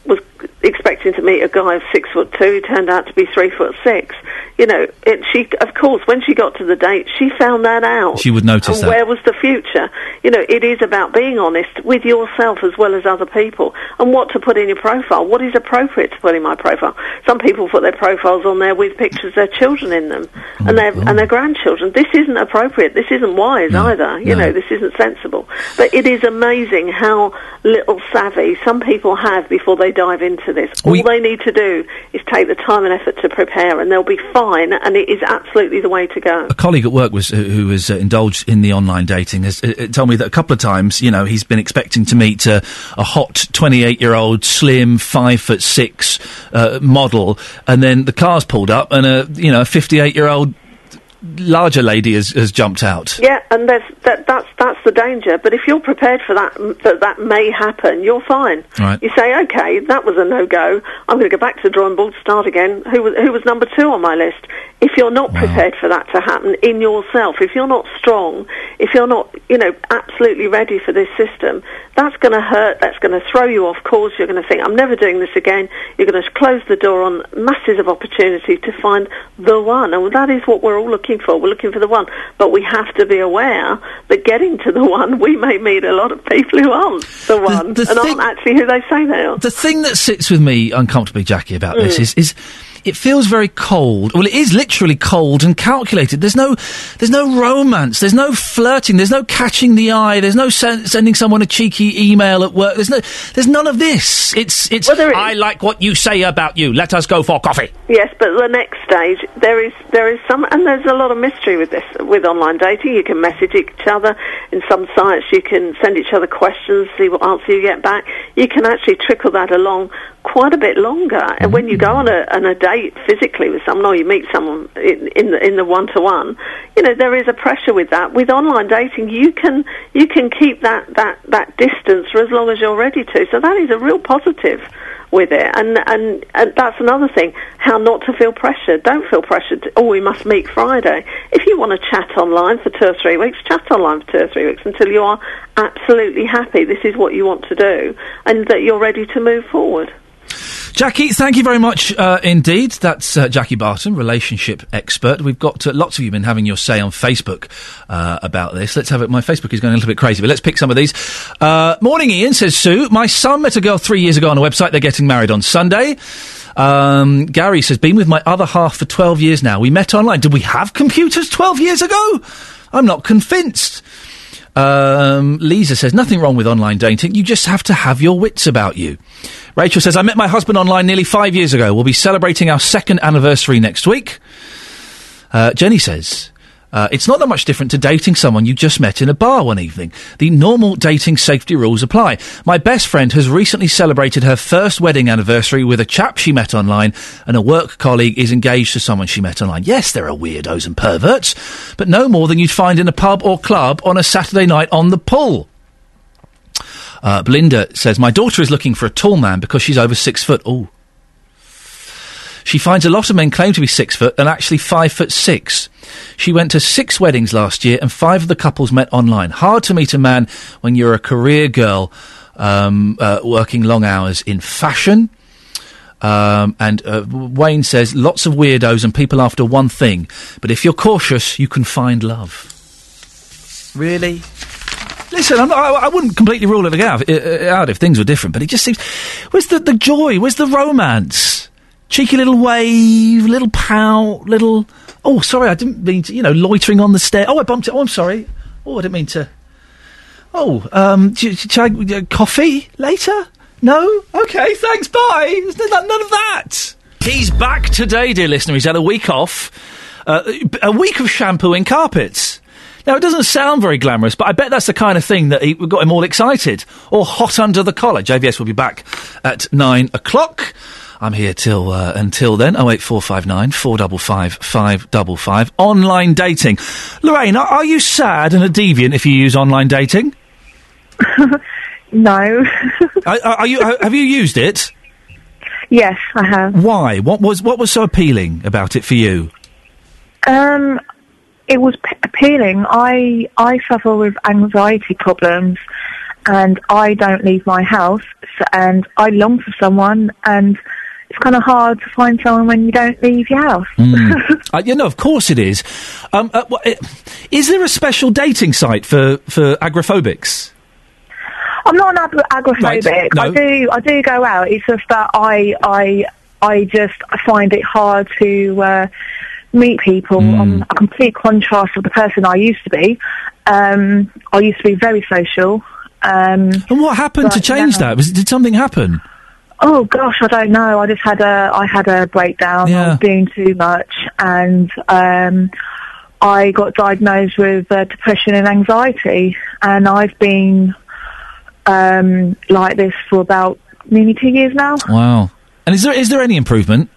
was expecting to meet a guy of 6'2", he turned out to be 3'6". You know, when she got to the date, she found that out. She would notice and that. Where was the future? You know, it is about being honest with yourself as well as other people, and what to put in your profile. What is appropriate to put in my profile? Some people put their profiles on there with pictures of their children in them, and their grandchildren. This isn't appropriate. This isn't wise either. You know, this isn't sensible. But it is amazing how little savvy some people have before they dive into this. All they need to do is take the time and effort to prepare, and they'll be fine, and it is absolutely the way to go. A colleague at work who has indulged in the online dating has told me that a couple of times, you know, he's been expecting to meet a hot 28-year-old, slim, 5'6" model, and then the car's pulled up and a 58-year-old larger lady has jumped out. Yeah, and that's the danger. But if you're prepared for that may happen, you're fine. Right. You say, okay, that was a no-go. I'm going to go back to the drawing board, start again. Who was number two on my list? If you're not prepared for that to happen in yourself, if you're not strong, if you're not, you know, absolutely ready for this system, that's going to hurt, that's going to throw you off course, you're going to think, I'm never doing this again, you're going to close the door on masses of opportunity to find the one, and that is what we're all looking for. We're looking for the one, but we have to be aware that getting to the one, we may meet a lot of people who aren't the one, aren't actually who they say they are. The thing that sits with me uncomfortably, Jackie, about this is it feels very cold. Well, it is literally cold and calculated. There's no romance. There's no flirting. There's no catching the eye. There's no sending someone a cheeky email at work. There's none of this. It's. Well, I like what you say about you. Let us go for coffee. Yes, but the next stage there is some, and there's a lot of mystery with this. With online dating, you can message each other. In some sites, you can send each other questions, see what answer you get back. You can actually trickle that along quite a bit longer. And when you go on a date physically with someone, or you meet someone in the one-to-one, you know, there is a pressure with that. With online dating, you can keep that distance for as long as you're ready to. So that is a real positive with it, and that's another thing, how not to feel pressured. Don't feel pressured we must meet Friday. If you want to chat online for 2 or 3 weeks, chat online for 2 or 3 weeks until you are absolutely happy this is what you want to do and that you're ready to move forward. Jackie, thank you very much indeed. That's Jackie Barton, relationship expert. We've got lots of you been having your say on Facebook about this. Let's have it. My Facebook is going a little bit crazy, but let's pick some of these. Morning, Ian, says Sue. My son met a girl 3 years ago on a website. They're getting married on Sunday. Gary says, been with my other half for 12 years now. We met online. Did we have computers 12 years ago? I'm not convinced. Lisa says, nothing wrong with online dating. You just have to have your wits about you. Rachel says, I met my husband online nearly 5 years ago. We'll be celebrating our second anniversary next week. Jenny says, it's not that much different to dating someone you just met in a bar one evening. The normal dating safety rules apply. My best friend has recently celebrated her first wedding anniversary with a chap she met online, and a work colleague is engaged to someone she met online. Yes, there are weirdos and perverts, but no more than you'd find in a pub or club on a Saturday night on the pool. Belinda says, my daughter is looking for a tall man because she's over 6 foot. Ooh. She finds a lot of men claim to be 6 foot and actually 5'6". She went to 6 weddings last year and 5 of the couples met online. Hard to meet a man when you're a career girl working long hours in fashion. And Wayne says, lots of weirdos and people after one thing. But if you're cautious, you can find love. Really? Listen, I wouldn't completely rule it out if things were different, but it just seems... Where's the joy? Where's the romance? Cheeky little wave, little pout, little... Oh, sorry, I didn't mean to... You know, loitering on the stair. Oh, I bumped it. Oh, I'm sorry. Oh, I didn't mean to... Oh, shall I coffee later? No? OK, thanks, bye. There's none of that. He's back today, dear listener. He's had a week off. A week of shampooing carpets. Now, it doesn't sound very glamorous, but I bet that's the kind of thing that got him all excited. Or hot under the collar. JVS will be back at 9 o'clock. I'm here till until then. 08459 455 555. Online dating. Lorraine, are you sad and a deviant if you use online dating? No. Are you? Have you used it? Yes, I have. Why? What was so appealing about it for you? It was appealing. I suffer with anxiety problems, and I don't leave my house, and I long for someone, and it's kind of hard to find someone when you don't leave your house. You know, of course it is. Is there a special dating site for agoraphobics? I'm not an agoraphobic. Right. No. I do go out. It's just that I just find it hard to meet people. I'm a complete contrast of the person I used to be. I used to be very social. And what happened to change that? Did something happen? Oh gosh, I don't know. I just had I had a breakdown. Yeah. I was doing too much, and I got diagnosed with depression and anxiety, and I've been like this for about nearly 2 years now. Wow. And is there any improvement?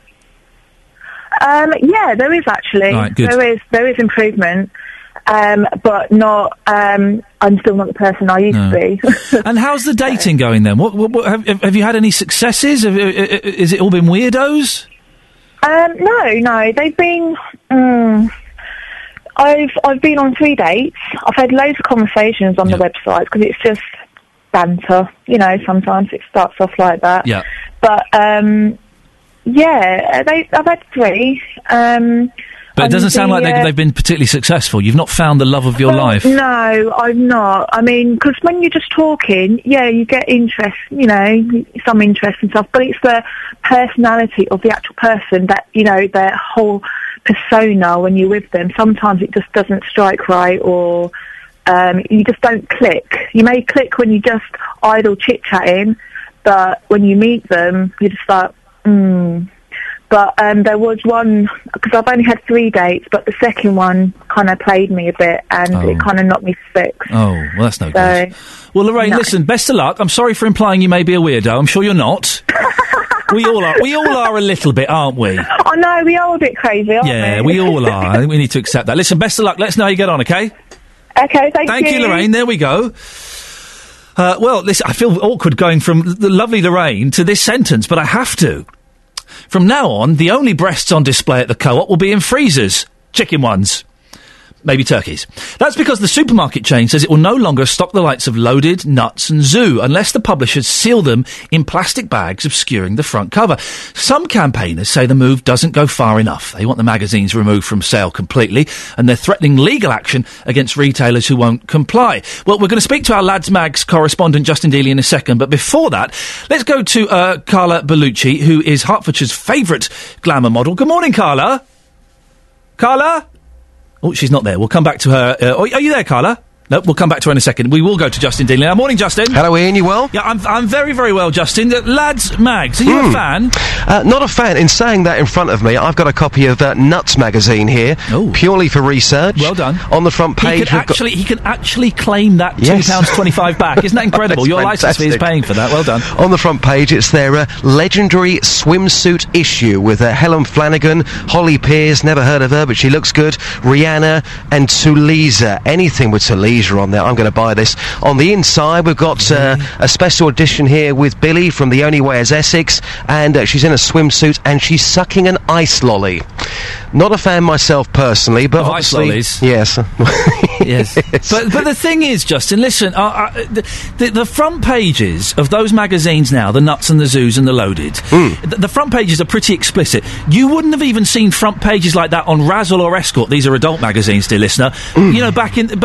Yeah, there is actually. Right, good. There is improvement. But not. I'm still not the person I used to be. And how's the dating going then? What have you had any successes? Is it all been weirdos? No, they've been. I've been on 3 dates. I've had loads of conversations on the website because it's just banter. You know, sometimes it starts off like that. Yeah. But I've had 3. But it doesn't sound like they've been particularly successful. You've not found the love of your life. No, I've not. I mean, because when you're just talking, you get interest, you know, some interest and stuff, but it's the personality of the actual person that, you know, their whole persona when you're with them. Sometimes it just doesn't strike right, or you just don't click. You may click when you're just idle chit-chatting, but when you meet them, you're just like, But there was one, because I've only had 3 dates, but the second one kind of played me a bit, and it kind of knocked me 6. Oh, well, that's no good. Well, Lorraine, listen, best of luck. I'm sorry for implying you may be a weirdo. I'm sure you're not. We all are. We all are a little bit, aren't we? Oh, no, we are a bit crazy, aren't we? Yeah, we all are. I think we need to accept that. Listen, best of luck. Let us know how you get on, okay? Okay, thank you, Lorraine. There we go. Well, listen, I feel awkward going from the lovely Lorraine to this sentence, but I have to. From now on, the only breasts on display at the Co-op will be in freezers. Chicken ones. Maybe turkeys. That's because the supermarket chain says it will no longer stock the likes of Loaded, Nuts and Zoo, unless the publishers seal them in plastic bags obscuring the front cover. Some campaigners say the move doesn't go far enough. They want the magazines removed from sale completely, and they're threatening legal action against retailers who won't comply. Well, we're going to speak to our Lads Mags correspondent, Justin Dealey, in a second, but before that, let's go to Carla Bellucci, who is Hertfordshire's favourite glamour model. Good morning, Carla. Carla? Oh, she's not there. We'll come back to her. Are you there, Carla? No, we'll come back to her in a second. We will go to Justin Dealey. Now, morning, Justin. Hello, Ian. You well? Yeah, I'm very, very well, Justin. Lads Mags, are you a fan? Not a fan. In saying that, in front of me, I've got a copy of Nuts magazine here, purely for research. Well done. On the front page, he can actually claim that £2.25 back. Isn't that incredible? Your license fee is paying for that. Well done. On the front page, it's their legendary swimsuit issue with Helen Flanagan, Holly Pierce, never heard of her, but she looks good, Rihanna, and Tulisa. Anything with Tulisa on there, I'm going to buy this. On the inside, we've got a special edition here with Billy from The Only Way Is Essex, and she's in a swimsuit and she's sucking an ice lolly. Not a fan myself personally, but ice lollies. Yes, yes. But the thing is, Justin, listen. The front pages of those magazines now, the Nuts and the Zoos and the Loaded, the front pages are pretty explicit. You wouldn't have even seen front pages like that on Razzle or Escort. These are adult magazines, dear listener. You know, back in the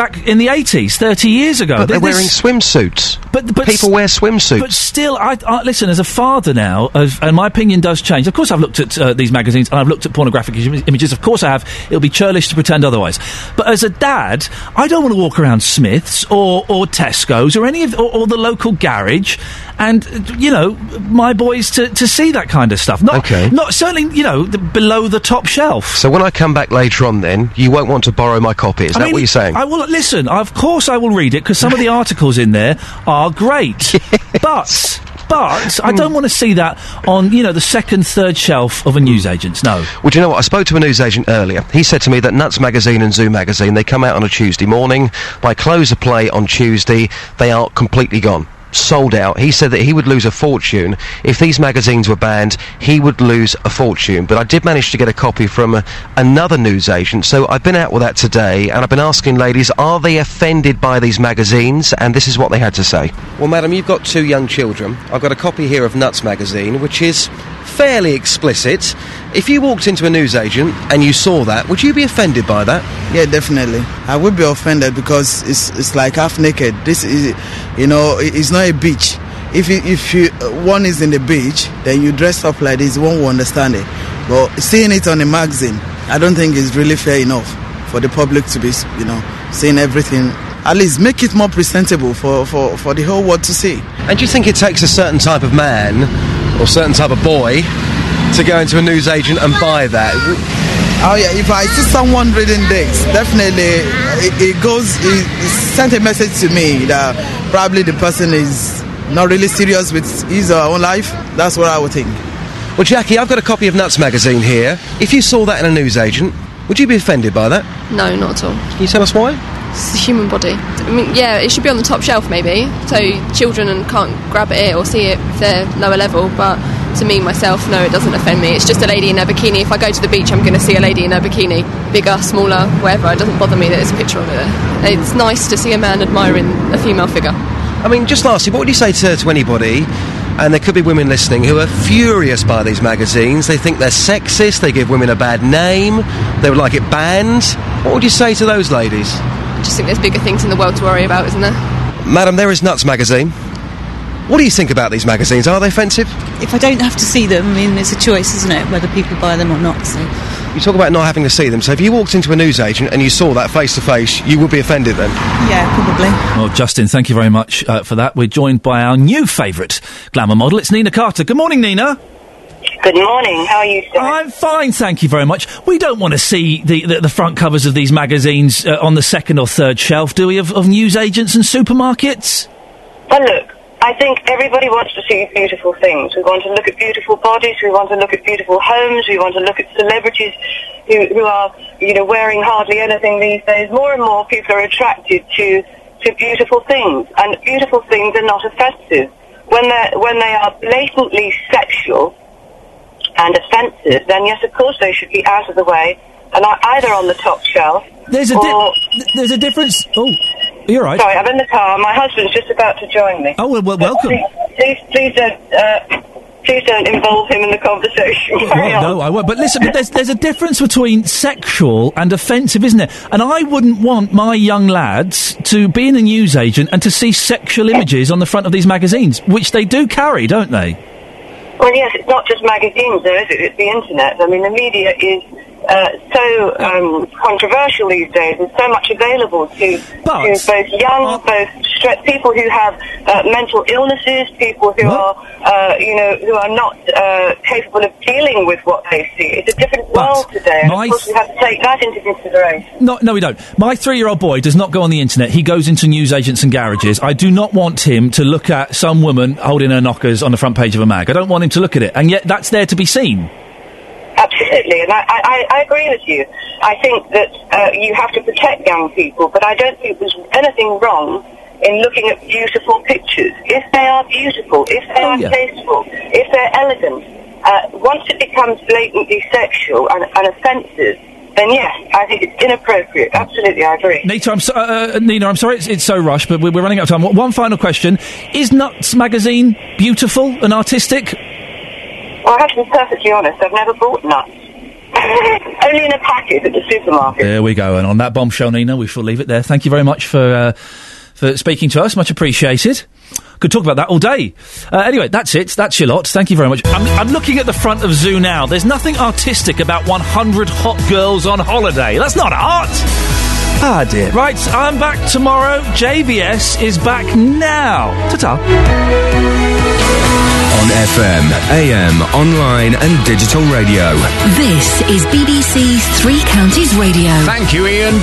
80s, 30 years ago. But they're wearing swimsuits. But people wear swimsuits. But still, I listen, as a father now, and my opinion does change. Of course I've looked at these magazines, and I've looked at pornographic images. Of course I have. It'll be churlish to pretend otherwise. But as a dad, I don't want to walk around Smith's or Tesco's or any of or the local garage and, you know, my boys to see that kind of stuff. Not certainly, you know, below the top shelf. So when I come back later on, then, you won't want to borrow my copy, is that what you're saying? I will, listen, of course I will read it, because some of the articles in there are great. Yes. But I don't want to see that on, you know, the second, third shelf of a newsagent's, no. Well, do you know what? I spoke to a newsagent earlier. He said to me that Nuts magazine and Zoo magazine, they come out on a Tuesday morning. By close of play on Tuesday, they are completely gone. Sold out. He said that he would lose a fortune. If these magazines were banned, he would lose a fortune. But I did manage to get a copy from another newsagent, so I've been out with that today, and I've been asking ladies, are they offended by these magazines? And this is what they had to say. Well, madam, you've got two young children. I've got a copy here of Nuts magazine, which is fairly explicit. If you walked into a newsagent and you saw that, would you be offended by that? Yeah, definitely. I would be offended because it's like half naked. This is, you know, it's not a beach. If one is in the beach, then you dress up like this, one will understand it. But seeing it on a magazine, I don't think it's really fair enough for the public to be, you know, seeing everything. At least make it more presentable for the whole world to see. And do you think it takes a certain type of man or certain type of boy to go into a newsagent and buy that? Oh yeah, if I see someone reading this, definitely it sent a message to me that probably the person is not really serious with his or her own life. That's what I would think. Well, Jackie, I've got a copy of Nuts magazine here. If you saw that in a newsagent, would you be offended by that? No, not at all. Can you tell us why? It's the human body. I mean, yeah, it should be on the top shelf maybe, so children can't grab it or see it if they're lower level, but to me, myself, no, it doesn't offend me. It's just a lady in her bikini. If I go to the beach, I'm going to see a lady in her bikini. Bigger, smaller, wherever. It doesn't bother me that there's a picture of it. It's nice to see a man admiring a female figure. I mean, just lastly, what would you say to anybody, and there could be women listening, who are furious by these magazines? They think they're sexist, they give women a bad name, they would like it banned. What would you say to those ladies? I just think there's bigger things in the world to worry about, isn't there? Madam, there is Nuts magazine. What do you think about these magazines? Are they offensive? If I don't have to see them, I mean, it's a choice, isn't it, whether people buy them or not, so... You talk about not having to see them, so if you walked into a newsagent and you saw that face-to-face, you would be offended then? Yeah, probably. Well, Justin, thank you very much for that. We're joined by our new favourite glamour model. It's Nina Carter. Good morning, Nina. Good morning. How are you doing? I'm fine, thank you very much. We don't want to see the front covers of these magazines on the second or third shelf, do we, of newsagents and supermarkets? Well, look. I think everybody wants to see beautiful things. We want to look at beautiful bodies, we want to look at beautiful homes, we want to look at celebrities who are, you know, wearing hardly anything these days. More and more people are attracted to beautiful things, and beautiful things are not offensive. When they are blatantly sexual and offensive, then yes, of course they should be out of the way, and are either on the top shelf there's a difference... Oh, you're right. Sorry, I'm in the car. My husband's just about to join me. Oh, well, welcome. Please don't involve him in the conversation. Well, no, I won't. But listen, but there's a difference between sexual and offensive, isn't there? And I wouldn't want my young lads to be in a newsagent and to see sexual images on the front of these magazines, which they do carry, don't they? Well, yes, it's not just magazines, though, is it? It's the internet. I mean, the media is... so controversial these days, and so much available to both young, people who have mental illnesses, people who are not capable of dealing with what they see. It's a different world today, and of course we have to take that into consideration. No, we don't. My 3-year-old boy does not go on the internet. He goes into newsagents and garages. I do not want him to look at some woman holding her knockers on the front page of a mag. I don't want him to look at it, and yet that's there to be seen. Absolutely, and I agree with you. I think that you have to protect young people, but I don't think there's anything wrong in looking at beautiful pictures. If they are beautiful, if they are tasteful, if they're elegant, once it becomes blatantly sexual and offensive, then yes, I think it's inappropriate. Absolutely, I agree. Nina, I'm sorry it's so rushed, but we're running out of time. One final question. Is Nuts magazine beautiful and artistic? Well, I have to be perfectly honest, I've never bought Nuts. Only in a package at the supermarket. There we go, and on that bombshell, Nina, we shall leave it there. Thank you very much for speaking to us, much appreciated. Could talk about that all day. Anyway, that's it, that's your lot, thank you very much. I'm looking at the front of Zoo now. There's nothing artistic about 100 hot girls on holiday. That's not art! Ah, dear. Right, I'm back tomorrow. JBS is back now. Ta-ta. On FM, AM, online and digital radio. This is BBC Three Counties Radio. Thank you, Ian.